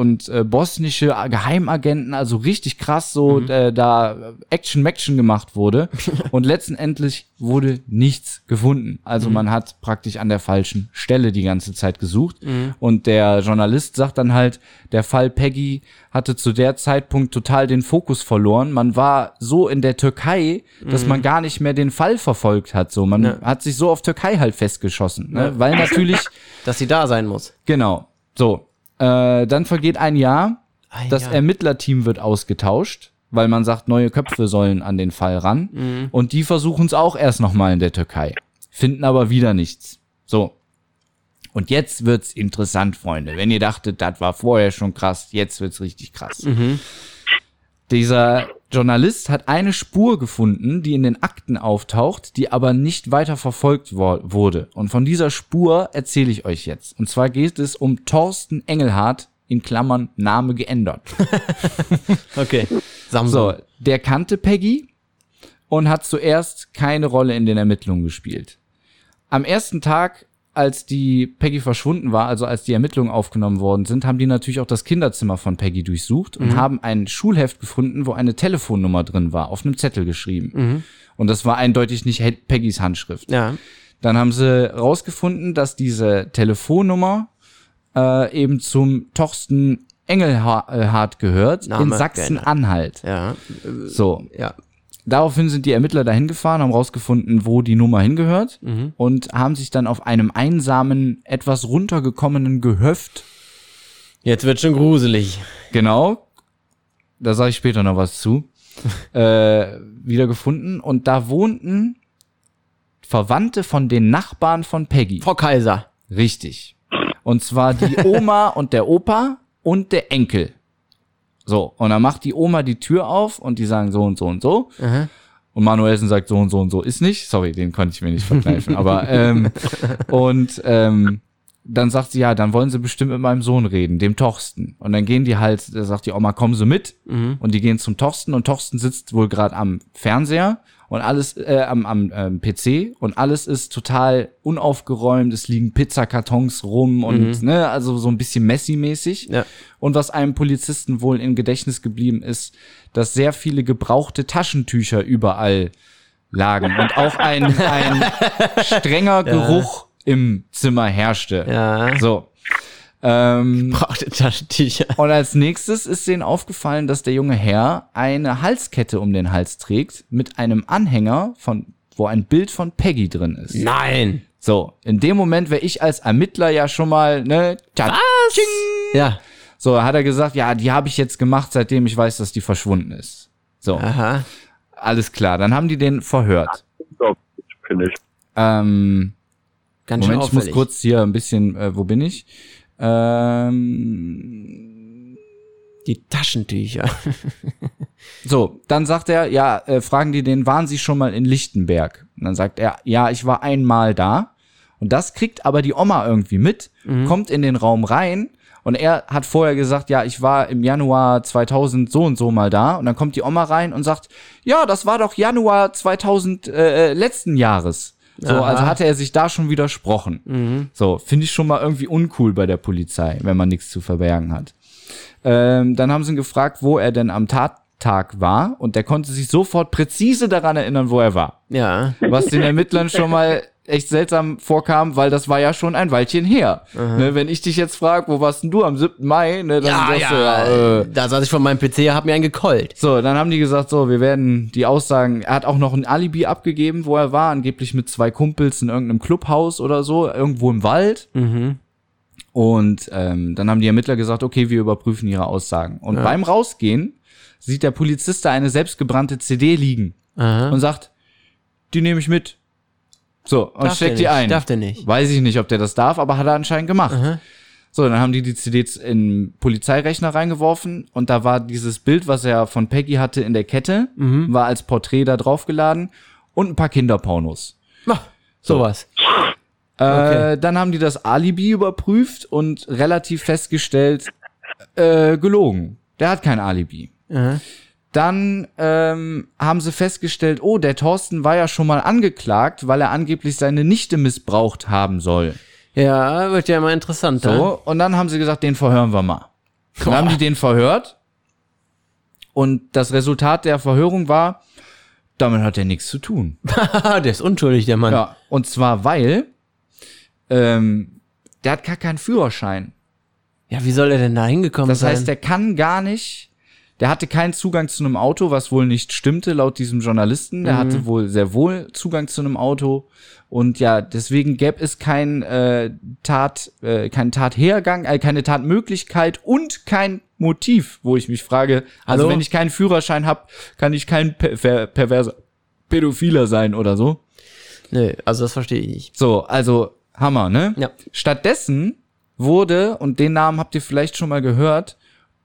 bosnische Geheimagenten, also richtig krass so, da Action gemacht wurde. Und letztendlich wurde nichts gefunden. Also man hat praktisch an der falschen Stelle die ganze Zeit gesucht. Mhm. Und der Journalist sagt dann halt, der Fall Peggy hatte zu der Zeitpunkt total den Fokus verloren. Man war so in der Türkei, dass man gar nicht mehr den Fall verfolgt hat. So, man hat sich so auf Türkei halt festgeschossen, ne? Weil natürlich... Dass sie da sein muss. Genau. So. Dann vergeht ein Jahr. Das Ermittlerteam wird ausgetauscht, weil man sagt, neue Köpfe sollen an den Fall ran. Mhm. Und die versuchen es auch erst nochmal in der Türkei. Finden aber wieder nichts. So. Und jetzt wird's interessant, Freunde. Wenn ihr dachtet, das war vorher schon krass, jetzt wird's richtig krass. Mhm. Dieser Journalist hat eine Spur gefunden, die in den Akten auftaucht, die aber nicht weiter verfolgt wurde. Und von dieser Spur erzähle ich euch jetzt. Und zwar geht es um Thorsten Engelhardt, in Klammern Name geändert. Okay. So, der kannte Peggy und hat zuerst keine Rolle in den Ermittlungen gespielt. Am ersten Tag, als die Peggy verschwunden war, also als die Ermittlungen aufgenommen worden sind, haben die natürlich auch das Kinderzimmer von Peggy durchsucht und haben ein Schulheft gefunden, wo eine Telefonnummer drin war, auf einem Zettel geschrieben. Mhm. Und das war eindeutig nicht Peggys Handschrift. Ja. Dann haben sie rausgefunden, dass diese Telefonnummer eben zum Thorsten Engelhardt gehört, in Sachsen-Anhalt. Ja. So. Ja. Daraufhin sind die Ermittler dahin gefahren, haben rausgefunden, wo die Nummer hingehört und haben sich dann auf einem einsamen, etwas runtergekommenen Gehöft. Jetzt wird schon gruselig. Genau. Da sage ich später noch was zu. Wiedergefunden. Und da wohnten Verwandte von den Nachbarn von Peggy. Frau Kaiser. Richtig. Und zwar die Oma und der Opa und der Enkel. So, und dann macht die Oma die Tür auf und die sagen so und so und so. Aha. Und Manuelsen sagt so und so und so ist nicht. Sorry, den konnte ich mir nicht vergleichen. Aber dann sagt sie, ja, dann wollen sie bestimmt mit meinem Sohn reden, dem Thorsten. Und dann gehen die halt, da sagt die Oma, kommen Sie mit. Mhm. Und die gehen zum Thorsten und Thorsten sitzt wohl gerade am Fernseher und alles am PC und alles ist total unaufgeräumt, es liegen Pizzakartons rum und ne, also so ein bisschen Messi-mäßig. Ja. Und was einem Polizisten wohl im Gedächtnis geblieben ist, dass sehr viele gebrauchte Taschentücher überall lagen und auch ein strenger Geruch im Zimmer herrschte. Ja. So. Gebrauchte Taschentücher. Und als nächstes ist denen aufgefallen, dass der junge Herr eine Halskette um den Hals trägt mit einem Anhänger, wo ein Bild von Peggy drin ist. Nein! So, in dem Moment wäre ich als Ermittler ja schon mal, ne? Was? Ja. So, hat er gesagt, ja, die habe ich jetzt gemacht, seitdem ich weiß, dass die verschwunden ist. So. Aha. Alles klar, dann haben die den verhört. So, finde ich. Ganz Moment, ich muss kurz hier ein bisschen, wo bin ich? Die Taschentücher. So, dann sagt er, ja, fragen die den, waren Sie schon mal in Lichtenberg? Und dann sagt er, ja, ich war einmal da. Und das kriegt aber die Oma irgendwie mit, kommt in den Raum rein und er hat vorher gesagt, ja, ich war im Januar 2000 so und so mal da. Und dann kommt die Oma rein und sagt, ja, das war doch Januar 2000 letzten Jahres. So, aha. Also hatte er sich da schon widersprochen. So, finde ich schon mal irgendwie uncool bei der Polizei, wenn man nichts zu verbergen hat. Dann haben sie ihn gefragt, wo er denn am Tattag war und der konnte sich sofort präzise daran erinnern, wo er war. Ja. Was den Ermittlern schon mal echt seltsam vorkam, weil das war ja schon ein Weilchen her. Ne, wenn ich dich jetzt frage, wo warst denn du am 7. Mai? Ne, dann sagst du, da saß ich von meinem PC, hab mir einen gekollt. So, dann haben die gesagt, so, wir werden die Aussagen, er hat auch noch ein Alibi abgegeben, wo er war, angeblich mit zwei Kumpels in irgendeinem Clubhaus oder so, irgendwo im Wald. Und dann haben die Ermittler gesagt, okay, wir überprüfen ihre Aussagen. Und beim Rausgehen sieht der Polizist da eine selbstgebrannte CD liegen und sagt, die nehme ich mit. So, und steckt die ein. Darf der nicht. Weiß ich nicht, ob der das darf, aber hat er anscheinend gemacht. So, dann haben die die CD in Polizeirechner reingeworfen und da war dieses Bild, was er von Peggy hatte in der Kette, war als Porträt da draufgeladen und ein paar Kinderpornos. Sowas. Okay. Dann haben die das Alibi überprüft und relativ festgestellt, gelogen. Der hat kein Alibi. Dann haben sie festgestellt, oh, der Thorsten war ja schon mal angeklagt, weil er angeblich seine Nichte missbraucht haben soll. Ja, wird ja immer interessanter. So, und dann haben sie gesagt, den verhören wir mal. Dann haben die den verhört und das Resultat der Verhörung war, damit hat er nichts zu tun. Der ist unschuldig, der Mann. Ja, und zwar weil der hat gar keinen Führerschein. Ja, wie soll er denn da hingekommen sein? Das heißt, der kann gar nicht. Der hatte keinen Zugang zu einem Auto, was wohl nicht stimmte, laut diesem Journalisten. Der hatte wohl sehr wohl Zugang zu einem Auto. Und ja, deswegen gäbe es keinen Tathergang, keine Tatmöglichkeit und kein Motiv, wo ich mich frage, also wenn ich keinen Führerschein habe, kann ich kein perverser Pädophiler sein oder so? Nö, also das verstehe ich nicht. So, also Hammer, ne? Ja. Stattdessen wurde, und den Namen habt ihr vielleicht schon mal gehört,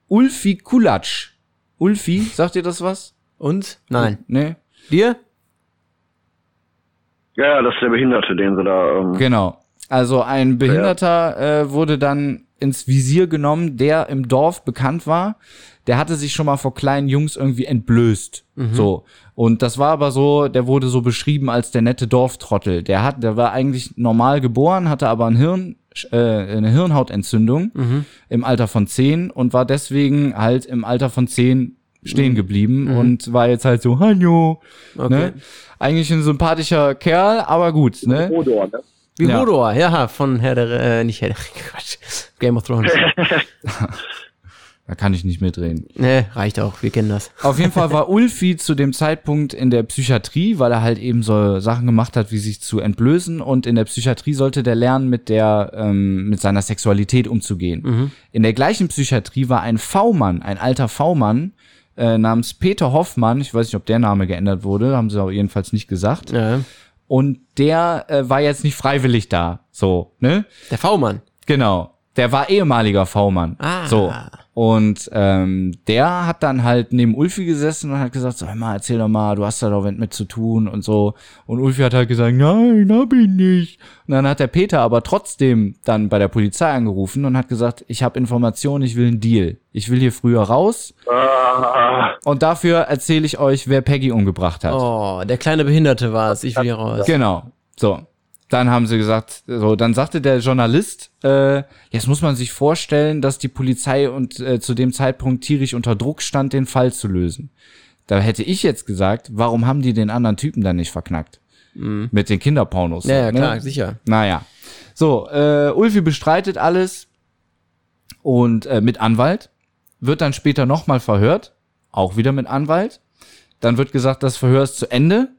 Ulfi Kulatsch. Ulfi, sagt dir das was? Uns? Nein. Nee. Dir? Ja, das ist der Behinderte, den sie da... Genau. Also ein Behinderter wurde dann ins Visier genommen, der im Dorf bekannt war. Der hatte sich schon mal vor kleinen Jungs irgendwie entblößt. So. Und das war aber so, der wurde so beschrieben als der nette Dorftrottel. Der war eigentlich normal geboren, hatte aber ein eine Hirnhautentzündung im Alter von 10 und war deswegen halt im Alter von 10 stehen geblieben und war jetzt halt so, hallo, ne? Eigentlich ein sympathischer Kerl, aber gut, ne? Hodor, ne? Wie Hodor, ja, von Game of Thrones. Da kann ich nicht mitreden. Nee, reicht auch, wir kennen das. Auf jeden Fall war Ulfi zu dem Zeitpunkt in der Psychiatrie, weil er halt eben so Sachen gemacht hat, wie sich zu entblößen. Und in der Psychiatrie sollte der lernen, mit seiner Sexualität umzugehen. In der gleichen Psychiatrie war ein V-Mann, ein alter V-Mann namens Peter Hoffmann. Ich weiß nicht, ob der Name geändert wurde, haben sie auch jedenfalls nicht gesagt. Ja. Und der war jetzt nicht freiwillig da, so, ne? Der V-Mann. Genau. Der war ehemaliger V-Mann. Ah. So. Und der hat dann halt neben Ulfi gesessen und hat gesagt, so, hör mal, erzähl doch mal, du hast da doch mit zu tun und so. Und Ulfi hat halt gesagt, nein, hab ich nicht. Und dann hat der Peter aber trotzdem dann bei der Polizei angerufen und hat gesagt, ich habe Informationen, ich will einen Deal. Ich will hier früher raus. Ah. Und dafür erzähle ich euch, wer Peggy umgebracht hat. Oh, der kleine Behinderte war es, ich will hier raus. Genau, so. Dann haben sie gesagt, so, dann sagte der Journalist, jetzt muss man sich vorstellen, dass die Polizei und zu dem Zeitpunkt tierisch unter Druck stand, den Fall zu lösen. Da hätte ich jetzt gesagt, warum haben die den anderen Typen dann nicht verknackt? Mit den Kinderpornos. Ja, ja, klar, ne? Sicher. Naja. So, Ulfi bestreitet alles und mit Anwalt, wird dann später nochmal verhört, auch wieder mit Anwalt. Dann wird gesagt, das Verhör ist zu Ende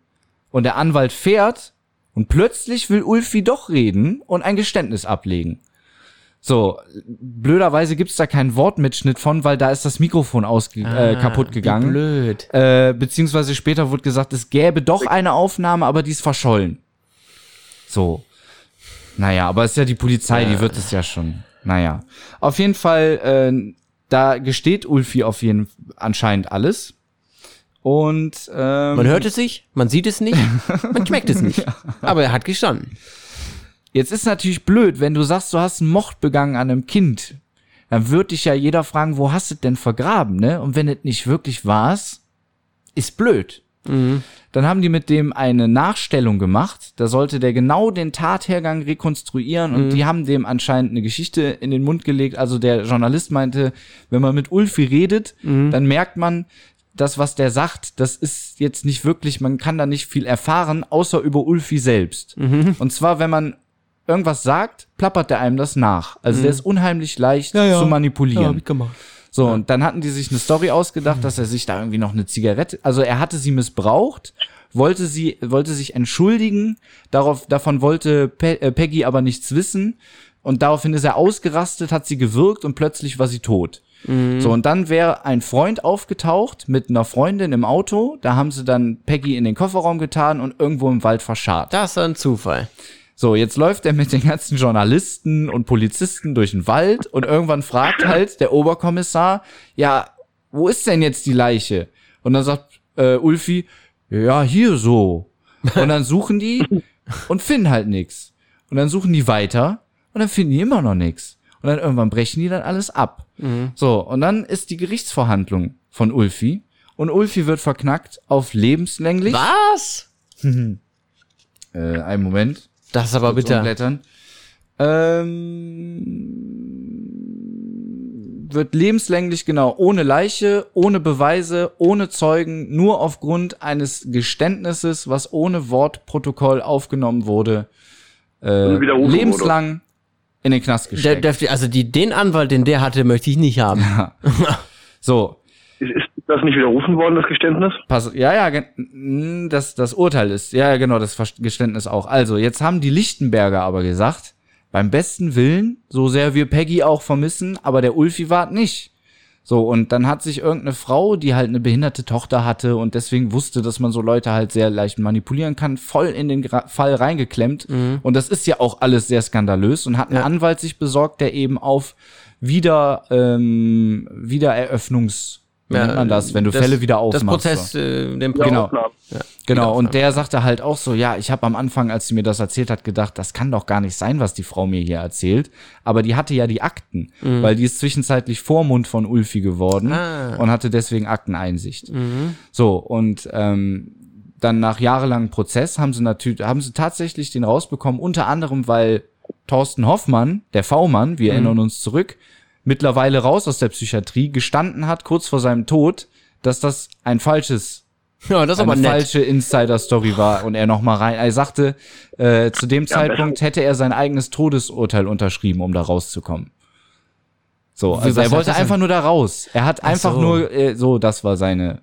und der Anwalt fährt Und plötzlich will Ulfi doch reden und ein Geständnis ablegen. So, blöderweise gibt's da keinen Wortmitschnitt von, weil da ist das Mikrofon kaputt gegangen. Blöd. Beziehungsweise später wurde gesagt, es gäbe doch eine Aufnahme, aber die ist verschollen. So. Naja, aber es ist ja die Polizei, die wird es ja schon. Naja. Auf jeden Fall, da gesteht Ulfi anscheinend alles. Und man hört es nicht, man sieht es nicht, man schmeckt es nicht. Aber er hat gestanden. Jetzt ist natürlich blöd, wenn du sagst, du hast einen Mord begangen an einem Kind, dann wird dich ja jeder fragen, wo hast du denn vergraben, ne? Und wenn es nicht wirklich war's, ist blöd. Mhm. Dann haben die mit dem eine Nachstellung gemacht, da sollte der genau den Tathergang rekonstruieren und die haben dem anscheinend eine Geschichte in den Mund gelegt. Also der Journalist meinte, wenn man mit Ulfi redet, dann merkt man, das, was der sagt, das ist jetzt nicht wirklich, man kann da nicht viel erfahren, außer über Ulfi selbst. Mhm. Und zwar, wenn man irgendwas sagt, plappert der einem das nach. Also der ist unheimlich leicht zu manipulieren. Ja, hab ich gemacht. So, und dann hatten die sich eine Story ausgedacht, dass er sich da irgendwie noch eine Zigarette, also er hatte sie missbraucht, wollte sich entschuldigen, davon wollte Peggy aber nichts wissen und daraufhin ist er ausgerastet, hat sie gewürgt und plötzlich war sie tot. Mhm. So, und dann wäre ein Freund aufgetaucht mit einer Freundin im Auto, da haben sie dann Peggy in den Kofferraum getan und irgendwo im Wald verscharrt. Das ist ein Zufall. So, jetzt läuft er mit den ganzen Journalisten und Polizisten durch den Wald und irgendwann fragt halt der Oberkommissar, ja, wo ist denn jetzt die Leiche? Und dann sagt Ulfi, ja, hier so. Und dann suchen die und finden halt nichts. Und dann suchen die weiter und dann finden die immer noch nichts. Und dann irgendwann brechen die dann alles ab. Mhm. So, und dann ist die Gerichtsverhandlung von Ulfi. Und Ulfi wird verknackt auf lebenslänglich. Was? Einen Moment. Das ist aber bitter. Wird lebenslänglich, genau, ohne Leiche, ohne Beweise, ohne Zeugen, nur aufgrund eines Geständnisses, was ohne Wortprotokoll aufgenommen wurde, lebenslang oder? In den Knast gesteckt. Den Anwalt, den der hatte, möchte ich nicht haben. Ja. So. Ist das nicht widerrufen worden, das Geständnis? Das Urteil ist. Ja, genau, das Geständnis auch. Also, jetzt haben die Lichtenberger aber gesagt, beim besten Willen, so sehr wir Peggy auch vermissen, aber der Ulfi ward nicht. So, und dann hat sich irgendeine Frau, die halt eine behinderte Tochter hatte und deswegen wusste, dass man so Leute halt sehr leicht manipulieren kann, voll in den Fall reingeklemmt. Mhm. Und das ist ja auch alles sehr skandalös und hat einen Anwalt sich besorgt, der eben auf Wiedereröffnungs... Wie nennt man das, wenn du Fälle wieder aufmachst? Das Prozess, so. Den Prozess. Genau, ja, genau. Und der sagte halt auch so, ja, ich habe am Anfang, als sie mir das erzählt hat, gedacht, das kann doch gar nicht sein, was die Frau mir hier erzählt. Aber die hatte ja die Akten, weil die ist zwischenzeitlich Vormund von Ulfi geworden und hatte deswegen Akteneinsicht. Mhm. So, und dann nach jahrelangem Prozess haben sie tatsächlich den rausbekommen, unter anderem, weil Thorsten Hoffmann, der V-Mann, wir erinnern uns zurück, mittlerweile raus aus der Psychiatrie, gestanden hat, kurz vor seinem Tod, dass das ein falsches, falsche Insider-Story war und er nochmal rein. Er sagte, zu dem Zeitpunkt hätte er sein eigenes Todesurteil unterschrieben, um da rauszukommen. So, also er wollte einfach nur da raus. Er hat einfach nur, das war seine,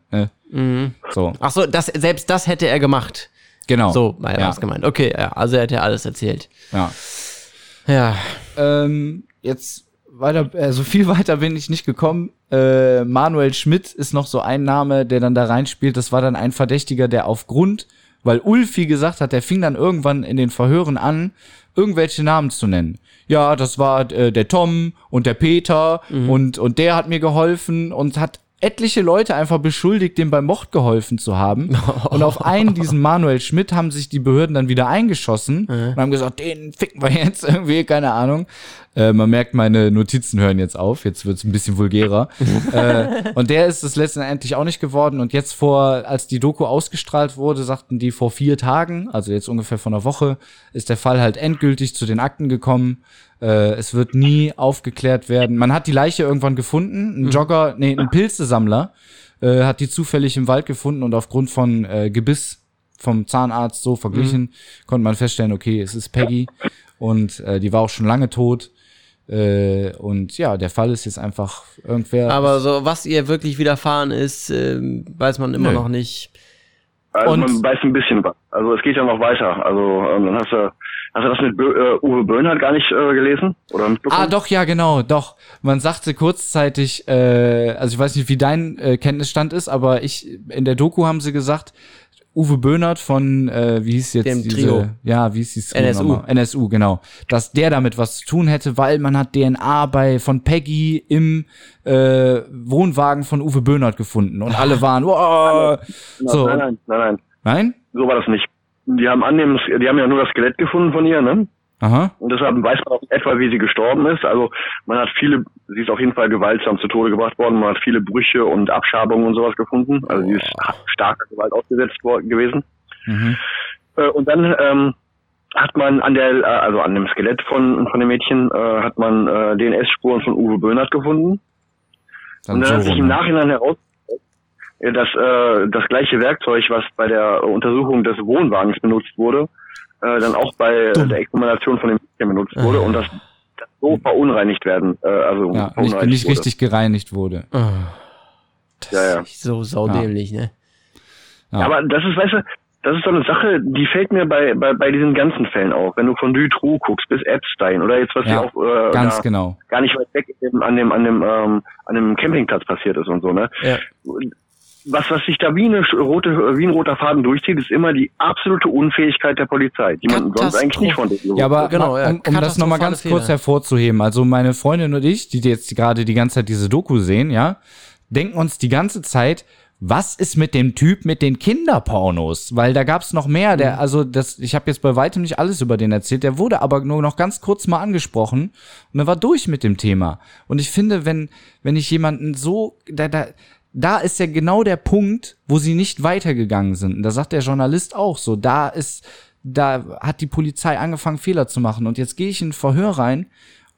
so. Ach so, selbst das hätte er gemacht. Genau. So, war das gemeint. Okay, ja, also er hat ja alles erzählt. Ja. Ja. Jetzt, viel weiter bin ich nicht gekommen. Manuel Schmidt ist noch so ein Name, der dann da reinspielt. Das war dann ein Verdächtiger, der weil Ulfi gesagt hat, der fing dann irgendwann in den Verhören an, irgendwelche Namen zu nennen. Ja, das war der Tom und der Peter und der hat mir geholfen und hat etliche Leute einfach beschuldigt, dem beim Mord geholfen zu haben. Und auf einen, diesen Manuel Schmidt, haben sich die Behörden dann wieder eingeschossen und haben gesagt, den ficken wir jetzt irgendwie, keine Ahnung. Man merkt, meine Notizen hören jetzt auf, jetzt wird's ein bisschen vulgärer. Und der ist es letztendlich auch nicht geworden. Und jetzt als die Doku ausgestrahlt wurde, sagten die vor 4 Tagen, also jetzt ungefähr vor einer Woche, ist der Fall halt endgültig zu den Akten gekommen. Es wird nie aufgeklärt werden. Man hat die Leiche irgendwann gefunden. Ein Pilzesammler hat die zufällig im Wald gefunden und aufgrund von Gebiss vom Zahnarzt so verglichen, konnte man feststellen, okay, es ist Peggy und die war auch schon lange tot. Und ja, der Fall ist jetzt einfach irgendwer. Aber so, was ihr wirklich widerfahren ist, weiß man immer noch nicht. Also man weiß ein bisschen was. Also es geht ja noch weiter. Also dann hast du das mit Uwe Böhnhardt gar nicht gelesen? Oder mitbekommen? Ah, doch, ja, genau, doch. Man sagte kurzzeitig, also ich weiß nicht, wie dein Kenntnisstand ist, aber in der Doku haben sie gesagt, Uwe Böhnhardt von, wie hieß jetzt dem diese, Trio. Ja, wie hieß die NSU. NSU, genau. Dass der damit was zu tun hätte, weil man hat DNA von Peggy im Wohnwagen von Uwe Böhnhardt gefunden und alle waren, wow. So. Nein. Nein? So war das nicht. Die haben ja nur das Skelett gefunden von ihr, ne? Aha. Und deshalb weiß man auch etwa, wie sie gestorben ist. Also sie ist auf jeden Fall gewaltsam zu Tode gebracht worden. Man hat viele Brüche und Abschabungen und sowas gefunden. Also sie ist starker Gewalt ausgesetzt gewesen. Mhm. Und dann hat man an dem Skelett von dem Mädchen hat man DNS-Spuren von Uwe Böhnhardt gefunden. Und dann hat sich im Nachhinein herausgefunden, dass das gleiche Werkzeug, was bei der Untersuchung des Wohnwagens benutzt wurde, dann auch bei der Exhumation von dem Mädchen benutzt wurde und das so verunreinigt werden. Nicht richtig gereinigt wurde. Oh. Das ist so saudämlich, ne? Ja. Aber das ist, weißt du, das ist so eine Sache, die fällt mir bei diesen ganzen Fällen auf. Wenn du von Dutroux guckst bis Epstein oder jetzt, was ja auch ganz genau gar nicht weit weg an dem Campingplatz passiert ist und so, ne? Ja. Was sich da wie ein roter Faden durchzieht, ist immer die absolute Unfähigkeit der Polizei, die man sonst eigentlich nicht von denen. Ja, aber genau, um das nochmal ganz kurz hervorzuheben, also meine Freundin und ich, die jetzt gerade die ganze Zeit diese Doku sehen, ja, denken uns die ganze Zeit, was ist mit dem Typ mit den Kinderpornos? Weil da gab's noch mehr, ich habe jetzt bei weitem nicht alles über den erzählt, der wurde aber nur noch ganz kurz mal angesprochen und er war durch mit dem Thema. Und ich finde, wenn ich jemanden so, da ist ja genau der Punkt, wo sie nicht weitergegangen sind. Und da sagt der Journalist auch so, da hat die Polizei angefangen, Fehler zu machen. Und jetzt gehe ich in ein Verhör rein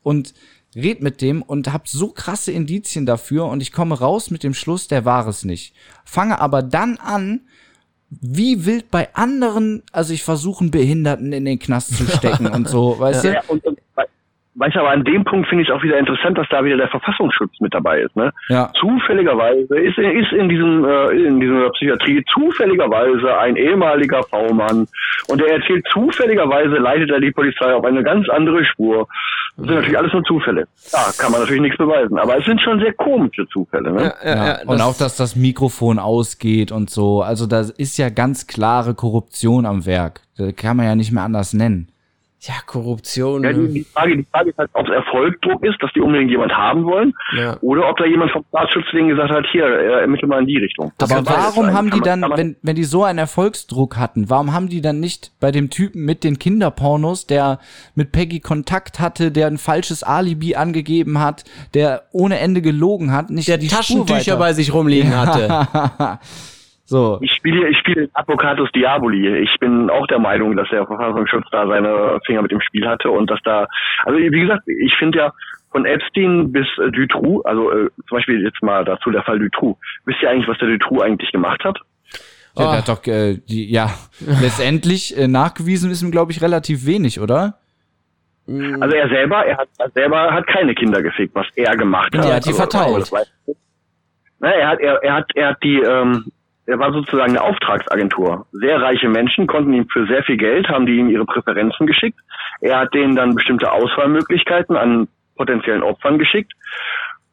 und red mit dem und hab so krasse Indizien dafür und ich komme raus mit dem Schluss, der war es nicht. Fange aber dann an, wie wild bei anderen, also ich versuche einen Behinderten in den Knast zu stecken und so, weißt du? Ja, weißt du, aber an dem Punkt finde ich auch wieder interessant, dass da wieder der Verfassungsschutz mit dabei ist, ne? Ja. Zufälligerweise ist in dieser Psychiatrie zufälligerweise ein ehemaliger V-Mann und der erzählt zufälligerweise, leitet er die Polizei auf eine ganz andere Spur. Das sind natürlich alles nur Zufälle. Da kann man natürlich nichts beweisen, aber es sind schon sehr komische Zufälle, ne? Ja. Und auch, dass das Mikrofon ausgeht und so. Also da ist ja ganz klare Korruption am Werk. Das kann man ja nicht mehr anders nennen. Ja, Korruption. Ja, die Frage ist halt, ob es Erfolgdruck ist, dass die unbedingt jemand haben wollen, ja, oder ob da jemand vom Staatsschutz wegen gesagt hat, hier, ermittle mal in die Richtung. Aber warum haben die dann, wenn die so einen Erfolgsdruck hatten, warum haben die dann nicht bei dem Typen mit den Kinderpornos, der mit Peggy Kontakt hatte, der ein falsches Alibi angegeben hat, der ohne Ende gelogen hat, nicht der die Taschentücher bei sich rumliegen hatte? So. Ich spiele Advocatus Diaboli. Ich bin auch der Meinung, dass der Verfassungsschutz da seine Finger mit im Spiel hatte und dass da, also wie gesagt, ich finde ja von Epstein bis Dutroux, also zum Beispiel jetzt mal dazu der Fall Dutroux. Wisst ihr eigentlich, was der Dutroux eigentlich gemacht hat? Oh. Der hat doch, letztendlich nachgewiesen ist ihm, glaube ich, relativ wenig, oder? Also er selber hat keine Kinder gefickt, was er gemacht hat. Er hat die verteilt. Er war sozusagen eine Auftragsagentur. Sehr reiche Menschen konnten ihm für sehr viel Geld, haben die ihm ihre Präferenzen geschickt. Er hat denen dann bestimmte Auswahlmöglichkeiten an potenziellen Opfern geschickt.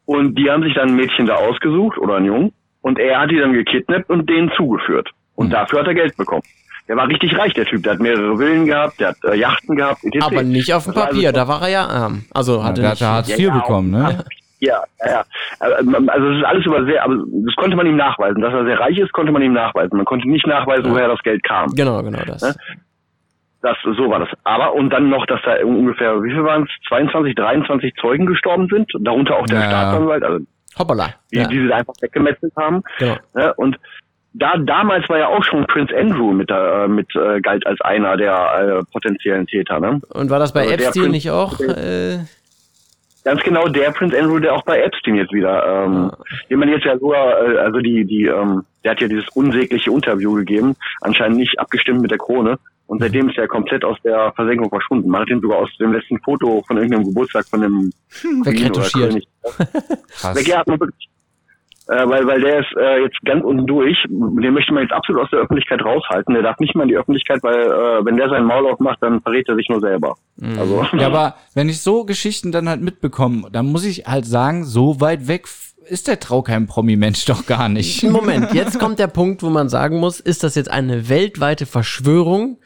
Und die haben sich dann ein Mädchen da ausgesucht oder einen Jungen. Und er hat die dann gekidnappt und denen zugeführt. Und dafür hat er Geld bekommen. Der war richtig reich, der Typ. Der hat mehrere Villen gehabt, der hat Yachten gehabt. Etc. Aber nicht auf dem Papier, da war er ja arm. Also hat er Hartz IV bekommen, ne? Ja. Also das ist alles aber das konnte man ihm nachweisen. Dass er sehr reich ist, konnte man ihm nachweisen. Man konnte nicht nachweisen, woher das Geld kam. Genau das. So war das. Aber, und dann noch, dass da ungefähr, wie viel waren es? 22, 23 Zeugen gestorben sind. Darunter auch der Staatsanwalt. Also, hoppala. Die sie einfach weggemetzelt haben. Genau. Ne? Und damals war ja auch schon Prince Andrew mit galt als einer der potenziellen Täter. Ne? Und war das bei Epstein nicht auch... Ganz genau, der Prince Andrew, der auch bei Epstein jetzt wieder, den man jetzt ja sogar, also der hat ja dieses unsägliche Interview gegeben, anscheinend nicht abgestimmt mit der Krone. Und seitdem ist er komplett aus der Versenkung verschwunden. Man hat ihn sogar aus dem letzten Foto von irgendeinem Geburtstag von dem Wegretuschiert. Krass. weil der ist jetzt ganz unten durch. Den möchte man jetzt absolut aus der Öffentlichkeit raushalten. Der darf nicht mal in die Öffentlichkeit, weil wenn der sein Maul aufmacht, dann verrät er sich nur selber. Mhm. Also. Ja, aber wenn ich so Geschichten dann halt mitbekomme, dann muss ich halt sagen, so weit weg ist der Traukeim-Promi-Mensch doch gar nicht. Moment, jetzt kommt der Punkt, wo man sagen muss, ist das jetzt eine weltweite Verschwörung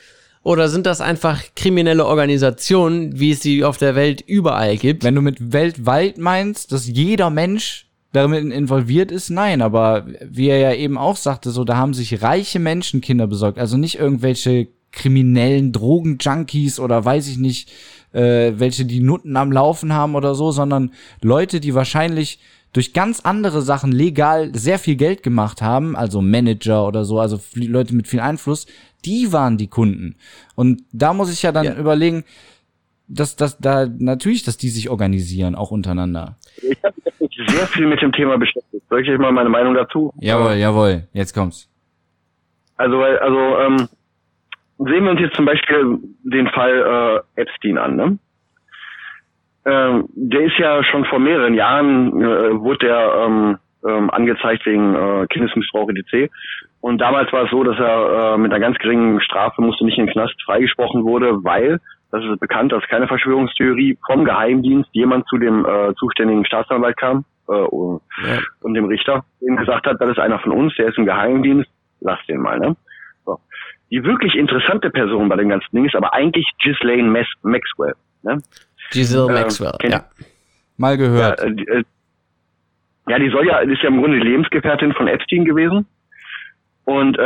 oder sind das einfach kriminelle Organisationen, wie es sie auf der Welt überall gibt? Wenn du mit weltweit meinst, dass jeder Mensch damit involviert ist, nein, aber wie er ja eben auch sagte, so, da haben sich reiche Menschen Kinder besorgt, also nicht irgendwelche kriminellen Drogenjunkies oder weiß ich nicht, welche die Nutten am Laufen haben oder so, sondern Leute, die wahrscheinlich durch ganz andere Sachen legal sehr viel Geld gemacht haben, also Manager oder so, also Leute mit viel Einfluss, die waren die Kunden. Und da muss ich ja dann überlegen, dass die sich organisieren, auch untereinander. Ich habe mich sehr viel mit dem Thema beschäftigt. Soll ich euch mal meine Meinung dazu? Jawohl, jetzt kommt's. Also, sehen wir uns jetzt zum Beispiel den Fall Epstein an, ne? Der ist ja schon vor mehreren Jahren, wurde der angezeigt wegen Kindesmissbrauch etc. Und damals war es so, dass er mit einer ganz geringen Strafe musste nicht in den Knast freigesprochen wurde, weil, das ist bekannt, das ist keine Verschwörungstheorie, vom Geheimdienst jemand zu dem zuständigen Staatsanwalt kam und dem Richter, dem gesagt hat, das ist einer von uns, der ist im Geheimdienst, lass den mal, ne? So. Die wirklich interessante Person bei dem ganzen Ding ist aber eigentlich Ghislaine Maxwell, ne? Giselle Maxwell, ja. Mal gehört. Ja, die ist ja im Grunde die Lebensgefährtin von Epstein gewesen. Und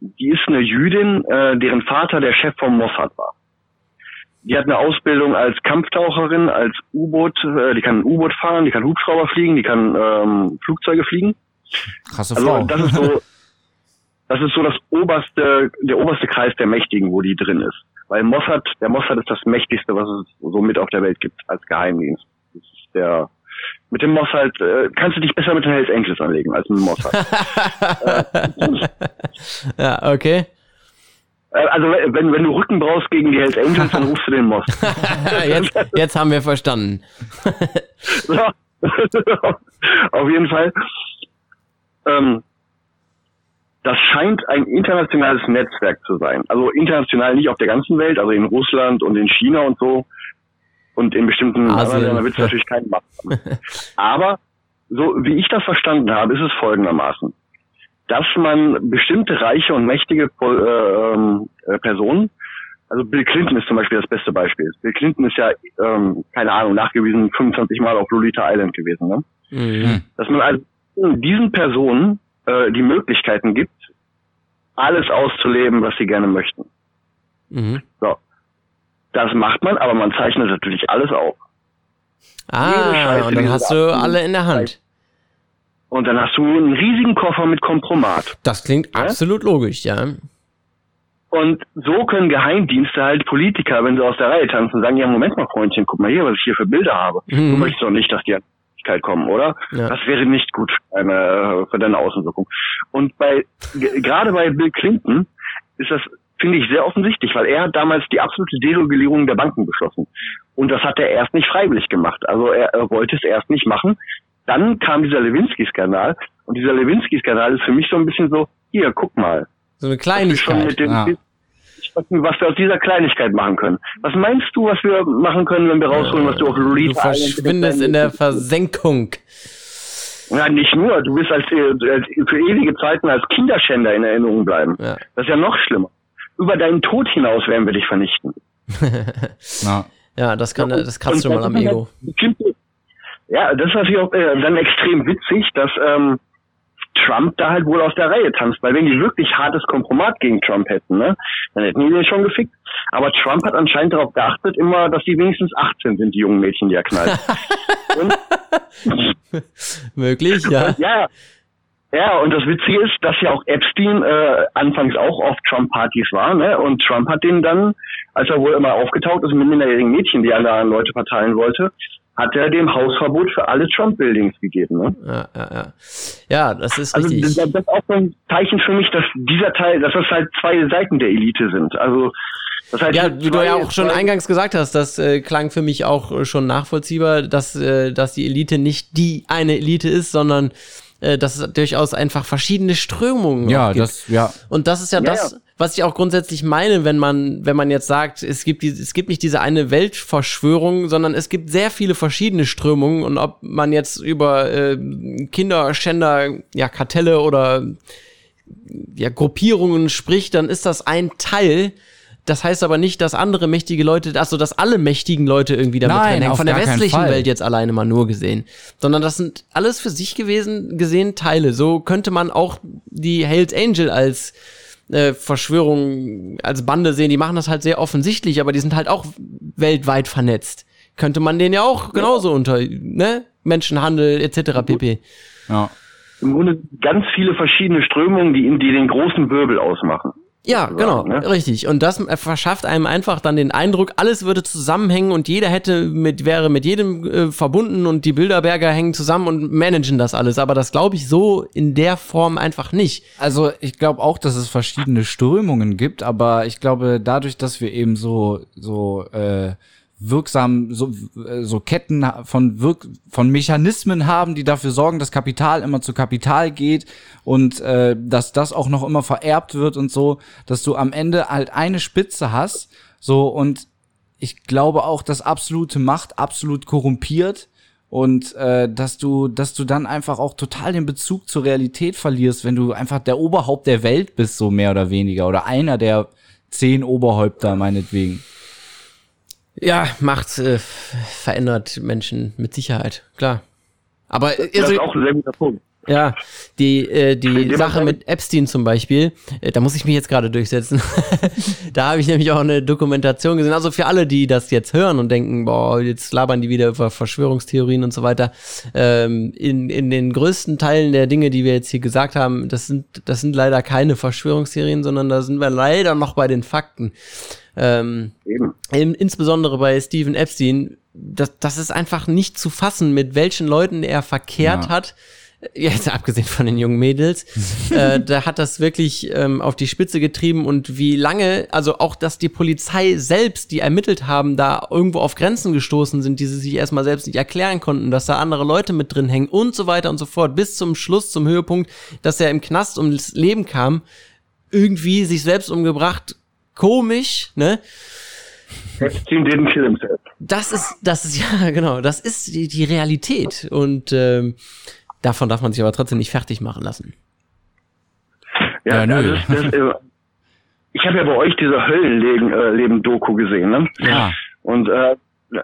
die ist eine Jüdin, deren Vater der Chef vom Mossad war. Die hat eine Ausbildung als Kampftaucherin, als U-Boot, die kann ein U-Boot fahren, die kann Hubschrauber fliegen, die kann Flugzeuge fliegen. Krasse Frau. Also, das ist so der oberste Kreis der Mächtigen, wo die drin ist. Weil der Mossad ist das Mächtigste, was es so mit auf der Welt gibt als Geheimdienst. Das ist mit dem Mossad kannst du dich besser mit den Hells Angels anlegen als mit dem Mossad. Ja, okay. Also wenn du Rücken brauchst gegen die Hells Angels, dann rufst du den Mossad. Jetzt haben wir verstanden. Ja. Auf jeden Fall. Das scheint ein internationales Netzwerk zu sein. Also international nicht auf der ganzen Welt, also in Russland und in China und so. Und in bestimmten anderen Ländern wird es natürlich keinen Macht haben. Aber so wie ich das verstanden habe, ist es folgendermaßen, dass man bestimmte reiche und mächtige Personen, also Bill Clinton ist zum Beispiel das beste Beispiel. Bill Clinton ist ja, keine Ahnung, nachgewiesen 25 Mal auf Lolita Island gewesen. Ne? Mhm. Dass man also diesen Personen die Möglichkeiten gibt, alles auszuleben, was sie gerne möchten. Mhm. So. Das macht man, aber man zeichnet natürlich alles auf. Und dann hast du alle in der Hand. Und dann hast du einen riesigen Koffer mit Kompromat. Das klingt absolut logisch, ja. Und so können Geheimdienste halt Politiker, wenn sie aus der Reihe tanzen, sagen, ja, Moment mal, Freundchen, guck mal hier, was ich hier für Bilder habe. Mhm. Du möchtest doch nicht, dass die kommen, oder? Ja. Das wäre nicht gut für deine Außenwirkung. Und gerade bei Bill Clinton ist das, finde ich, sehr offensichtlich, weil er hat damals die absolute Deregulierung der Banken beschlossen. Und das hat er erst nicht freiwillig gemacht. Also er wollte es erst nicht machen. Dann kam dieser Lewinsky-Skandal. Und dieser Lewinsky-Skandal ist für mich so ein bisschen so, hier, guck mal. So eine Kleinigkeit, was wir aus dieser Kleinigkeit machen können. Was meinst du, was wir machen können, wenn wir rausholen, was du auf Lolita... Du verschwindest in der Versenkung. Ja, nicht nur. Du wirst für ewige Zeiten als Kinderschänder in Erinnerung bleiben. Ja. Das ist ja noch schlimmer. Über deinen Tod hinaus werden wir dich vernichten. Ja, das kratzt schon mal am Ego. Ja, das ist natürlich auch dann extrem witzig, dass Trump da halt wohl aus der Reihe tanzt, weil wenn die wirklich hartes Kompromat gegen Trump hätten, ne, dann hätten die den schon gefickt. Aber Trump hat anscheinend darauf geachtet immer, dass die wenigstens 18 sind, die jungen Mädchen, die er knallt. Möglich, ja. Ja, und das Witzige ist, dass ja auch Epstein anfangs auch auf Trump-Partys war, ne, und Trump hat den dann, als er wohl immer aufgetaucht ist mit minderjährigen Mädchen, die er da an Leute verteilen wollte, hat er dem Hausverbot für alle Trump-Buildings gegeben, ne? Ja, das ist richtig. Also das ist auch ein Zeichen für mich, dass dass das halt zwei Seiten der Elite sind. Also das heißt, wie du ja auch schon eingangs gesagt hast, das klang für mich auch schon nachvollziehbar, dass die Elite nicht die eine Elite ist, sondern dass es durchaus einfach verschiedene Strömungen gibt. Und das ist das, was ich auch grundsätzlich meine, wenn man jetzt sagt, es gibt nicht diese eine Weltverschwörung, sondern es gibt sehr viele verschiedene Strömungen, und ob man jetzt über Kinderschänder, Kartelle oder Gruppierungen spricht, dann ist das ein Teil. Das heißt aber nicht, dass andere mächtige Leute, dass alle mächtigen Leute irgendwie damit dranhängen. Von der westlichen Welt jetzt alleine mal nur gesehen. Sondern das sind alles für sich gesehen Teile. So könnte man auch die Hells Angel als Verschwörung, als Bande sehen. Die machen das halt sehr offensichtlich, aber die sind halt auch weltweit vernetzt. Könnte man denen ja auch genauso unter, Menschenhandel etc. pp. Ja. Im Grunde ganz viele verschiedene Strömungen, die den großen Wirbel ausmachen. Ja, genau, richtig. Und das verschafft einem einfach dann den Eindruck, alles würde zusammenhängen und jeder wäre mit jedem verbunden und die Bilderberger hängen zusammen und managen das alles. Aber das glaube ich so in der Form einfach nicht. Also ich glaube auch, dass es verschiedene Strömungen gibt, aber ich glaube, dadurch, dass wir eben so wirksam Ketten von Mechanismen haben, die dafür sorgen, dass Kapital immer zu Kapital geht und dass das auch noch immer vererbt wird und so, dass du am Ende halt eine Spitze hast, so, und ich glaube auch, dass absolute Macht absolut korrumpiert und dass du dann einfach auch total den Bezug zur Realität verlierst, wenn du einfach der Oberhaupt der Welt bist, so mehr oder weniger, oder einer der 10 Oberhäupter meinetwegen. Ja, Macht verändert Menschen mit Sicherheit, klar. Aber das ist auch ein sehr guter Punkt. Ja, die Sache mit Epstein zum Beispiel, da muss ich mich jetzt gerade durchsetzen. Da habe ich nämlich auch eine Dokumentation gesehen. Also für alle, die das jetzt hören und denken, boah, jetzt labern die wieder über Verschwörungstheorien und so weiter. In den größten Teilen der Dinge, die wir jetzt hier gesagt haben, das sind leider keine Verschwörungstheorien, sondern da sind wir leider noch bei den Fakten. Insbesondere bei Steven Epstein, das ist einfach nicht zu fassen, mit welchen Leuten er verkehrt hat. Jetzt abgesehen von den jungen Mädels, da hat das wirklich auf die Spitze getrieben, und wie lange, also auch, dass die Polizei selbst, die ermittelt haben, da irgendwo auf Grenzen gestoßen sind, die sie sich erstmal selbst nicht erklären konnten, dass da andere Leute mit drin hängen und so weiter und so fort, bis zum Schluss, zum Höhepunkt, dass er im Knast ums Leben kam, irgendwie sich selbst umgebracht, komisch, ne? Epstein didn't kill himself. Das ist die Realität, und davon darf man sich aber trotzdem nicht fertig machen lassen. Ja, nö. Ich habe ja bei euch diese Höllenleben-Doku gesehen, ne? Ja. Und da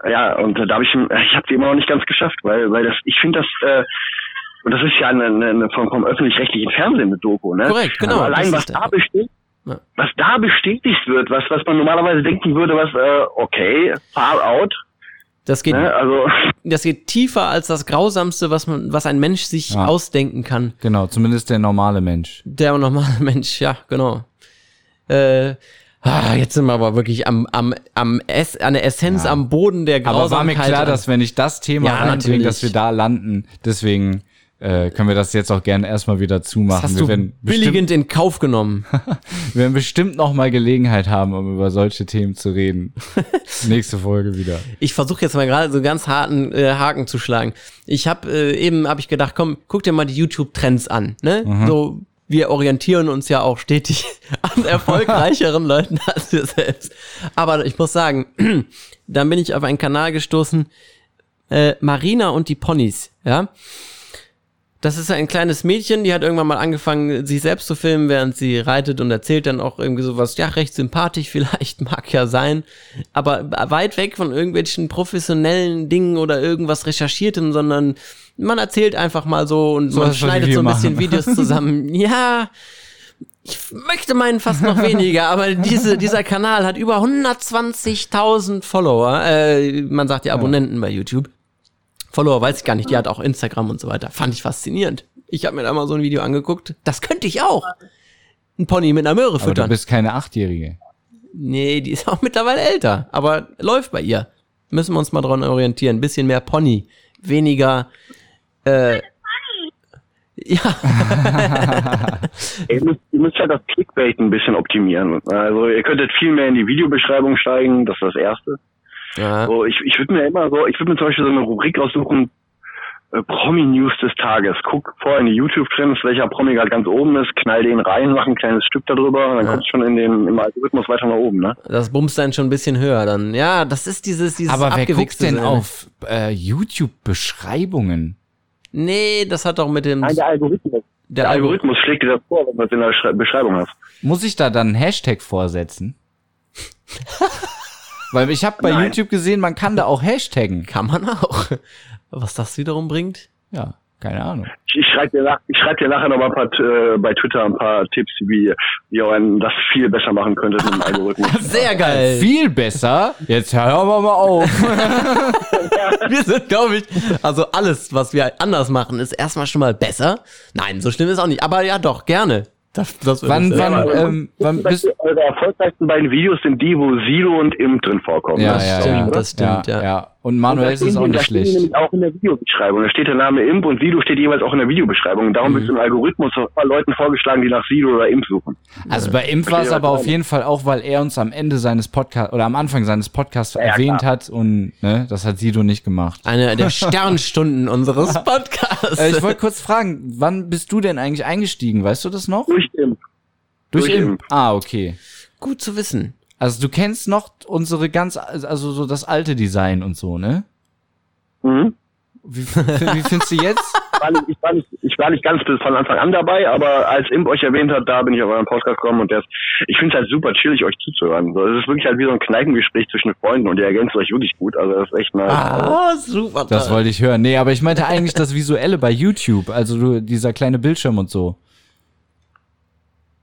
habe ich die immer noch nicht ganz geschafft, weil das, ich finde das, und das ist ja eine vom öffentlich-rechtlichen Fernsehen eine Doku, ne? Korrekt, genau. Also allein was da besteht. Was da bestätigt wird, was man normalerweise denken würde, far out. Das geht, das geht tiefer als das Grausamste, was ein Mensch sich ausdenken kann. Genau, zumindest der normale Mensch. Der normale Mensch, ja, genau. Jetzt sind wir aber wirklich an der Essenz, am Boden der Grausamkeit. Aber war mir klar, dass wenn ich das Thema reinbringe, dass wir da landen. Deswegen können wir das jetzt auch gerne erstmal wieder zumachen. Das hast du billigend in Kauf genommen. Wir werden bestimmt nochmal Gelegenheit haben, um über solche Themen zu reden. Nächste Folge wieder. Ich versuche jetzt mal gerade so einen ganz harten Haken zu schlagen. Ich habe eben gedacht, komm, guck dir mal die YouTube-Trends an. Ne? Mhm. So, wir orientieren uns ja auch stetig an erfolgreicheren Leuten als wir selbst. Aber ich muss sagen, dann bin ich auf einen Kanal gestoßen, Marina und die Ponys, ja. Das ist ein kleines Mädchen, die hat irgendwann mal angefangen, sich selbst zu filmen, während sie reitet, und erzählt dann auch irgendwie sowas, recht sympathisch vielleicht, mag ja sein, aber weit weg von irgendwelchen professionellen Dingen oder irgendwas Recherchiertem, sondern man erzählt einfach mal so, und so man schneidet so ein bisschen Videos zusammen. Ja, ich möchte meinen fast noch weniger, aber dieser Kanal hat über 120.000 Follower, man sagt ja Abonnenten bei YouTube. Follower weiß ich gar nicht, die hat auch Instagram und so weiter. Fand ich faszinierend. Ich habe mir da mal so ein Video angeguckt. Das könnte ich auch. Ein Pony mit einer Möhre füttern. Aber du bist keine 8-Jährige. Nee, die ist auch mittlerweile älter. Aber läuft bei ihr. Müssen wir uns mal dran orientieren. Ein bisschen mehr Pony. Weniger, ja. Ihr müsst halt das Clickbait ein bisschen optimieren. Also ihr könntet viel mehr in die Videobeschreibung steigen. Das ist das Erste. Ja. So, ich würde mir zum Beispiel so eine Rubrik aussuchen, Promi-News des Tages. Guck vorher in die YouTube-Trends, welcher Promi gerade ganz oben ist, knall den rein, mach ein kleines Stück darüber und dann kommst du schon in im Algorithmus weiter nach oben, ne? Das bumst dann schon ein bisschen höher dann. Ja, das ist dieses Aber wer guckt denn auf YouTube-Beschreibungen? Nee, das hat doch mit dem... Nein, der Algorithmus. Der Algorithmus schlägt dir das vor, wenn du das in der Beschreibung hast. Muss ich da dann einen Hashtag vorsetzen? Weil ich habe bei YouTube gesehen, man kann da auch hashtaggen. Kann man auch. Was das wiederum bringt? Ja, keine Ahnung. Ich schreibe dir nachher noch mal bei Twitter ein paar Tipps, wie ihr das viel besser machen könntet mit dem Algorithmus. Sehr geil. Viel besser? Jetzt hören wir mal auf. Wir sind, glaube ich, also alles, was wir anders machen, ist erstmal schon mal besser. Nein, so schlimm ist auch nicht. Aber ja doch, gerne. Wann bist eure erfolgreichsten beiden Videos sind die, wo Sido und Imp drin vorkommen. Ja, das stimmt, ja. Das stimmt, ja. Ja. Und Manuelsen ist auch nicht schlecht. Das steht nämlich auch in der Videobeschreibung. Da steht der Name Imp und Sido steht jeweils auch in der Videobeschreibung. Und darum bist du im Algorithmus von Leuten vorgeschlagen, die nach Sido oder Imp suchen. Also bei Imp war es aber auf jeden Fall auch, weil er uns am Ende seines Podcasts oder am Anfang seines Podcasts erwähnt hat und ne, das hat Sido nicht gemacht. Eine der Sternstunden unseres Podcasts. Ich wollte kurz fragen, wann bist du denn eigentlich eingestiegen? Weißt du das noch? Durch Imp. Durch Imp. Ah, okay. Gut zu wissen. Also du kennst noch so das alte Design und so, ne? Mhm. Wie findest du jetzt? Ich war nicht ganz bis von Anfang an dabei, aber als Imp euch erwähnt hat, da bin ich auf euren Podcast gekommen und ich finde es halt super chillig, euch zuzuhören. So, es ist wirklich halt wie so ein Kneipengespräch zwischen Freunden und ihr ergänzt euch wirklich gut. Also das ist echt nice. Ah, super. Das wollte ich hören. Nee, aber ich meinte eigentlich das Visuelle bei YouTube, also dieser kleine Bildschirm und so.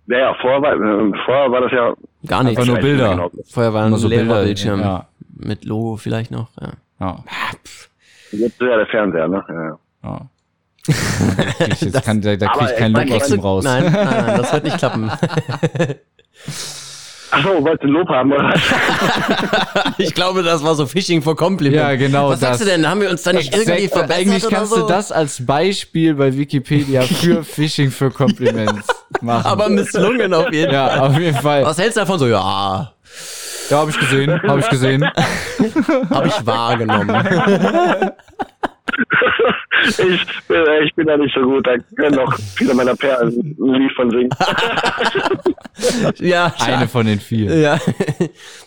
Ja, vorher war das ja gar nichts. Nur Bilder. Genau. Vorher waren nur so Bilderbildschirme. Ja. Mit Logo vielleicht noch. Ja. Ja. Jetzt ist ja der Fernseher, ne? Ja. Ja. Da krieg ich keinen Lob aus dem raus. Nein, das wird nicht klappen. Achso, wolltest du Lob haben, oder was? Ich glaube, das war so Fishing for Compliment. Ja, genau. Was sagst du denn? Haben wir uns da nicht irgendwie verbessert? Eigentlich kannst du das als Beispiel bei Wikipedia für Fishing for Compliments machen. Aber misslungen auf jeden Fall. Ja, auf jeden Fall. Was hältst du davon? So, ja. Ja, hab ich gesehen. Hab ich wahrgenommen. Ich bin da nicht so gut, da können noch viele meiner Perlen ein Lied von singen. Ja, eine von den vielen. Ja.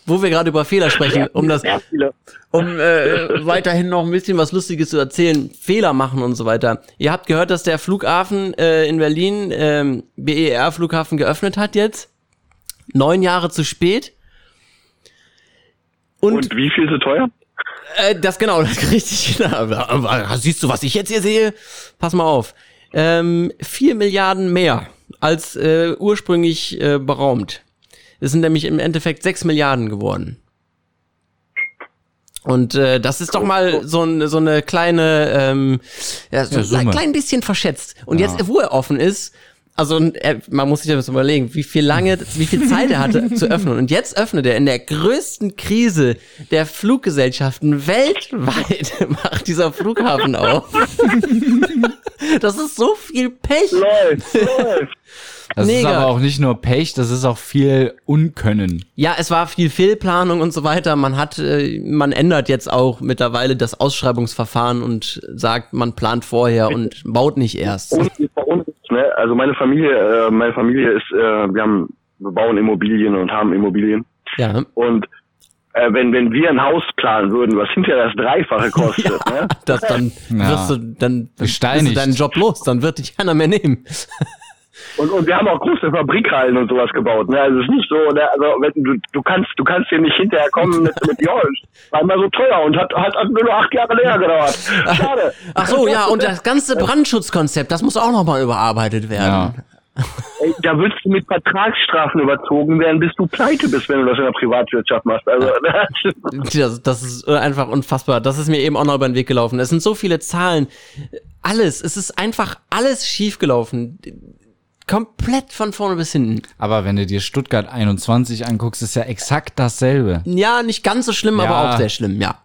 Wo wir gerade über Fehler sprechen, um weiterhin noch ein bisschen was Lustiges zu erzählen, Fehler machen und so weiter. Ihr habt gehört, dass der Flughafen in Berlin, BER-Flughafen, geöffnet hat jetzt. 9 Jahre zu spät. Und wie viel so teuer? Das richtig. Na, siehst du, was ich jetzt hier sehe? Pass mal auf. 4 Milliarden mehr als ursprünglich beraumt. Es sind nämlich im Endeffekt 6 Milliarden geworden. Und das ist doch mal so eine kleine, ein klein bisschen verschätzt. Und jetzt, wo er offen ist, also man muss sich das überlegen, wie viel Zeit er hatte zu öffnen. Und jetzt öffnet er in der größten Krise der Fluggesellschaften weltweit, macht dieser Flughafen auf. Das ist so viel Pech. Läuft. Das Mega. Ist aber auch nicht nur Pech, das ist auch viel Unkönnen. Ja, es war viel Fehlplanung und so weiter. Man ändert jetzt auch mittlerweile das Ausschreibungsverfahren und sagt, man plant vorher und baut nicht erst. Also meine Familie ist, wir bauen Immobilien und haben Immobilien. Ja. Und wenn wir ein Haus planen würden, was hinterher das Dreifache kostet, ja, ne? Dann wirst du deinen Job los, dann wird dich keiner mehr nehmen. Und wir haben auch große Fabrikhallen und sowas gebaut, ne? Also es ist nicht so, ne? Also wenn du kannst hier nicht hinterher kommen mit ja, war immer so teuer und hat nur 8 Jahre länger gedauert. Schade. Ach so, ja, und das ganze Brandschutzkonzept, das muss auch nochmal überarbeitet werden. Ja. Ey, da würdest du mit Vertragsstrafen überzogen werden, bis du pleite bist, wenn du das in der Privatwirtschaft machst. Also, das ist einfach unfassbar. Das ist mir eben auch noch über den Weg gelaufen. Es sind so viele Zahlen. Es ist einfach alles schiefgelaufen. Komplett von vorne bis hinten. Aber wenn du dir Stuttgart 21 anguckst, ist ja exakt dasselbe. Ja, nicht ganz so schlimm, aber auch sehr schlimm, ja.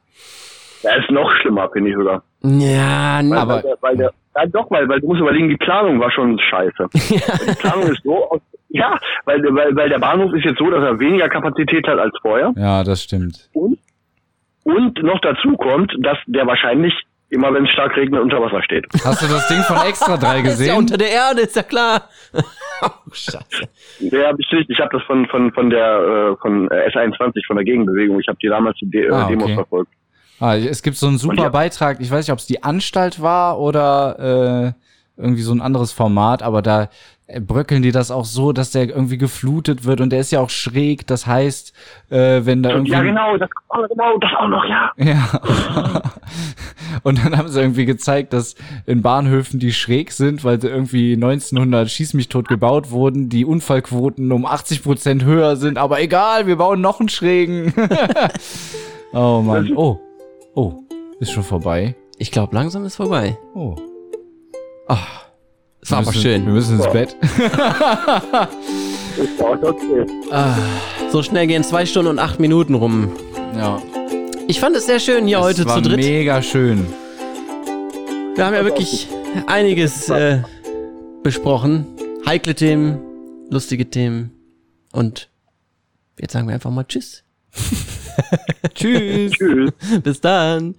Ja, ist noch schlimmer, finde ich sogar. Ja, aber... Weil du musst überlegen, die Planung war schon scheiße. Die Planung ist so... Weil der Bahnhof ist jetzt so, dass er weniger Kapazität hat als vorher. Ja, das stimmt. Und noch dazu kommt, dass der wahrscheinlich immer wenn es stark regnet, unter Wasser steht. Hast du das Ding von Extra 3 gesehen? Ist ja unter der Erde, ist ja klar. Oh, Scheiße. Ja, bestimmt. Ich habe das von der S21, von der Gegenbewegung. Ich habe die damals die Demos verfolgt. Ah, es gibt so einen super Beitrag. Ich weiß nicht, ob es die Anstalt war oder irgendwie so ein anderes Format, aber da bröckeln die das auch so, dass der irgendwie geflutet wird und der ist ja auch schräg, das heißt, wenn da irgendwie... Ja, genau, das auch noch. Ja. Und dann haben sie irgendwie gezeigt, dass in Bahnhöfen, die schräg sind, weil sie irgendwie 1900 schieß mich tot gebaut wurden, die Unfallquoten um 80% höher sind, aber egal, wir bauen noch einen schrägen. Oh Mann, oh, ist schon vorbei. Ich glaube, langsam ist vorbei. Oh. Ach, es war aber schön. Wir müssen ins Bett. So schnell gehen 2 Stunden und 8 Minuten rum. Ja. Ich fand es sehr schön hier heute zu dritt. Mega schön. Wir haben ja wirklich einiges besprochen. Heikle Themen, lustige Themen. Und jetzt sagen wir einfach mal Tschüss. Tschüss. Bis dann.